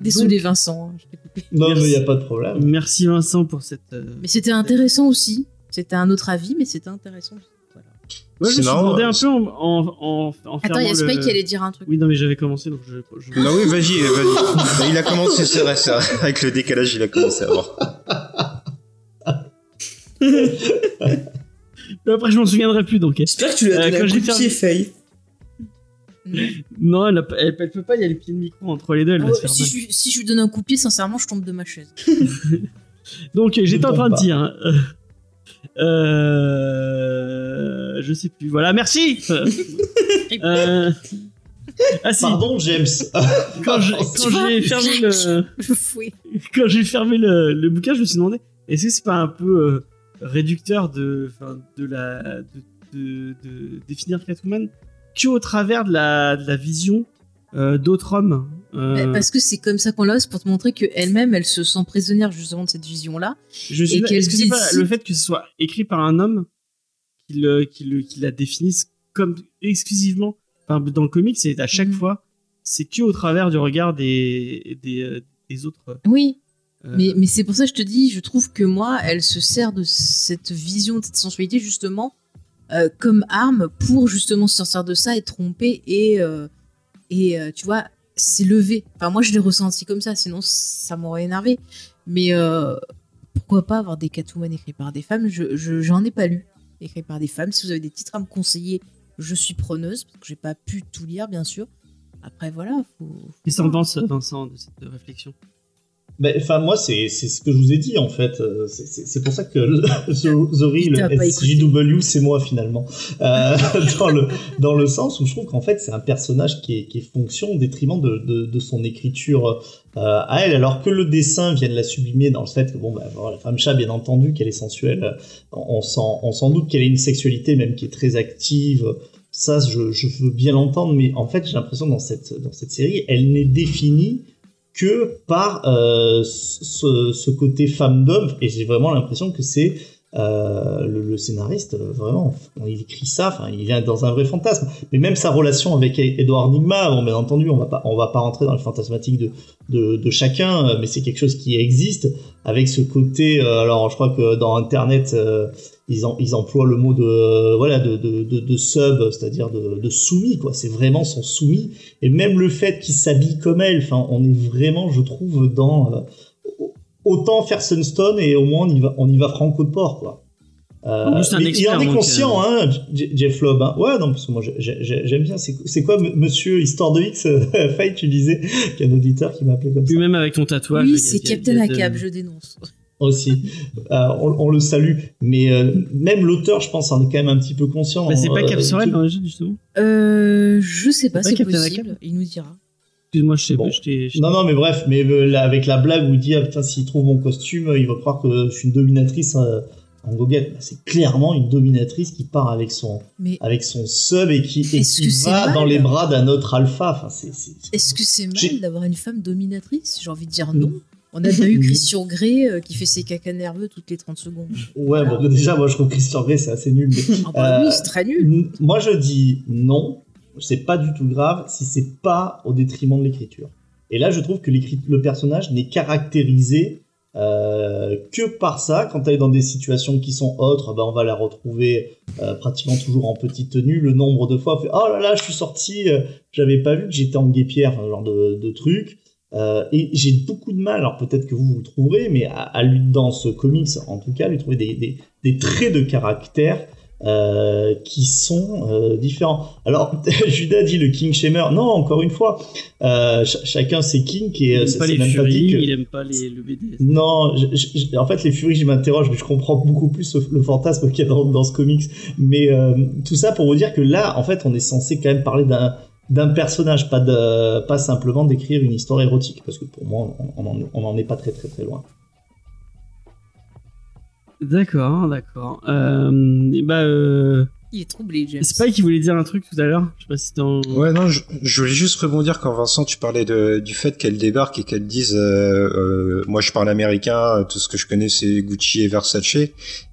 Désolé, donc... Vincent. Je t'ai coupé. Non, merci. Mais y a pas de problème. Merci Vincent pour cette. Euh... Mais c'était intéressant aussi. C'était un autre avis, mais c'était intéressant. Voilà. Ouais, je me suis demandé un peu en, en, en, en attends, il y a Spike le... qui allait dire un truc. Oui, non, mais j'avais commencé, donc je... je... Non, oui, vas-y, vas-y. Il a commencé, c'est vrai, ça. Avec le décalage, il a commencé à voir. Après, je m'en souviendrai plus, donc... J'espère que tu lui as donné euh, un coup de pied, Faye. Non, elle, a, elle, elle peut pas, il y a les pieds de micro entre les deux, elle ah, va ouais, se faire si, je, si je lui donne un coup de pied, sincèrement, je tombe de ma chaise. Donc, je j'étais en train pas. de dire... Hein. Euh... Je sais plus. Voilà, merci. euh... ah, si. Pardon, James. Quand, je, quand j'ai fermé le, quand j'ai fermé le, le bouquin, je me suis demandé, est-ce que c'est pas un peu euh, réducteur de, enfin, de la, de, de, de définir Catwoman que au travers de la, de la vision euh, d'autres hommes. Euh... Parce que c'est comme ça qu'on l'a, c'est pour te montrer qu'elle-même, elle se sent prisonnière justement de cette vision-là. Je suis et là, qu'elle est-ce que c'est pas le fait que ce soit écrit par un homme qui, le, qui, le, qui la définisse comme exclusivement, enfin, dans le comic, c'est à chaque mm-hmm. fois, c'est que au travers du regard des, des, des autres. Oui, euh... mais, mais c'est pour ça que je te dis, je trouve que moi, elle se sert de cette vision, de cette sensualité justement euh, comme arme pour justement se sortir de ça et tromper et, euh, et euh, tu vois... C'est levé. Enfin, moi, je l'ai ressenti comme ça, sinon ça m'aurait énervé. Mais euh, pourquoi pas avoir des Catwoman écrits par des femmes ? Je, je, j'en ai pas lu, écrits par des femmes. Si vous avez des titres à me conseiller, je suis preneuse, parce que j'ai pas pu tout lire, bien sûr. Après, voilà. Faut... Qu'est-ce que t'en penses, Vincent, de cette réflexion ? Enfin, moi, c'est, c'est ce que je vous ai dit, en fait. C'est, c'est, c'est pour ça que le, The, The Real S J W, c'est moi, finalement. Euh, dans, le, dans le sens où je trouve qu'en fait, c'est un personnage qui est, qui est fonction au détriment de, de, de son écriture euh, à elle, alors que le dessin vient de la sublimer dans le fait que, bon, bah, voilà, la femme chat, bien entendu, qu'elle est sensuelle. On s'en, on s'en doute qu'elle ait une sexualité, même, qui est très active. Ça, je, je veux bien l'entendre, mais en fait, j'ai l'impression, dans cette, dans cette série, elle n'est définie que par euh, ce, ce côté femme d'homme, et j'ai vraiment l'impression que c'est euh, le, le scénariste, euh, vraiment, il écrit ça, enfin, il est dans un vrai fantasme. Mais même sa relation avec Edward Nygma, bon, bien entendu, on va pas, on va pas rentrer dans le fantasmatique de, de, de chacun, mais c'est quelque chose qui existe, avec ce côté, euh, alors je crois que dans Internet, euh, ils, en, ils emploient le mot de, euh, voilà, de, de, de, de sub, c'est-à-dire de, de soumis, quoi. C'est vraiment son soumis. Et même le fait qu'il s'habille comme elle, enfin, on est vraiment, je trouve, dans euh, autant faire Sunstone et au moins on y va, on y va franco de port, quoi. Euh, Juste un expert, il en est conscient, euh... hein, Jeph Loeb. Hein. Ouais, non, parce que moi, j'ai, j'ai, j'aime bien. C'est, c'est quoi, m- Monsieur Histoire de X, Faye, tu disais, qu'il y a un auditeur qui m'a appelé comme ça. Lui-même avec ton tatouage. Oui, c'est Captain Acab, je dénonce. Aussi, euh, on, on le salue, mais euh, même l'auteur, je pense, en est quand même un petit peu conscient. Mais c'est pas Cap Sorel dans le jeu, justement. Euh, je sais pas, c'est, c'est possible. Il nous dira. Excuse-moi, je sais bon. pas. Je t'ai, je non, non, mais bref, mais euh, là, avec la blague où il dit ah, putain, s'il trouve mon costume, il va croire que je suis une dominatrice. Euh, En goguette, c'est clairement une dominatrice qui part avec son, mais avec son sub et qui, et qui va dans les bras d'un autre alpha. Enfin, c'est, c'est... Est-ce que c'est mal J'ai... d'avoir une femme dominatrice ? J'ai envie de dire non. non. On a déjà eu Christian Grey euh, qui fait ses cacas nerveux toutes les trente secondes. Ouais, voilà. Bon, déjà, moi je trouve Christian Grey c'est assez nul. Mais, ah bah oui, euh, c'est très nul. N- moi je dis non, c'est pas du tout grave si c'est pas au détriment de l'écriture. Et là, je trouve que le personnage n'est caractérisé Euh, que par ça. Quand elle est dans des situations qui sont autres, ben on va la retrouver euh, pratiquement toujours en petite tenue. Le nombre de fois on fait oh là là, je suis sorti, euh, j'avais pas vu que j'étais en guêpière, enfin, genre de, de truc. Euh, et j'ai beaucoup de mal, alors peut-être que vous vous le trouverez, mais à, à lui, dans ce comics en tout cas, lui trouver des, des, des traits de caractère Euh, qui sont euh, différents. Alors, Judas dit le king shamer. Non, encore une fois, euh, ch- chacun ses kinks et il aime ça, pas c'est les même furies, pas que... il aime pas les le B D S. Non, je, je, en fait, les furies, je m'interroge, mais je comprends beaucoup plus le fantasme qu'il y a dans, dans ce comics. Mais euh, tout ça pour vous dire que là, en fait, on est censé quand même parler d'un d'un personnage, pas de pas simplement d'écrire une histoire érotique, parce que pour moi, on, on, on en est pas très très très loin. D'accord, d'accord. Euh, bah, euh... Il est troublé, James. C'est pas qui voulait dire un truc tout à l'heure. Je sais pas si t'es en... Ouais, non, je, je voulais juste rebondir quand Vincent, tu parlais de, du fait qu'elle débarque et qu'elle dise euh, euh, moi je parle américain, tout ce que je connais c'est Gucci et Versace.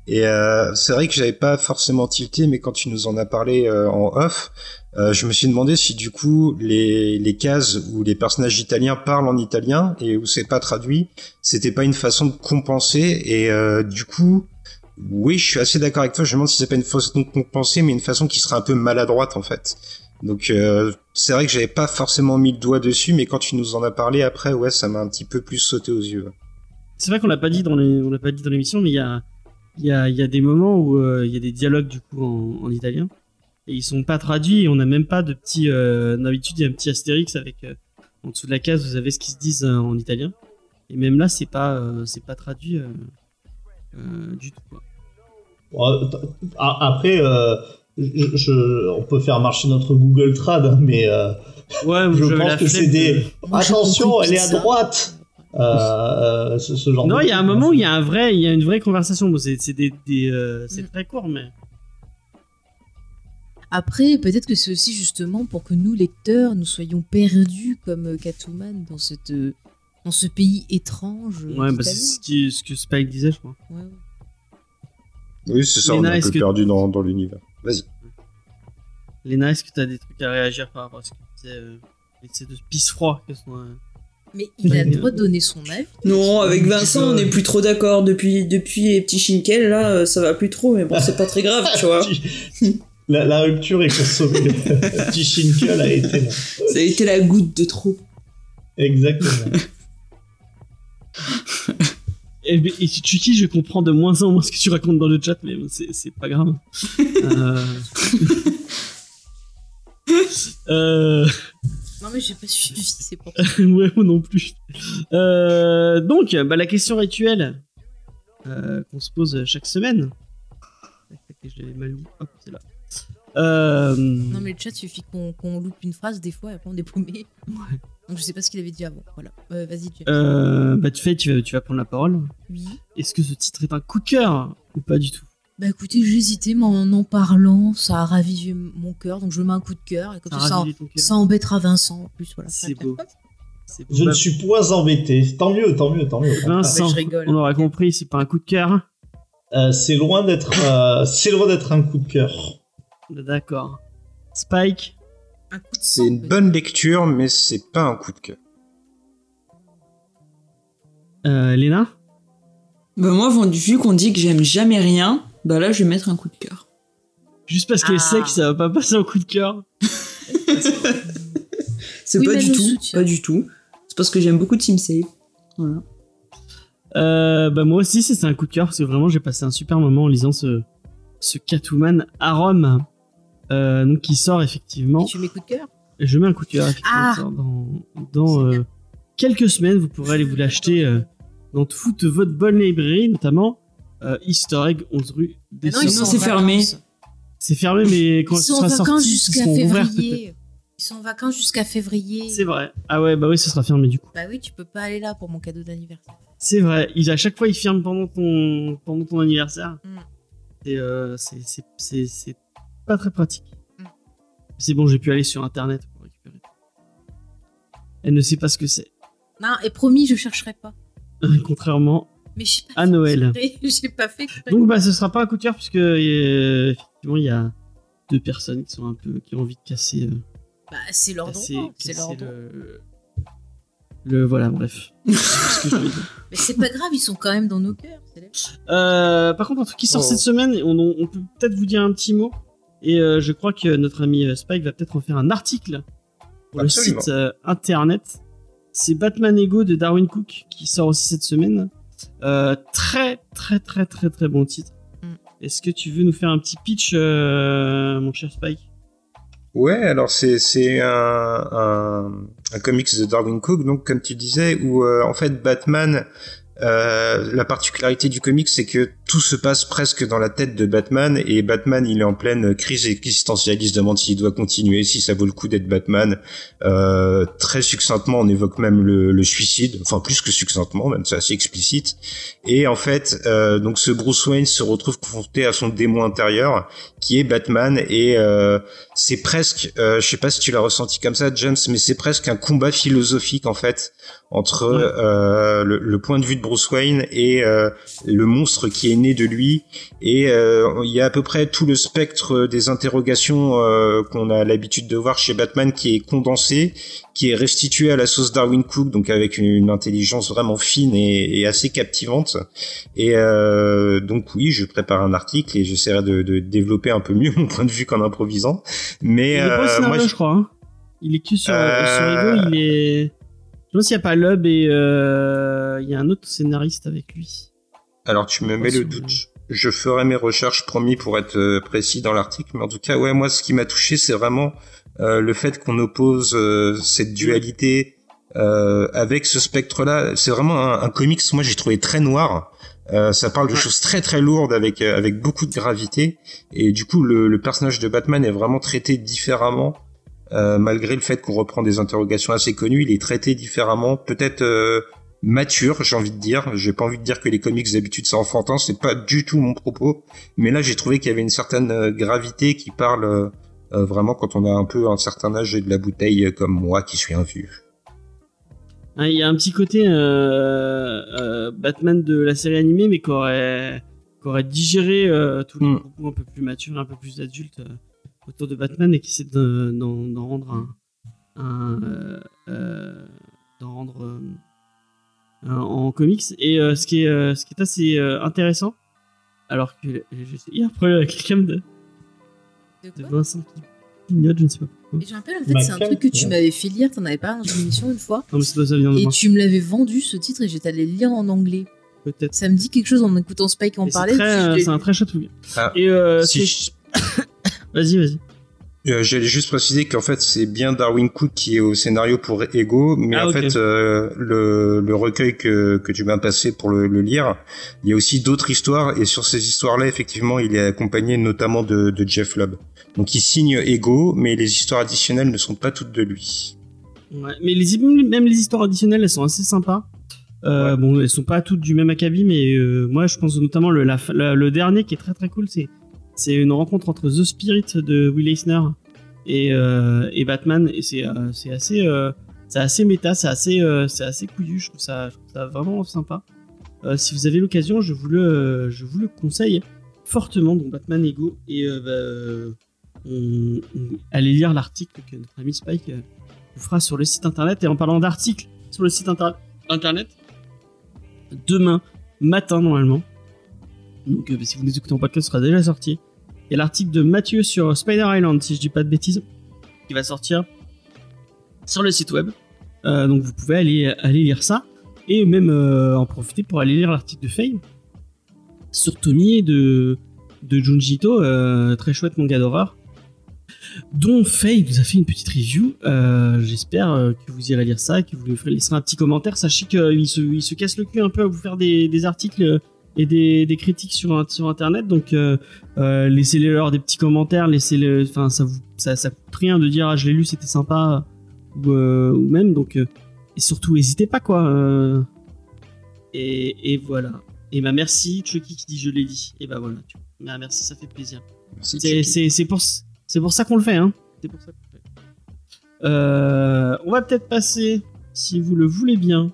Et euh, c'est vrai que j'avais pas forcément tilté, mais quand tu nous en as parlé euh, en off, euh, je me suis demandé si du coup les, les cases où les personnages italiens parlent en italien et où c'est pas traduit, c'était pas une façon de compenser. Et euh, du coup, oui, je suis assez d'accord avec toi. Je me demande si c'est pas une façon de compenser, mais une façon qui serait un peu maladroite en fait. Donc euh, c'est vrai que j'avais pas forcément mis le doigt dessus, mais quand tu nous en as parlé après, ouais, ça m'a un petit peu plus sauté aux yeux. C'est vrai qu'on l'a pas dit dans les, on l'a pas dit dans l'émission, mais il y a Il y a, il y a des moments où euh, il y a des dialogues du coup en, en italien et ils sont pas traduits et on n'a même pas de petits. Euh, d'habitude, il y a un petit astérix avec euh, en dessous de la case, vous avez ce qu'ils se disent euh, en italien et même là, c'est pas euh, c'est pas traduit euh, euh, du tout. Quoi. Après, euh, je, je, on peut faire marcher notre Google Trad, hein, mais euh, ouais, je pense que c'est des. Moi, attention, elle est à droite. Euh, ce, ce genre non, il y a un moment où il y a un vrai, il y a une vraie conversation. Bon, c'est, c'est des, des euh, c'est mm. très court, mais après peut-être que c'est aussi justement pour que nous lecteurs nous soyons perdus comme Catwoman dans cette, dans ce pays étrange. Ouais, bah c'est ce, qui, ce que Spike disait, je crois. Ouais, ouais. Oui, c'est ça. Léna, on est un peu perdu dans, dans l'univers. Vas-y. Léna, est-ce que t'as des trucs à réagir par rapport à ce que tu disais, euh, ces deux pisse froid que sont. Euh... Mais il a le droit de donner son avis. Non, avec Vincent, on n'est plus trop d'accord. Depuis, depuis les petits Shinkel, là, ça va plus trop. Mais bon, c'est pas très grave, tu vois. La, la rupture est consommée. Le petit Shinkel a été là. Ça a été la goutte de trop. Exactement. Et, et Chucky, je comprends de moins en moins ce que tu racontes dans le chat, mais c'est, c'est pas grave. euh... euh... Non mais j'ai pas suivi, c'est pour ça. Ouais, moi non plus. Euh, donc, bah, la question rituelle euh, qu'on se pose chaque semaine. Je l'avais mal lu. Hop, c'est là. Euh... Non mais le chat, il suffit qu'on, qu'on loupe une phrase des fois et après on est paumé. Ouais. Donc je sais pas ce qu'il avait dit avant. Voilà. Euh, vas-y. James. Euh, bah tu fais, tu vas, tu vas prendre la parole. Oui. Est-ce que ce titre est un coup de cœur ou pas du tout? Bah écoutez, j'hésitais, mais en en parlant, ça a ravivé mon cœur, donc je mets un coup de cœur et comme ça, ça, en, ça embêtera Vincent en plus. Voilà. C'est beau. C'est beau. Je bah, ne suis pas embêté. Tant mieux, tant mieux, tant mieux. Vincent, je rigole, on aurait compris, c'est pas un coup de cœur. Euh, c'est loin d'être, euh, c'est loin d'être un coup de cœur. D'accord. Spike. Un coup de sang, c'est une peut-être. Bonne lecture, mais c'est pas un coup de cœur. Euh, Léna. Bah moi, vu qu'on dit que j'aime jamais rien, bah là, je vais mettre un coup de cœur. Juste parce qu'elle ah. sait que ça va pas passer en coup de cœur. C'est oui, pas du tout, soutien. Pas du tout. C'est parce que j'aime beaucoup Tim Sale. Voilà. Euh, bah moi aussi, c'est, c'est un coup de cœur parce que vraiment, j'ai passé un super moment en lisant ce, ce Catwoman à Rome, euh, donc qui sort effectivement. Et tu mets coup de cœur ? Je mets un coup de cœur. Ah. Dans, dans euh, quelques semaines, vous pourrez aller vous l'acheter. Euh, Dans toute votre bonne librairie, notamment euh, Easter Egg, onze rue des Saints. Non, non, c'est fermé. C'est fermé, mais quand ils sont en vacances jusqu'à février. Ils sont en vacances jusqu'à février. C'est vrai. Ah ouais, bah oui, ça sera fermé du coup. Bah oui, tu peux pas aller là pour mon cadeau d'anniversaire. C'est vrai. Ils, à chaque fois, ils ferment pendant ton, pendant ton anniversaire. Mm. Et euh, c'est, c'est, c'est, c'est pas très pratique. Mm. C'est bon, j'ai pu aller sur Internet pour récupérer. Elle ne sait pas ce que c'est. Non, et promis, je chercherai pas. Contrairement mais pas à Noël. J'ai pas fait donc bah ce sera pas un coup de cœur puisque euh, effectivement il y a deux personnes qui sont un peu qui ont envie de casser. Euh, bah c'est leur don. C'est leur don. Le... le voilà bref. Ce que mais c'est pas grave ils sont quand même dans nos cœurs. Euh, par contre un truc qui sort oh. cette semaine on, on peut peut-être vous dire un petit mot et euh, je crois que notre ami Spike va peut-être en faire un article pour Absolument. Le site euh, internet. C'est Batman Ego de Darwyn Cooke qui sort aussi cette semaine. Euh, très, très, très, très, très bon titre. Mm. Est-ce que tu veux nous faire un petit pitch, euh, mon cher Spike ? Ouais, alors c'est, c'est un, un, un comics de Darwyn Cooke, donc comme tu disais, où euh, en fait Batman, euh, la particularité du comics, c'est que tout se passe presque dans la tête de Batman, et Batman, il est en pleine crise existentialiste, demande s'il doit continuer, si ça vaut le coup d'être Batman. Euh, très succinctement, on évoque même le, le suicide, enfin plus que succinctement, même c'est assez explicite. Et en fait, euh, donc ce Bruce Wayne se retrouve confronté à son démon intérieur, qui est Batman, et euh, c'est presque, euh, je sais pas si tu l'as ressenti comme ça, James, mais c'est presque un combat philosophique en fait entre euh, le, le point de vue de Bruce Wayne et euh, le monstre qui est de lui et euh, il y a à peu près tout le spectre des interrogations euh, qu'on a l'habitude de voir chez Batman qui est condensé, qui est restitué à la sauce Darwyn Cooke, donc avec une, une intelligence vraiment fine et, et assez captivante. Et euh, donc oui, je prépare un article et j'essaierai de, de développer un peu mieux mon point de vue qu'en improvisant. Mais il est euh, pas au scénario, moi, je crois. Hein. Il est que sur, euh... sur Ego, il est. Je pense qu'il n'y a pas Loeb et euh, il y a un autre scénariste avec lui. Alors tu me mets le doute, je ferai mes recherches, promis, pour être précis dans l'article, mais en tout cas, ouais, moi, ce qui m'a touché, c'est vraiment euh, le fait qu'on oppose euh, cette dualité euh, avec ce spectre-là. C'est vraiment un, un comics, moi, j'ai trouvé très noir. Euh, ça parle de choses très très lourdes avec avec beaucoup de gravité, et du coup, le, le personnage de Batman est vraiment traité différemment. Euh, malgré le fait qu'on reprend des interrogations assez connues, il est traité différemment, peut-être... Euh, mature, j'ai envie de dire. J'ai pas envie de dire que les comics d'habitude c'est enfantin, c'est pas du tout mon propos. Mais là, j'ai trouvé qu'il y avait une certaine gravité qui parle euh, euh, vraiment quand on a un peu un certain âge et de la bouteille euh, comme moi qui suis un vieux. Ah, il y a un petit côté euh, euh, Batman de la série animée, mais qui aurait, qui aurait digéré euh, tous les mmh. propos un peu plus matures, un peu plus adultes euh, autour de Batman et qui essaie de, d'en, d'en rendre un, un euh, euh, d'en rendre euh, en comics et euh, ce qui est euh, ce qui est assez euh, intéressant alors que il y a un problème avec les cams de, de, de Vincent qui clignote, je ne sais pas pourquoi. Et je me rappelle en fait Ma c'est un truc que tu m'avais fait lire, t'en avais parlé dans une émission une fois. Non mais c'est pas ça, vient de et moi. Tu me l'avais vendu ce titre et j'étais allé le lire en anglais. Peut-être. Ça me dit quelque chose en écoutant Spike en parler. C'est, très, puis euh, c'est un très chatouille. Ah. Et euh, si c'est... Je... vas-y vas-y. Euh, j'allais juste préciser qu'en fait c'est bien Darwyn Cooke qui est au scénario pour Ego, mais ah, en okay. fait euh, le, le recueil que, que tu m'as passé pour le, le lire, il y a aussi d'autres histoires, et sur ces histoires-là effectivement il est accompagné notamment de, de Jeph Loeb. Donc il signe Ego, mais les histoires additionnelles ne sont pas toutes de lui. Ouais, mais les, même les histoires additionnelles elles sont assez sympas. Euh, ouais. Bon, elles sont pas toutes du même acabit, mais euh, moi je pense notamment le, la, la, le dernier qui est très très cool, c'est C'est une rencontre entre The Spirit de Will Eisner et, euh, et Batman, et c'est, euh, c'est assez, euh, c'est assez méta, c'est assez, euh, c'est assez couillu. Je trouve ça, je trouve ça vraiment sympa. Euh, si vous avez l'occasion, je vous le, euh, je vous le conseille fortement. Donc Batman Ego, et euh, bah, euh, on, on, allez lire l'article que notre ami Spike euh, vous fera sur le site internet. Et en parlant d'articles sur le site inter- internet, demain matin normalement. Donc euh, si vous nous écoutez en podcast, ce sera déjà sorti. Il y a l'article de Mathieu sur Spider Island, si je dis pas de bêtises, qui va sortir sur le site web. Euh, donc vous pouvez aller, aller lire ça, et même euh, en profiter pour aller lire l'article de Faye sur Tomie de, de Junji Ito, euh, très chouette manga d'horreur, dont Faye nous a fait une petite review. Euh, j'espère euh, que vous irez lire ça, que vous lui laisserez un petit commentaire. Sachez qu'il se, il se casse le cul un peu à vous faire des, des articles et des, des critiques sur, sur internet, donc euh, euh, laissez-les leur des petits commentaires, laissez-les, enfin ça vous ça, ça coûte rien de dire ah je l'ai lu c'était sympa, ou, euh, ou même donc euh, et surtout n'hésitez pas quoi, euh, et, et voilà. Et bah merci Chucky qui dit je l'ai dit, et bah voilà, bah, merci, ça fait plaisir, merci, c'est, c'est, c'est, pour, c'est pour ça qu'on le fait hein, c'est pour ça qu'on le fait. Euh, on va peut-être passer, si vous le voulez bien,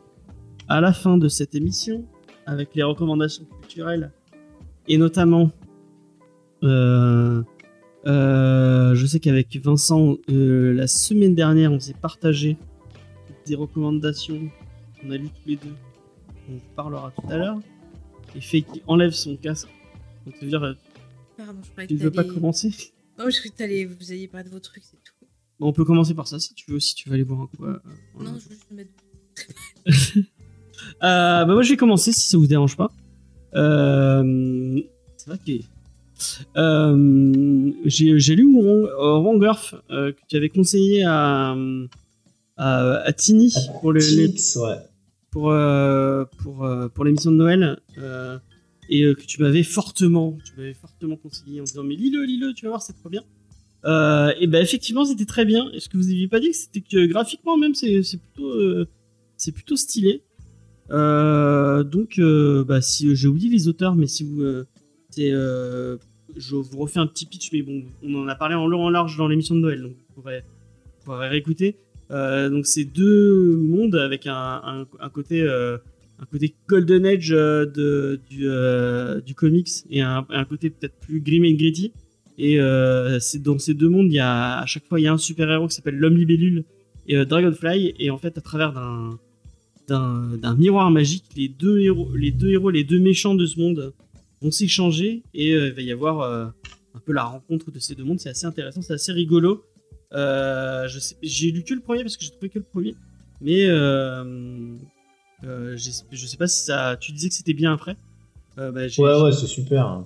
à la fin de cette émission avec les recommandations culturelles, et notamment euh, euh, je sais qu'avec Vincent euh, la semaine dernière on s'est partagé des recommandations qu'on a lues tous les deux, on vous parlera tout à l'heure, et Faye qui enlève son casque, donc ça veut dire euh, Pardon, je tu ne veux pas commencer? Non, je croyais que t'allais, vous alliez parler de vos trucs, c'est tout. Bon, on peut commencer par ça si tu veux, si tu veux aller boire un coup. Euh, non, je veux juste mettre... Euh, bah moi je vais commencer si ça vous dérange pas. Euh, c'est vrai que euh, j'ai, j'ai lu Wrong Earth euh, que tu avais conseillé à à, à Tini pour le les, ouais. pour euh, pour euh, pour l'émission de Noël, euh, et euh, que tu m'avais fortement tu m'avais fortement conseillé en disant mais lis-le lis-le tu vas voir c'est trop bien. Euh, et ben bah, effectivement c'était très bien. Est-ce que vous aviez pas dit que c'était que graphiquement même c'est c'est plutôt euh, c'est plutôt stylé. Euh, donc, euh, bah, si euh, j'ai oublié les auteurs, mais si vous, euh, c'est, euh, je vous refais un petit pitch, mais bon, on en a parlé en long en large dans l'émission de Noël, donc vous pourrez, vous pourrez réécouter. Euh, donc, c'est deux mondes avec un, un, un côté, euh, un côté Golden Age euh, de, du, euh, du comics, et un, un côté peut-être plus grim and gritty. Et euh, c'est dans ces deux mondes, il y a à chaque fois il y a un super héros qui s'appelle l'Homme Libellule et euh, Dragonfly, et en fait à travers d'un D'un, d'un miroir magique, les deux héros, les deux héros, les deux méchants de ce monde vont s'échanger, et euh, il va y avoir euh, un peu la rencontre de ces deux mondes. C'est assez intéressant, c'est assez rigolo. Euh, je sais, j'ai lu que le premier parce que j'ai trouvé que le premier, mais euh, euh, je sais pas si ça. Tu disais que c'était bien après. Euh, bah, j'ai, ouais j'ai, ouais, c'est super.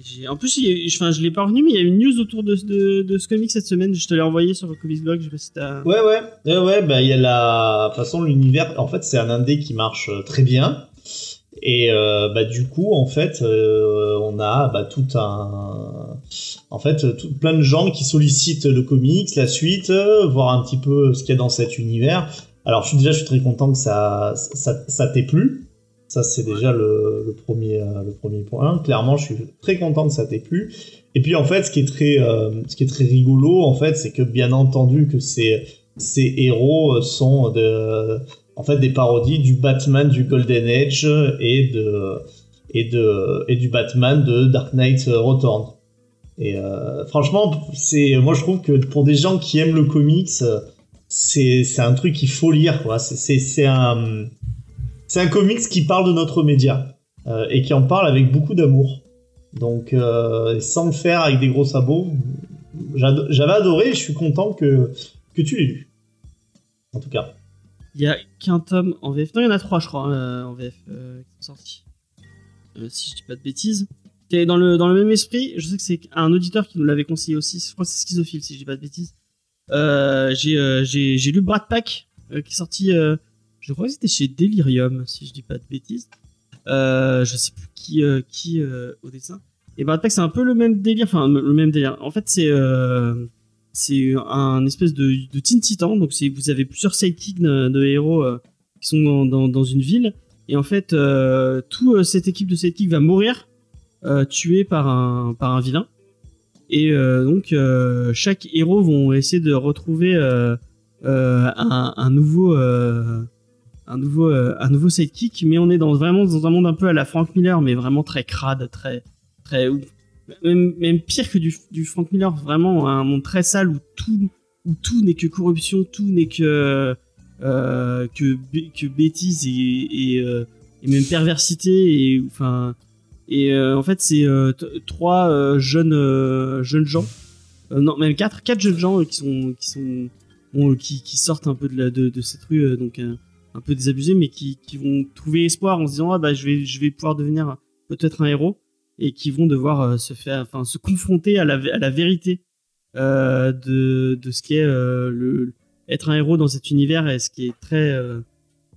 J'ai, en plus, enfin, je l'ai pas revenu, mais il y a une news autour de, de, de ce comic cette semaine. Je te l'ai envoyé sur le comics blog. Je sais pas si t'as. Ouais, ouais, ouais, ouais. Bah, il y a la de toute façon l'univers. En fait, c'est un indé qui marche très bien. Et euh, bah, du coup, en fait, euh, on a bah tout un. En fait, tout, plein de gens qui sollicitent le comics, la suite, euh, voir un petit peu ce qu'il y a dans cet univers. Alors, je suis déjà, je suis très content que ça, ça, ça t'ait plu. Ça, c'est déjà le, le, premier, le premier point. Clairement, je suis très content que ça t'ait plu. Et puis, en fait, ce qui est très, euh, ce qui est très rigolo, en fait, c'est que, bien entendu, que ces, ces héros sont de, en fait, des parodies du Batman du Golden Age et, de, et, de, et du Batman de Dark Knight Returns. Et euh, franchement, c'est, moi, je trouve que pour des gens qui aiment le comics, c'est, c'est un truc qu'il faut lire, quoi. C'est, c'est, c'est un... C'est un comics qui parle de notre média, euh, et qui en parle avec beaucoup d'amour. Donc, euh, sans le faire avec des gros sabots, j'ado- j'avais adoré, et je suis content que, que tu l'aies lu. En tout cas. Il n'y a qu'un tome en V F. Non, il y en a trois, je crois, euh, en V F, euh, qui sont sortis. Euh, si je dis pas de bêtises. qui est dans le, dans le même esprit. Je sais que c'est un auditeur qui nous l'avait conseillé aussi. Je crois que c'est Schizophile, si je dis pas de bêtises. Euh, j'ai, euh, j'ai, j'ai lu Brad Pack, euh, qui est sorti, euh, je crois que c'était chez Delirium, si je dis pas de bêtises. Euh, je sais plus qui, euh, qui, euh, au dessin. Et Brad Pack, c'est un peu le même délire, enfin, le même délire. En fait, c'est, euh, c'est un espèce de, de Teen Titan. Donc, c'est, vous avez plusieurs sidekicks de, de héros, euh, qui sont dans, dans, dans une ville. Et en fait, euh, toute euh, cette équipe de sidekicks va mourir, euh, tuée par un, par un vilain. Et euh, donc, euh, chaque héros vont essayer de retrouver euh, euh, un, un nouveau, euh, un nouveau, euh, un nouveau sidekick. Mais on est dans vraiment dans un monde un peu à la Frank Miller, mais vraiment très crade, très, très, même, même pire que du, du Frank Miller. Vraiment un monde très sale où tout, où tout n'est que corruption, tout n'est que, euh, que, que bêtises et, et, euh, et même perversité et enfin. Et euh, en fait, c'est euh, t- trois euh, jeunes euh, jeunes gens, euh, non même quatre, quatre jeunes gens euh, qui sont qui sont bon, euh, qui, qui sortent un peu de, la, de, de cette rue, euh, donc euh, un peu désabusés, mais qui, qui vont trouver espoir en se disant ah bah je vais je vais pouvoir devenir peut-être un héros, et qui vont devoir euh, se faire enfin se confronter à la à la vérité euh, de de ce qu'est euh, le être un héros dans cet univers, et ce qui est très euh,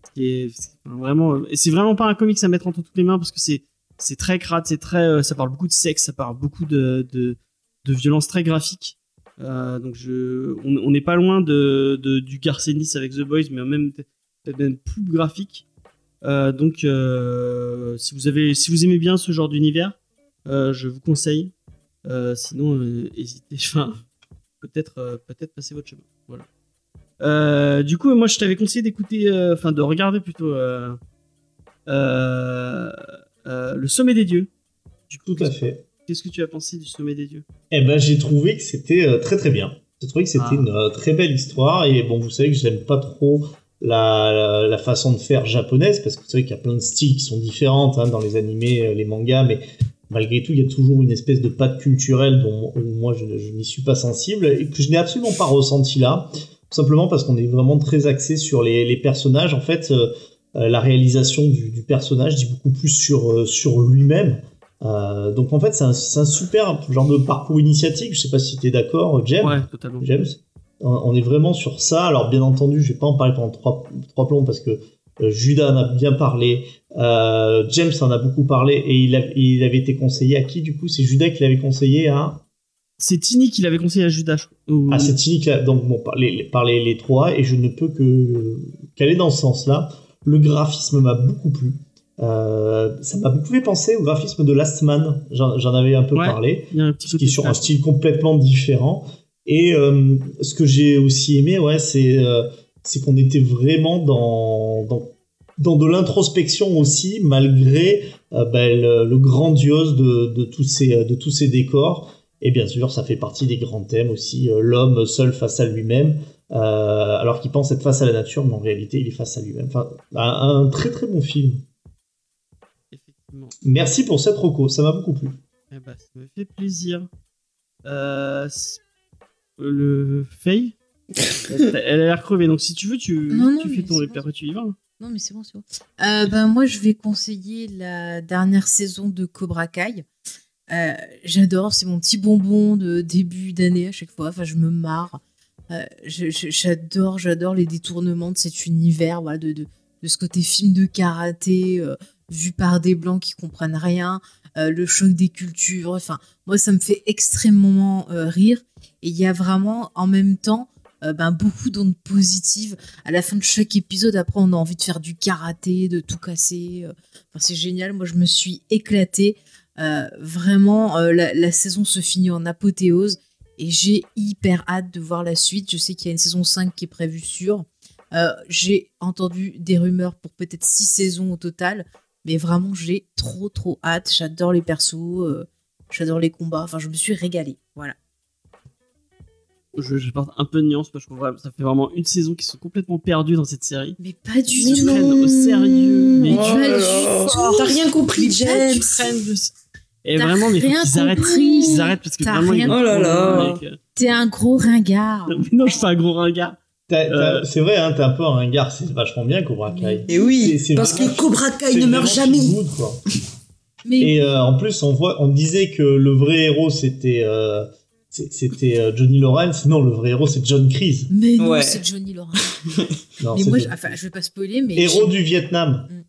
ce qui est c'est, enfin, vraiment euh, c'est vraiment pas un comics à mettre entre toutes les mains, parce que c'est c'est très crade, c'est très, euh, ça parle beaucoup de sexe, ça parle beaucoup de de, de violence très graphique. Euh, donc je, on, on n'est pas loin de, de du Garcenis avec The Boys, mais même peut-être même plus graphique. Euh, donc euh, si vous avez, si vous aimez bien ce genre d'univers, euh, je vous conseille. Euh, sinon, euh, hésitez, enfin peut-être euh, peut-être passez votre chemin. Voilà. Euh, du coup, moi je t'avais conseillé d'écouter, enfin euh, de regarder plutôt. Euh, euh, Euh, Le Sommet des Dieux. Du coup, tout à fait. Qu'est-ce que tu as pensé du Sommet des Dieux ? Eh ben, j'ai trouvé que c'était euh, très très bien. J'ai trouvé que c'était ah. une euh, très belle histoire. Et bon, vous savez que j'aime pas trop la, la, la façon de faire japonaise, parce que vous savez qu'il y a plein de styles qui sont différents hein, dans les animés, les mangas, mais malgré tout, il y a toujours une espèce de patte culturelle dont moi je, je n'y suis pas sensible et que je n'ai absolument pas ressenti là. Tout simplement parce qu'on est vraiment très axé sur les, les personnages. En fait. Euh, Euh, la réalisation du, du personnage dit beaucoup plus sur, euh, sur lui-même. Euh, donc en fait, c'est un, c'est un super genre de parcours initiatique. Je sais pas si t'es d'accord, James. Ouais, totalement. James. On, on est vraiment sur ça. Alors bien entendu, je vais pas en parler pendant trois, trois plombs parce que euh, Judas en a bien parlé. Euh, James en a beaucoup parlé et il, a, il avait été conseillé à qui du coup ? C'est Judas qui l'avait conseillé à... C'est Tini qui l'avait conseillé à Judas. Ou... Ah, c'est Tini qui l'a... Donc bon, par les, par les, les trois, et je ne peux que euh, qu'aller dans ce sens-là. Le graphisme m'a beaucoup plu. Euh, ça m'a beaucoup fait penser au graphisme de Last Man. J'en, j'en avais un peu ouais, parlé. Un petit qui est sur un style complètement différent. Et euh, ce que j'ai aussi aimé, ouais, c'est, euh, c'est qu'on était vraiment dans, dans, dans de l'introspection aussi, malgré euh, bah, le, le grandiose de, de, tous ces, de tous ces décors. Et bien sûr, ça fait partie des grands thèmes aussi. Euh, l'homme seul face à lui-même. Euh, alors qu'il pense être face à la nature, mais en réalité, il est face à lui-même. Enfin, un, un très très bon film. Effectivement. Merci pour cette reco, ça m'a beaucoup plu. Eh ben, ça me fait plaisir. Euh, le Faye, elle, elle a l'air crevée, donc si tu veux, tu, non, tu non, fais ton repère, bon, tu y vas. Hein. Non, mais c'est bon, c'est bon. Euh, ben, moi, je vais conseiller la dernière saison de Cobra Kai. Euh, j'adore, c'est mon petit bonbon de début d'année à chaque fois. Enfin, je me marre. Euh, je, je, j'adore, j'adore les détournements de cet univers, voilà, de, de, de ce côté film de karaté euh, vu par des blancs qui comprennent rien, euh, le choc des cultures. Enfin, moi, ça me fait extrêmement euh, rire. Et il y a vraiment, en même temps, euh, ben, beaucoup d'ondes positives. À la fin de chaque épisode, après, on a envie de faire du karaté, de tout casser. Euh. Enfin, c'est génial. Moi, je me suis éclatée. Euh, vraiment, euh, la, la saison se finit en apothéose. Et j'ai hyper hâte de voir la suite. Je sais qu'il y a une saison cinq qui est prévue sûre. Euh, j'ai entendu des rumeurs pour peut-être six saisons au total. Mais vraiment, j'ai trop, trop hâte. J'adore les persos. Euh, j'adore les combats. Enfin, je me suis régalée. Voilà. Je, je porte un peu de nuance parce que ça fait vraiment une saison qu'ils sont complètement perdus dans cette série. Mais pas du tout. Ils prennent au sérieux. Mais oh tu T'as rien compris, James. Et t'as vraiment, mais faut qu'ils arrêtent, qu'ils arrêtent parce que t'as vraiment, rien... ils... oh là là, t'es un gros ringard. Non, je suis pas un gros ringard. T'as, t'as, euh... C'est vrai, hein, t'es un peu un ringard, c'est vachement bien Cobra Kai. Et oui, c'est, c'est parce que Cobra Kai ne meurt jamais. Good, Mais... Et euh, en plus, on voit, on disait que le vrai héros c'était euh, c'était Johnny Lawrence. Non, le vrai héros c'est John Kreese. Mais non, ouais. c'est Johnny Lawrence. non, mais moi, je, enfin, je vais pas spoiler, mais héros du Vietnam. Mm.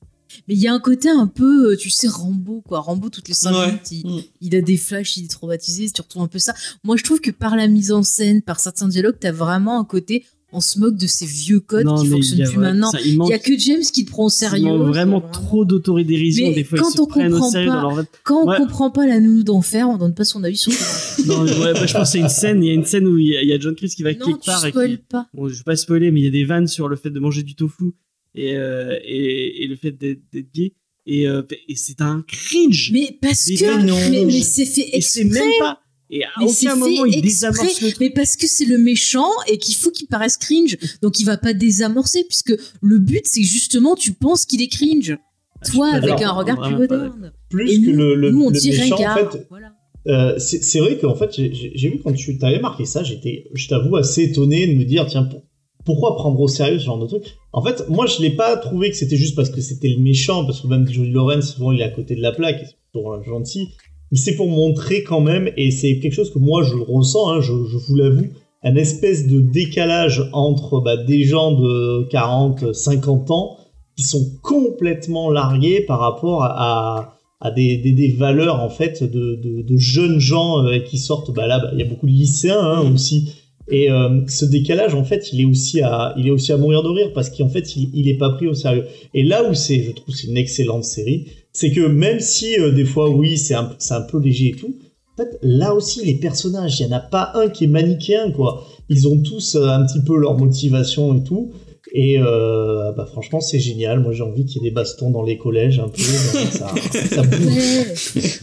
Mais il y a un côté un peu, tu sais, Rambo, quoi. Rambo, toutes les cinq minutes, ouais. il, il a des flashs, il est traumatisé, tu retrouves un peu ça. Moi, je trouve que par la mise en scène, par certains dialogues, t'as vraiment un côté, on se moque de ces vieux codes non, qui fonctionnent a, plus ouais, maintenant. Il manque, y a que James qui te prend au sérieux. Il manque vraiment trop d'autoridérision. Mais des fois, quand ils se on prennent au sérieux pas, dans leur tête. Quand ouais. on comprend pas la nounou d'enfer, on donne pas son avis sur ça. non, mais ouais, bah, je pense que c'est une scène, il y a une scène où il y, y a John Kreese qui va non, quelque part. Non, tu spoil pas. Bon, je vais pas spoiler, mais il y a des vannes sur le fait de manger du tofu. Et, euh, et, et le fait d'être, d'être gay et, euh, et c'est un cringe mais parce mais que non, mais, mais c'est fait exprès et c'est même pas et à mais aucun moment il désamorce le truc. Mais parce que c'est le méchant et qu'il faut qu'il paraisse cringe donc il va pas désamorcer puisque le but c'est justement tu penses qu'il est cringe ah, toi avec alors, un regard plus moderne plus et que nous, le, le, nous, on le méchant ringard, en fait voilà. euh, c'est, c'est vrai qu'en fait j'ai, j'ai, j'ai vu quand tu t'avais marqué ça j'étais je t'avoue assez étonné de me dire tiens pour pourquoi prendre au sérieux ce genre de truc? En fait, moi, je l'ai pas trouvé que c'était juste parce que c'était le méchant, parce que même Johnny Lawrence, souvent, il est à côté de la plaque, c'est pour un gentil. Mais c'est pour montrer quand même, et c'est quelque chose que moi, je ressens, hein, je, je vous l'avoue, un espèce de décalage entre bah, des gens de quarante, cinquante ans qui sont complètement largués par rapport à, à des, des, des valeurs, en fait, de, de, de jeunes gens euh, qui sortent. Bah, là, bah, y a beaucoup de lycéens hein, aussi. Et euh, ce décalage, en fait, il est aussi à, il est aussi à mourir de rire parce qu'en fait, il, il est pas pris au sérieux. Et là où c'est, je trouve, c'est une excellente série, c'est que même si euh, des fois, oui, c'est un, c'est un peu léger et tout, en fait, là aussi, les personnages, il y en a pas un qui est manichéen, quoi. Ils ont tous euh, un petit peu leur motivation et tout. Et euh, bah franchement, c'est génial. Moi, j'ai envie qu'il y ait des bastons dans les collèges un peu. Genre, ça, ça bouge.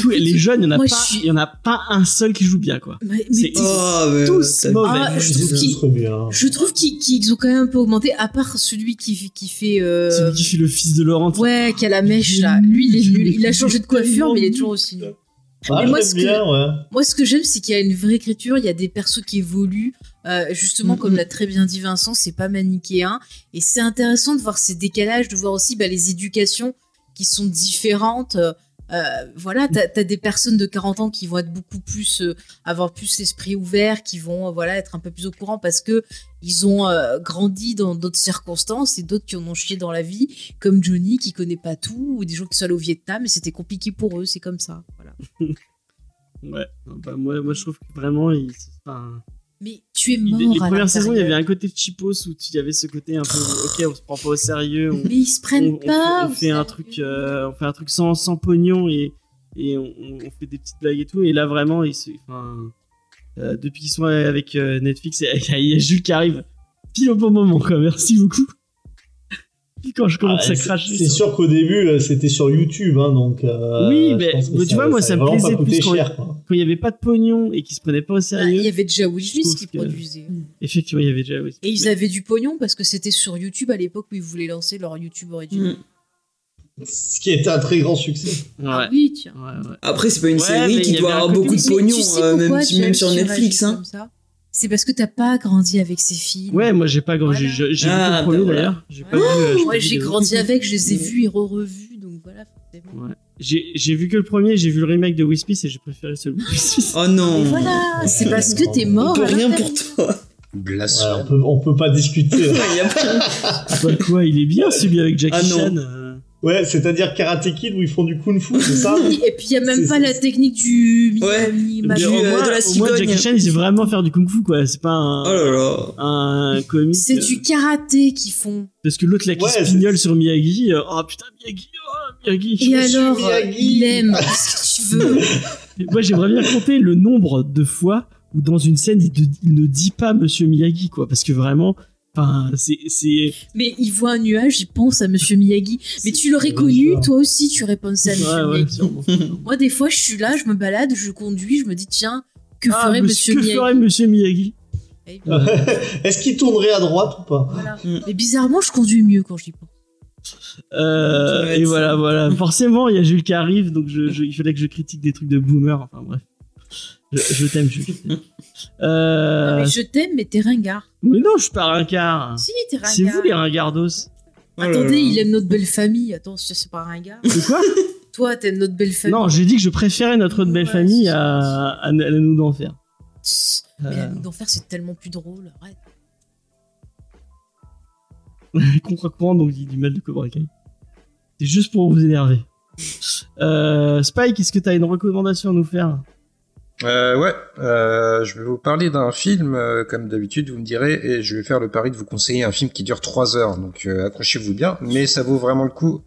Tout, ah, les jeunes, il n'y en, suis... en a pas un seul qui joue bien, quoi. Mais, mais c'est oh, mais tous mauvais. Ah, je, trouve qu'ils, je trouve qu'ils, qu'ils ont quand même un peu augmenté, à part celui qui, qui fait... Euh... Celui qui fait le fils de Laurent. Ouais, qui a la mèche, là. Lui, il, est, lui, il a changé de coiffure, mais il est toujours aussi... Ah, moi, ce bien, que, ouais. moi, ce que j'aime, c'est qu'il y a une vraie écriture, il y a des persos qui évoluent. Euh, justement, mm-hmm. comme l'a très bien dit Vincent, c'est pas manichéen. Et c'est intéressant de voir ces décalages, de voir aussi bah, les éducations qui sont différentes. Euh, voilà, t'as, t'as des personnes de quarante ans qui vont être beaucoup plus, euh, avoir plus l'esprit ouvert, qui vont euh, voilà, être un peu plus au courant parce qu'ils ont euh, grandi dans d'autres circonstances et d'autres qui en ont chié dans la vie, comme Johnny qui connaît pas tout, ou des gens qui sont allés au Vietnam et c'était compliqué pour eux, c'est comme ça. Voilà. ouais, bah, moi, moi je trouve que vraiment, il, enfin... Mais tu es mort. Les, les premières saisons, il y avait un côté cheapos où il y avait ce côté un peu ok, on se prend pas au sérieux. On, mais ils se prennent on, pas. On, on fait un truc, euh, on fait un truc sans sans pognon et et on, on fait des petites blagues et tout. Et là vraiment, ils se, enfin, euh, depuis qu'ils sont avec euh, Netflix, il y a Jules qui arrive pile au bon moment. Quoi. Merci beaucoup. Quand je commence ah, à cracher. C'est ça. Sûr qu'au début, c'était sur YouTube, hein, donc. Euh, oui, mais, mais tu ça, vois, moi, ça, ça me plaisait plus quand il n'y avait pas de pognon et qu'ils se prenaient pas au sérieux. Il ah, y avait déjà Will Smith qui que... produisait. Effectivement, il y avait déjà Will Smith. Et ils avaient du pognon parce que c'était sur YouTube à l'époque où ils voulaient lancer leur YouTube original. Mm. Ce qui était un très grand succès. Ouais. Ah oui, tiens. Ouais, ouais. Après, c'est pas une ouais, série qui doit avoir beaucoup de pognon, tu sais euh, même, même sur Netflix, hein. C'est parce que t'as pas grandi avec ces films. Ouais, moi j'ai pas grandi. Voilà. J'ai, j'ai ah, vu le premier d'ailleurs. J'ai pas oh vu, ouais, j'ai grandi vidéos. Avec, je les ai vus et re-revus, donc voilà. Ouais. J'ai, j'ai vu que le premier, j'ai vu le remake de Will Smith et j'ai préféré celui de Will Smith. Oh non. Et voilà, ouais. C'est parce que t'es mort. On peut rien pour toi. Glace. Ouais, on peut, on peut pas discuter. Bah quoi, il est bien celui avec Jackie ah, Chan. Euh... Ouais, c'est-à-dire Karate Kid où ils font du kung-fu, c'est ça? Et puis il y a même c'est, pas c'est... la technique du ouais. mi ma... euh, de la cigogne. Moi, Jackie Chan, il sait vraiment faire du kung-fu quoi, c'est pas un oh là là. un comique. C'est du karaté qu'ils font. Parce que l'autre là qui ouais, spignole sur Miyagi, oh putain Miyagi, oh Miyagi. Et alors, Miyagi. Il aime ce que tu veux. Moi, j'aimerais bien compter le nombre de fois où dans une scène il, te, il ne dit pas Monsieur Miyagi quoi, parce que vraiment. Enfin, c'est, c'est... Mais il voit un nuage, il pense à Monsieur Miyagi. Mais c'est tu l'aurais connu, ça. Toi aussi, tu aurais pensé à Monsieur ouais, Miyagi. Ouais, sûrement, sûrement. Moi, des fois, je suis là, je me balade, je conduis, je me dis, tiens, que ah, ferait Monsieur Miyagi? Que ferait Monsieur Miyagi? Et... Est-ce qu'il tournerait à droite ou pas? Voilà. Mm. Mais bizarrement, je conduis mieux quand je dis pas. Euh, et voilà, ça. voilà. Forcément, il y a Jules qui arrive, donc je, je, il fallait que je critique des trucs de boomer. Enfin, bref. Je, je t'aime, je t'aime. Euh... Mais je t'aime, mais t'es ringard. Mais non, je suis pas ringard. Si, t'es ringard. C'est vous les ringardos. Oh là Attendez, là. Il aime notre belle famille. Attends, c'est pas ringard. C'est quoi? toi, t'es notre belle famille. Non, j'ai dit que je préférais notre ouais, belle famille à, à, à nous d'enfer. Mais euh... la nous d'enfer, c'est tellement plus drôle. Ouais. Concrètement, donc il dit du mal de Cobra Kai. C'est juste pour vous énerver. euh, Spike, est-ce que t'as une recommandation à nous faire? Euh, ouais, euh, je vais vous parler d'un film, euh, comme d'habitude, vous me direz, et je vais faire le pari de vous conseiller un film qui dure trois heures, donc euh, accrochez-vous bien, mais ça vaut vraiment le coup.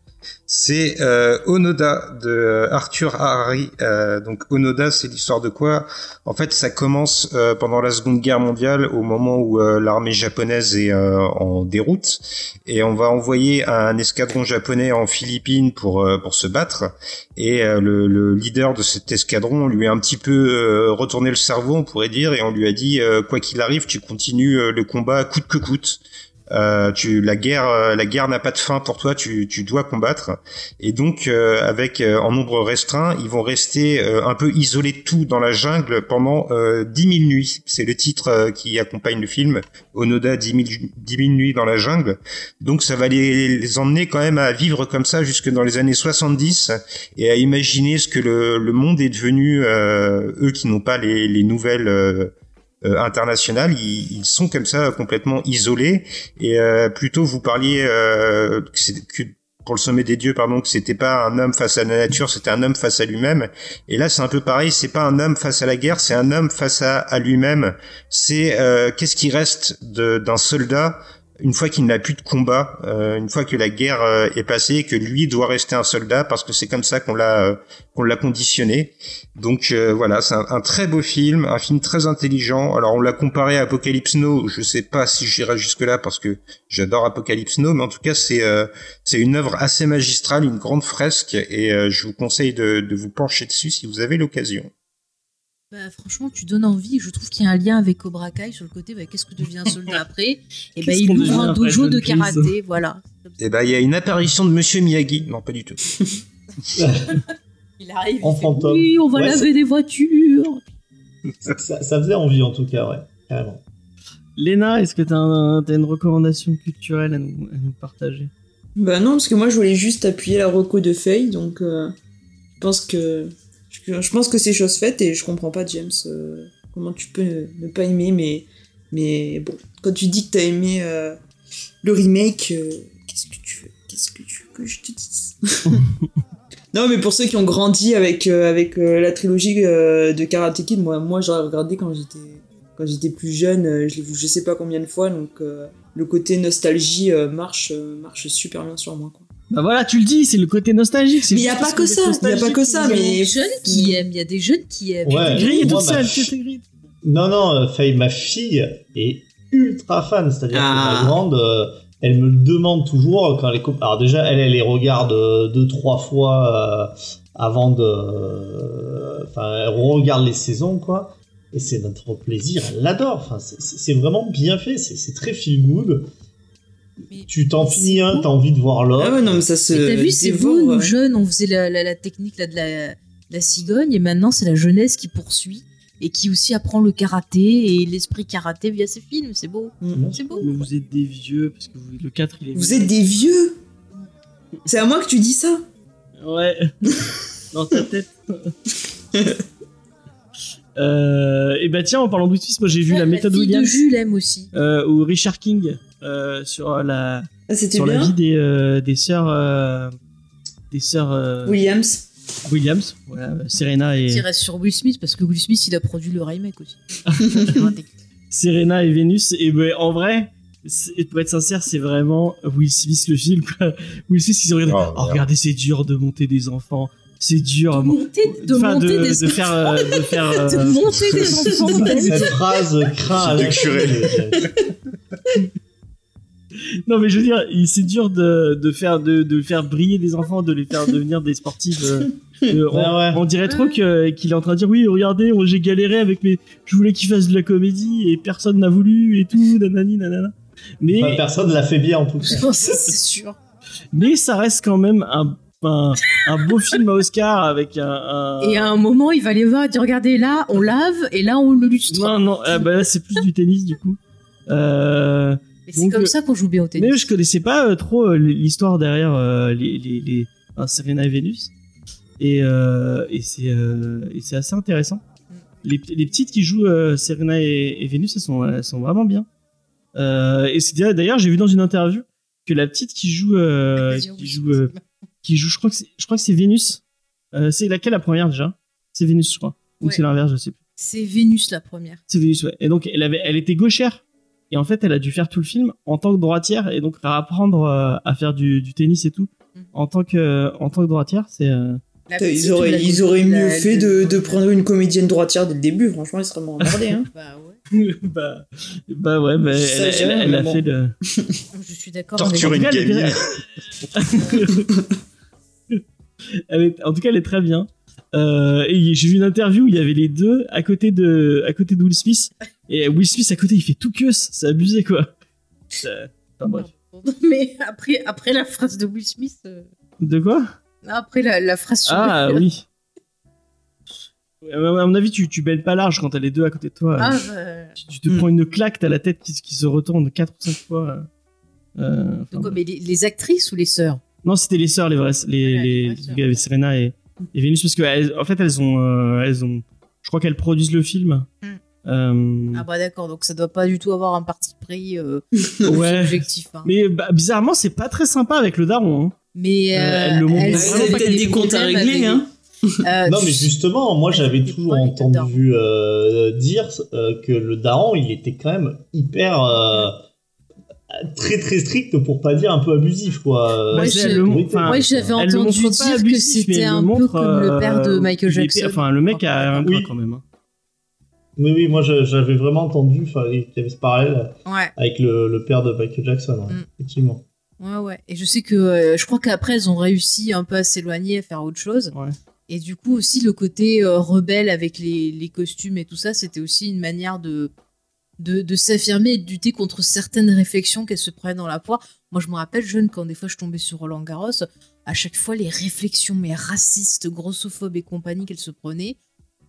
C'est euh, Onoda de Arthur Harari. Euh, donc Onoda, c'est l'histoire de quoi? En fait, ça commence euh, pendant la Seconde Guerre mondiale, au moment où euh, l'armée japonaise est euh, en déroute, et on va envoyer un escadron japonais en Philippines pour euh, pour se battre. Et euh, le, le leader de cet escadron, on lui a un petit peu euh, retourné le cerveau, on pourrait dire, et on lui a dit euh, quoi qu'il arrive, tu continues euh, le combat coûte que coûte. Euh, tu, la guerre, euh, la guerre n'a pas de fin pour toi. Tu, tu dois combattre. Et donc, euh, avec euh, en nombre restreint, ils vont rester euh, un peu isolés de tout dans la jungle pendant euh, dix mille nuits. C'est le titre euh, qui accompagne le film. Onoda, dix mille, dix mille nuits dans la jungle. Donc, ça va les, les emmener quand même à vivre comme ça jusque dans les années soixante-dix et à imaginer ce que le, le monde est devenu. Euh, eux qui n'ont pas les, les nouvelles. Euh, Euh, international, ils, ils sont comme ça complètement isolés. Et euh, plutôt vous parliez euh, que, c'est, que pour le sommet des dieux, pardon, que c'était pas un homme face à la nature, c'était un homme face à lui-même. Et là, c'est un peu pareil. C'est pas un homme face à la guerre, c'est un homme face à, à lui-même. C'est euh, qu'est-ce qui reste de, d'un soldat une fois qu'il n'a plus de combat, euh, une fois que la guerre euh, est passée, que lui doit rester un soldat parce que c'est comme ça qu'on l'a euh, qu'on l'a conditionné. Donc euh, voilà, c'est un, un très beau film, un film très intelligent. Alors on l'a comparé à Apocalypse Now, je sais pas si j'irai jusque là parce que j'adore Apocalypse Now, mais en tout cas c'est euh, c'est une œuvre assez magistrale, une grande fresque, et euh, je vous conseille de, de vous pencher dessus si vous avez l'occasion. Bah, franchement, tu donnes envie. Je trouve qu'il y a un lien avec Cobra Kai sur le côté. Bah, qu'est-ce que devient un soldat après? Et bah, il ouvre un dojo de karaté, voilà. Et bah, il y a une apparition de Monsieur Miyagi. Non, pas du tout. Il arrive. En il fantôme. Fait, oui, on va ouais, laver c'est... des voitures. ça, ça faisait envie en tout cas, ouais, carrément. Léna, est-ce que t'as, un, t'as une recommandation culturelle à nous, à nous partager? Bah non, parce que moi, je voulais juste appuyer la reco de Faye, donc euh, je pense que. Je pense que c'est chose faite et je comprends pas, James, euh, comment tu peux ne, ne pas aimer, mais, mais bon, quand tu dis que t'as aimé euh, le remake, euh, qu'est-ce que tu veux, qu'est-ce que tu veux que je te dise? Non, mais pour ceux qui ont grandi avec, euh, avec euh, la trilogie euh, de Karate Kid, moi, moi j'aurais regardé quand j'étais, quand j'étais plus jeune, euh, je l'ai vu je sais pas combien de fois, donc euh, le côté nostalgie euh, marche, euh, marche super bien sur moi, quoi. Bah voilà, tu le dis, c'est le côté nostalgique. C'est mais il n'y a pas que ça, il n'y a pas que ça. Il y a des jeunes qui aiment, il y a des jeunes qui aiment. Ouais, Grille est toute seule, c'est Grille. Non, non, Faye, ma fille est ultra fan, c'est-à-dire ah. que ma grande, euh, elle me le demande toujours quand les copains. Alors déjà, elle, elle les regarde euh, deux, trois fois euh, avant de. Enfin, euh, elle regarde les saisons, quoi. Et c'est notre plaisir, elle l'adore. Enfin, c'est, c'est vraiment bien fait, c'est, c'est très feel good. Mais tu t'en finis un, hein, t'as envie de voir l'autre. Ah ouais, non, mais ça se. Mais t'as vu, c'est vous, nous ouais. jeunes, on faisait la, la, la technique là, de la, la cigogne, et maintenant c'est la jeunesse qui poursuit et qui aussi apprend le karaté et l'esprit karaté via ces films. C'est beau. Mmh. C'est beau. Vous êtes des vieux, parce que vous, le quatre, il est. Vous êtes des vieux. C'est à moi que tu dis ça. Ouais. Dans ta tête. euh, et bah tiens, en parlant d'outisme, moi j'ai vu ouais, la méthode la Williams. De Jules aime aussi. Euh, ou Richard King. Euh, sur la ah, sur la vie des euh, des sœurs euh, des sœurs euh, Williams Williams voilà, Serena et il reste sur Will Smith parce que Will Smith il a produit le remake aussi. Serena et Vénus et ben, en vrai c'est, pour être sincère c'est vraiment Will Smith le film. Will Smith ils ont regardé oh, oh, regardez c'est dur de monter des enfants. C'est dur de monter, de enfin, monter de, des de faire euh, de faire euh... de monter des enfants. Cette phrase craint à curé. Non mais je veux dire, c'est dur de, de, faire, de, de faire briller des enfants, de les faire devenir des sportifs. Euh, de, ouais, on, ouais. on dirait trop que, qu'il est en train de dire oui, regardez, j'ai galéré avec mes, je voulais qu'ils fassent de la comédie et personne n'a voulu et tout, nanani nanana. Mais enfin, personne l'a fait bien en tout cas. Non, ça, c'est sûr. Mais ça reste quand même un, un, un beau film à Oscar avec un, un. Et à un moment, il va les voir et dire regardez là, on lave et là on le lustre. Non non, euh, bah, là c'est plus du tennis du coup. Euh... Et c'est donc, comme ça qu'on joue bien au tennis. Mais je connaissais pas euh, trop euh, l'histoire derrière euh, les, les, les... Enfin, Serena et Vénus. et, euh, et, c'est, euh, et c'est assez intéressant. Les, les petites qui jouent euh, Serena et, et Vénus, elles sont, elles sont vraiment bien. Euh, et c'est, d'ailleurs, j'ai vu dans une interview que la petite qui joue, euh, qui joue, euh, qui joue, je crois que c'est, je crois que c'est Vénus. Euh, c'est laquelle la première déjà ? C'est Vénus, je crois. Ou ouais. C'est l'inverse, je sais plus. C'est Vénus la première. C'est Vénus, ouais. Et donc elle avait, elle était gauchère. Et en fait, elle a dû faire tout le film en tant que droitière et donc à apprendre euh, à faire du, du tennis et tout mm. en tant que, euh, en tant que droitière, c'est. Euh, Ils auraient, ils auraient mieux la, fait de, de prendre une comédienne droitière dès le début. Franchement, ils seraient moins emmerdés. Hein. bah ouais. bah, bah ouais, bah, ça, elle, elle, elle a bon. fait le... Je suis d'accord. Torture une gamine. En tout cas, elle est très bien. Euh, et j'ai vu une interview où il y avait les deux à côté de, à côté de Will Smith. Et Will Smith, à côté, il fait tout queuse. C'est abusé, quoi. Euh, enfin, bref. Mais après, après la phrase de Will Smith... Euh... De quoi ? Après la, la phrase sur Ah le... oui. À mon avis, tu, tu belles pas large quand t'as les deux à côté de toi. Ah, euh... tu, tu te mm. prends une claque, t'as la tête qui, qui se retourne quatre ou cinq fois. Euh, Donc, enfin, quoi, mais les, les actrices ou les sœurs ? Non, c'était les sœurs, les vraies. Les, voilà, les, les sœurs, ouais. Serena et, et Vénus, parce qu'en fait, elles ont, euh, elles ont. Je crois qu'elles produisent le film. Mm. Euh... Ah bah d'accord, donc ça doit pas du tout avoir un parti pris euh, ouais. objectif. Hein. Mais bah, bizarrement, c'est pas très sympa avec le daron. Hein. Mais euh, euh, elle le montre vraiment pas. Des comptes à régler, hein. euh, Non, mais justement, moi j'avais toujours entendu euh, dire euh, que le daron, il était quand même hyper euh, très très strict, pour pas dire un peu abusif, quoi. Moi, j'ai, le, enfin, moi j'avais entendu dire abusif, que c'était un montre, peu comme euh, le père de Michael Jackson. Enfin, le mec a un point quand même. Hein. Oui, oui, moi j'avais vraiment entendu qu'il y avait ce parallèle ouais. avec le, le père de Michael Jackson, ouais, mm. effectivement. Ouais, ouais. Et je sais que, euh, je crois qu'après, elles ont réussi un peu à s'éloigner, à faire autre chose. Ouais. Et du coup, aussi, le côté euh, rebelle avec les, les costumes et tout ça, c'était aussi une manière de, de, de s'affirmer et de lutter contre certaines réflexions qu'elles se prenaient dans la poire. Moi, je me rappelle, jeune, quand des fois je tombais sur Roland Garros, à chaque fois, les réflexions, mais racistes, grossophobes et compagnie qu'elles se prenaient.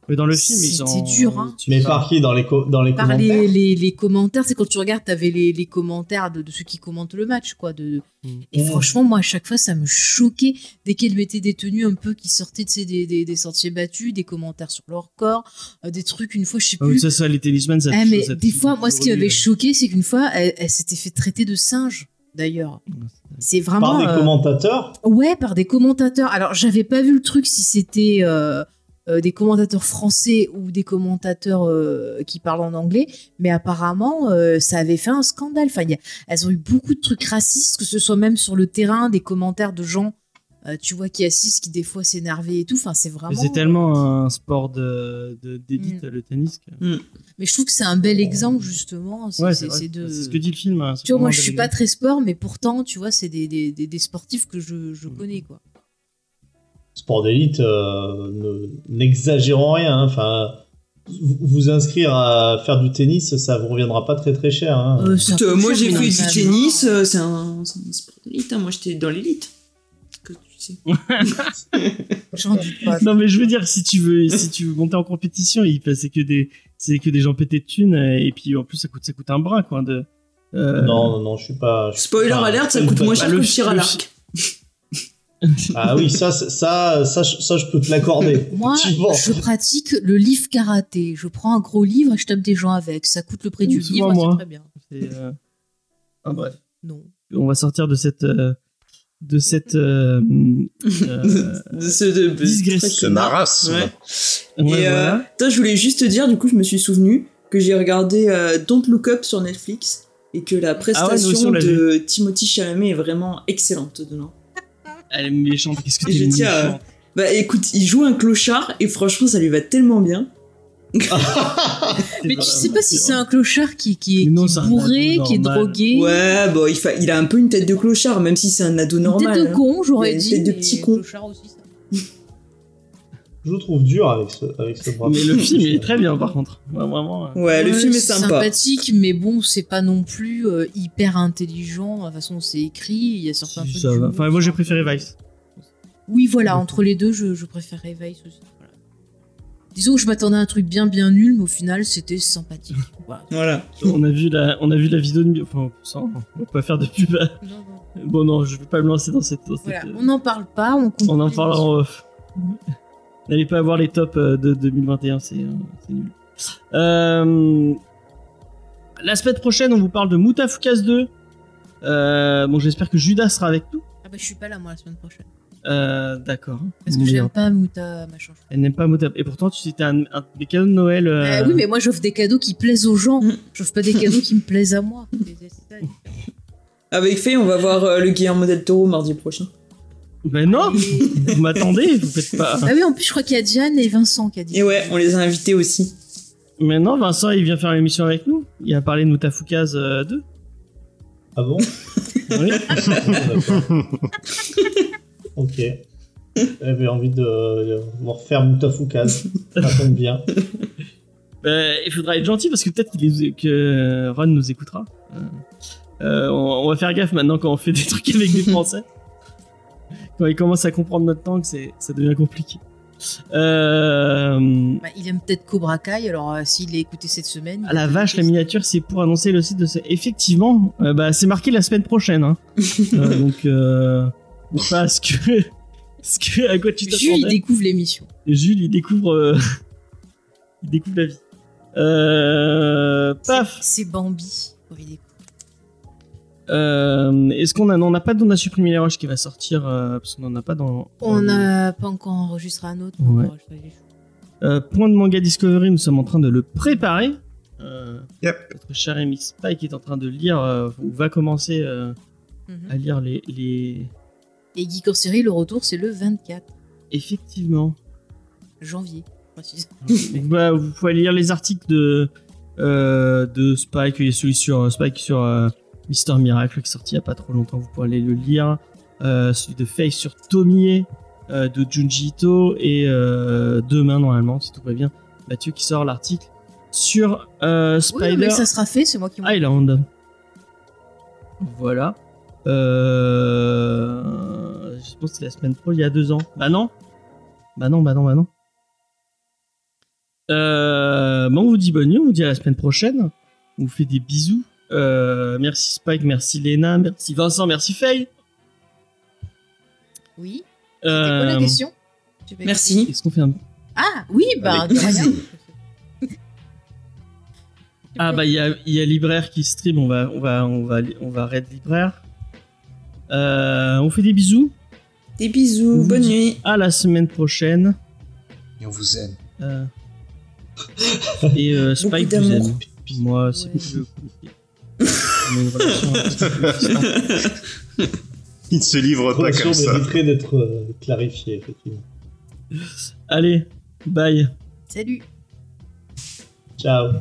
Mais dans le film, c'était ils ont... dur, hein. Mais par qui ? Dans les, co- dans les par commentaires Par les, les, les commentaires. C'est quand tu regardes, t'avais les, les commentaires de, de ceux qui commentent le match, quoi. De, de... Mmh. Et franchement, moi, à chaque fois, ça me choquait. Dès qu'elles mettaient des tenues un peu qui sortaient de ces, des, des, des sentiers battus, des commentaires sur leur corps, euh, des trucs, une fois, je sais plus... Ah, mais ça, ça, les tennisman, ça... Ah, mais ça, des ça, fois, moi, ce qui m'avait choqué, c'est qu'une fois, elle, elle s'était fait traiter de singe, d'ailleurs. C'est vraiment... Par des euh... commentateurs ? Ouais, par des commentateurs. Alors, j'avais pas vu le truc si c'était... Euh... Euh, des commentateurs français ou des commentateurs euh, qui parlent en anglais, mais apparemment, euh, ça avait fait un scandale. Enfin, y a, elles ont eu beaucoup de trucs racistes, que ce soit même sur le terrain, des commentaires de gens, euh, tu vois, qui assistent, qui des fois s'énervaient et tout. Enfin, c'est vraiment... C'est tellement euh, un sport de, de, d'élite, mmh. le tennis. Que... Mmh. Mais je trouve que c'est un bel exemple, justement. C'est, ouais, c'est, c'est, c'est, de... c'est ce que dit le film. Hein, tu vois, moi, je suis pas très sport, mais pourtant, tu vois, c'est des, des, des, des sportifs que je, je mmh. connais, quoi. Sport d'élite, euh, ne, n'exagérons rien. Hein. Enfin, vous, vous inscrire à faire du tennis, ça vous reviendra pas très très cher. Hein. Euh, Écoute, euh, moi j'ai fait du tennis, euh, c'est, un, c'est un sport d'élite. Hein. Moi j'étais dans l'élite. Que tu sais. J'en doute pas. Non mais je veux dire, si tu veux, si tu veux monter en compétition, il c'est que des, c'est que des gens pétés de thunes et puis en plus ça coûte, ça coûte un bras quoi. De, euh... Non non non, je suis pas. Je suis Spoiler pas, alert, ça coûte moins cher que le tir à l'arc. Ah oui, ça, ça, ça, ça, ça, je peux te l'accorder. Moi, je pratique le livre karaté. Je prends un gros livre et je tape des gens avec. Ça coûte le prix oui, du livre, moi. C'est très bien. C'est euh... ah, bref. Non. On va sortir de cette, euh, de cette, euh, de ce, de, digression. De marasse. Ouais. Ouais, et euh, ouais. Toi, je voulais juste te dire, du coup, je me suis souvenu que j'ai regardé euh, Don't Look Up sur Netflix et que la prestation ah ouais, aussi, de Timothée Chalamet est vraiment excellente dedans. Elle est méchante, qu'est-ce que t'es méchante euh, Bah écoute, il joue un clochard et franchement ça lui va tellement bien. Mais tu sais pas si c'est un clochard qui, qui est non, qui bourré, qui est drogué. Ouais, bon, il, fa... il a un peu une tête de clochard, même si c'est un ado normal. Une tête de con, hein. J'aurais dit. Une tête de petit con. Clochard aussi, ça. Je le trouve dur avec ce, avec ce bras. Mais le film il est très bien par contre. Ouais, vraiment. Ouais, ouais le film est sympa. Sympathique, mais bon, c'est pas non plus euh, hyper intelligent. De toute façon, c'est écrit. Il y a certains si, trucs. Enfin, moi, j'ai préféré Vice. Oui, voilà. Entre les deux, je, je préférais Vice aussi. Voilà. Disons que je m'attendais à un truc bien, bien nul, mais au final, c'était sympathique. Voilà. voilà. on a vu la, on a vu la vidéo de. Enfin, ça, on va pas faire de pub. Non, non. Bon, non, je vais pas me lancer dans cette. Dans voilà. Cette... On n'en parle pas. On. On en parle en off. N'allez pas avoir les tops de deux mille vingt et un, c'est, c'est nul. Euh, la semaine prochaine, on vous parle de Moutafoukaz deux. Euh, bon, j'espère que Judas sera avec nous. Ah bah, je suis pas là, moi, la semaine prochaine. Euh, d'accord. Parce que mais j'aime pas Mouta, machin. Elle n'aime pas Mouta. Et pourtant, tu citais un, un, des cadeaux de Noël. Euh... Euh, oui, mais moi, j'offre des cadeaux qui plaisent aux gens. J'offre pas des cadeaux qui me plaisent à moi. Avec Faye, on va voir euh, le Guillermo del Toro mardi prochain. Mais non, vous m'attendez, vous faites pas. Ah oui, en plus, je crois qu'il y a Diane et Vincent qui a dit. Et ouais, on les a invités aussi. Mais non, Vincent, il vient faire l'émission avec nous. Il a parlé de Moutafoukaz euh, deux. Ah bon? Oui. Ok. J'avais envie de, de me refaire Moutafoukaz. Ça tombe bien. Euh, il faudra être gentil parce que peut-être qu'il, que Ron nous écoutera. Euh, on, on va faire gaffe maintenant quand on fait des trucs avec des Français. Quand il commence à comprendre notre temps, que c'est, ça devient compliqué. Euh... Bah, il aime peut-être Cobra Kai, alors euh, s'il l'a écouté cette semaine... Ah la vache, la miniature, c'est pour annoncer le site de... Ce... Effectivement, euh, bah, c'est marqué la semaine prochaine. Hein. euh, donc, euh... Enfin, ce que... ce que... à quoi tu t'attendais. Jules, il découvre l'émission. Jules, il découvre... Euh... il découvre la vie. Euh... Paf c'est, c'est Bambi, pour il découvre. Euh, est-ce qu'on a, non, on n'a pas, on a supprimé les rushs qui va sortir euh, parce qu'on en a pas dans. On n'a euh, pas encore enregistré un autre. Ouais. Euh, point de manga Discovery, nous sommes en train de le préparer. Euh, yep. Notre cher ami Spike est en train de lire euh, ou va commencer euh, mm-hmm. à lire les les. Et Geek en série, le retour c'est le vingt-quatre. Effectivement. Janvier. Donc, bah, vous pouvez lire les articles de euh, de Spike, il y a celui sur euh, Spike sur. Euh, Mister Miracle qui est sorti il n'y a pas trop longtemps, vous pouvez aller le lire. Euh, celui de Faith sur Tomie euh, de Junji Ito et euh, demain normalement, si tout va bien, Mathieu qui sort l'article sur euh, Spider oui, mais ça sera fait, c'est moi qui Island. Voilà. Euh... Je pense que c'est la semaine pro, il y a deux ans. Bah non Bah non, bah non, bah non. Euh... Bah, on vous dit bonne nuit, on vous dit à la semaine prochaine. On vous fait des bisous. Euh, merci Spike, merci Léna, merci Vincent, merci Faye. Oui. C'était euh... quoi la question ? Merci. Est-ce qu'on fait un... Ah oui, bah de rien. Ah bah il y a il y a Libraire qui stream, on va on va on va on va raid Libraire. Euh, on fait des bisous. Des bisous. Bonne nuit. À la semaine prochaine. Et on vous aime. Euh... Et euh, Spike vous aime. Moi c'est ouais. Plus il ne se livre pas comme ça. Mériterait d'être euh, clarifié, effectivement. Allez, bye. Salut. Ciao.